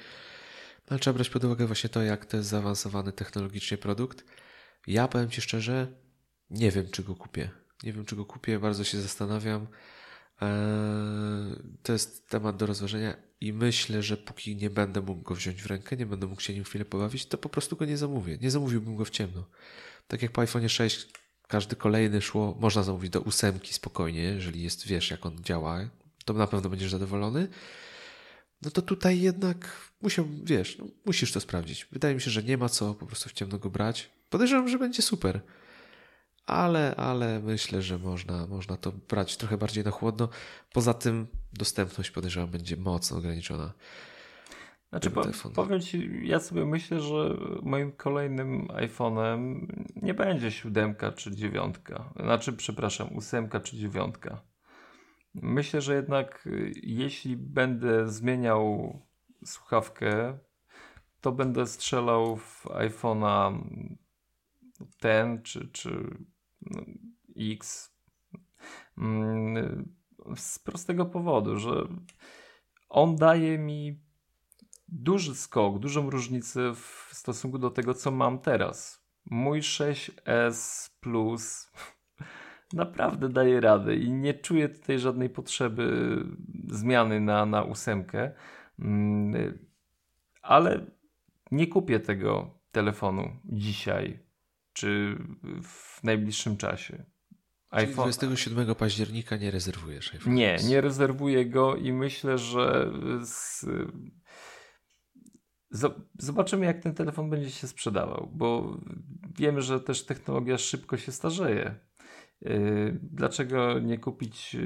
No, ale trzeba brać pod uwagę właśnie to, jak to jest zaawansowany technologicznie produkt. Ja powiem Ci szczerze, nie wiem, czy go kupię. Nie wiem, czy go kupię, bardzo się zastanawiam. Eee, to jest temat do rozważenia i myślę, że póki nie będę mógł go wziąć w rękę, nie będę mógł się nim chwilę pobawić, to po prostu go nie zamówię. Nie zamówiłbym go w ciemno. Tak jak po iPhone sześć, każdy kolejny szło, można zamówić do ósemki spokojnie, jeżeli jest, wiesz, jak on działa, to na pewno będziesz zadowolony. No to tutaj jednak musiał, wiesz, no, musisz to sprawdzić. Wydaje mi się, że nie ma co po prostu w ciemno go brać. Podejrzewam, że będzie super, ale, ale myślę, że można, można to brać trochę bardziej na chłodno. Poza tym dostępność, podejrzewam, będzie mocno ograniczona. Znaczy, po, powiem Ci, ja sobie myślę, że moim kolejnym iPhone'em nie będzie siódemka czy dziewiątka. Znaczy, przepraszam, ósemka czy dziewiątka. Myślę, że jednak jeśli będę zmieniał słuchawkę, to będę strzelał w iPhone'a ten czy, czy X. Z prostego powodu, że on daje mi duży skok, dużą różnicę w stosunku do tego, co mam teraz. Mój sześć S Plus naprawdę daje radę i nie czuję tutaj żadnej potrzeby zmiany na, na ósemkę, ale nie kupię tego telefonu dzisiaj czy w najbliższym czasie. iPhone... dwudziestego siódmego października nie rezerwujesz iPhone? Nie, nie rezerwuję go i myślę, że z... Zobaczymy, jak ten telefon będzie się sprzedawał, bo wiemy, że też technologia szybko się starzeje. Dlaczego nie kupić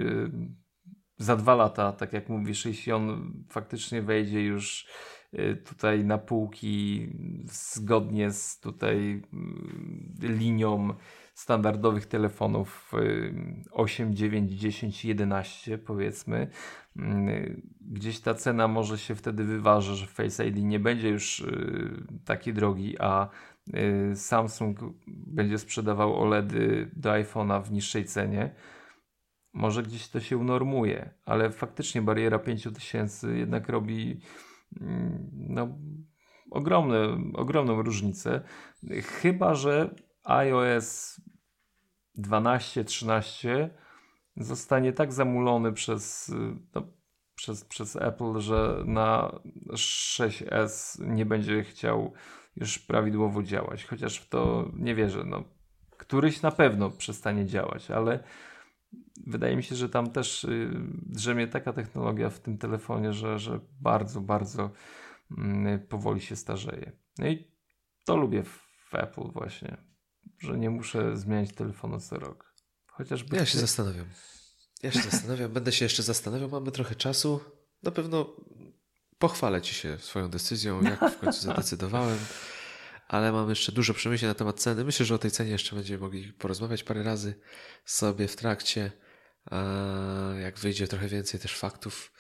za dwa lata, tak jak mówisz, jeśli on faktycznie wejdzie już tutaj na półki zgodnie z tutaj linią standardowych telefonów osiem, dziewięć, dziesięć, jedenaście powiedzmy. Gdzieś ta cena może się wtedy wyważy, że Face I D nie będzie już taki drogi, a Samsung będzie sprzedawał OLEDy do iPhone'a w niższej cenie. Może gdzieś to się unormuje, ale faktycznie bariera pięć tysięcy jednak robi no, ogromne, ogromną różnicę. Chyba że iOS dwanaście, trzynaście zostanie tak zamulony przez, no, przez, przez Apple, że na sześć S nie będzie chciał już prawidłowo działać. Chociaż w to nie wierzę. No, któryś na pewno przestanie działać, ale wydaje mi się, że tam też drzemie taka technologia w tym telefonie, że, że bardzo, bardzo mm, powoli się starzeje. No i to lubię w Apple właśnie, że nie muszę zmieniać telefonu co rok. Chociażby ja się ty... zastanawiam. Ja się zastanawiam, będę się jeszcze zastanawiał, mamy trochę czasu. Na pewno pochwalę Ci się swoją decyzją, jak w końcu zadecydowałem, ale mam jeszcze dużo przemyśleń na temat ceny. Myślę, że o tej cenie jeszcze będziemy mogli porozmawiać parę razy sobie w trakcie, jak wyjdzie trochę więcej też faktów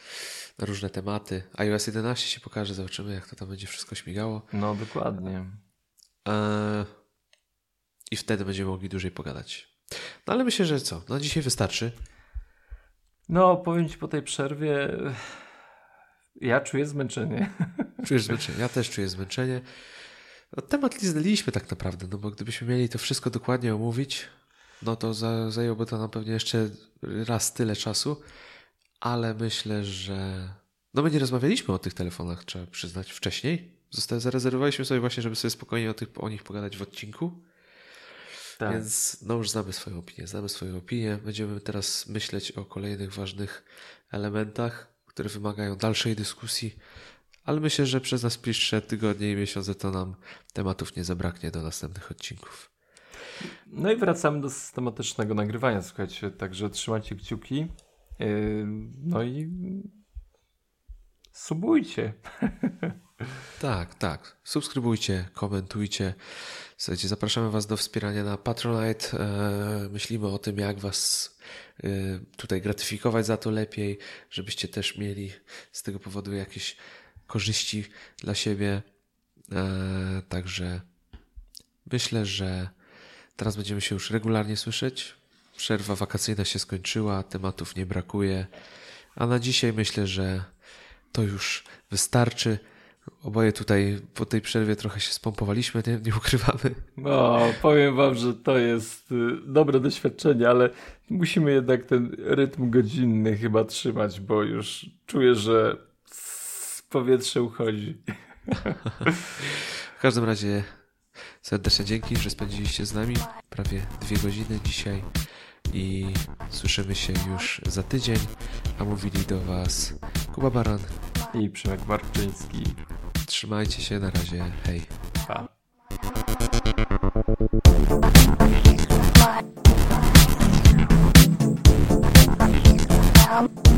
na różne tematy. iOS jedenaście się pokaże, zobaczymy, jak to tam będzie wszystko śmigało. No dokładnie. E... I wtedy będziemy mogli dłużej pogadać. No ale myślę, że co? No dzisiaj wystarczy. No powiem Ci po tej przerwie, ja czuję zmęczenie. Czujesz zmęczenie, ja też czuję zmęczenie. No, temat liznęliśmy tak naprawdę, no bo gdybyśmy mieli to wszystko dokładnie omówić, no to za, zajęłoby to nam pewnie jeszcze raz tyle czasu, ale myślę, że... No my nie rozmawialiśmy o tych telefonach, trzeba przyznać, wcześniej. Zosta- zarezerwowaliśmy sobie właśnie, żeby sobie spokojnie o, tych, o nich pogadać w odcinku. Tak. Więc no już znamy swoją opinię, znamy swoją opinię. Będziemy teraz myśleć o kolejnych ważnych elementach, które wymagają dalszej dyskusji, ale myślę, że przez nas bliższe tygodnie i miesiące to nam tematów nie zabraknie do następnych odcinków. No i wracamy do systematycznego nagrywania, słuchajcie, także trzymajcie kciuki, no i subujcie. Tak, tak. Subskrybujcie, komentujcie. Słuchajcie, zapraszamy Was do wspierania na Patronite. Myślimy o tym, jak Was tutaj gratyfikować za to lepiej, żebyście też mieli z tego powodu jakieś korzyści dla siebie. Także myślę, że teraz będziemy się już regularnie słyszeć. Przerwa wakacyjna się skończyła, tematów nie brakuje. A na dzisiaj myślę, że to już wystarczy. Oboje tutaj po tej przerwie trochę się spompowaliśmy, nie, nie ukrywamy. No, powiem wam, że to jest dobre doświadczenie, ale musimy jednak ten rytm godzinny chyba trzymać, bo już czuję, że powietrze uchodzi. W każdym razie serdecznie dzięki, że spędziliście z nami prawie dwie godziny dzisiaj i słyszymy się już za tydzień, a mówili do Was Kuba Baran i Przemek Marczyński. Trzymajcie się, na razie, hej. Pa. Pa.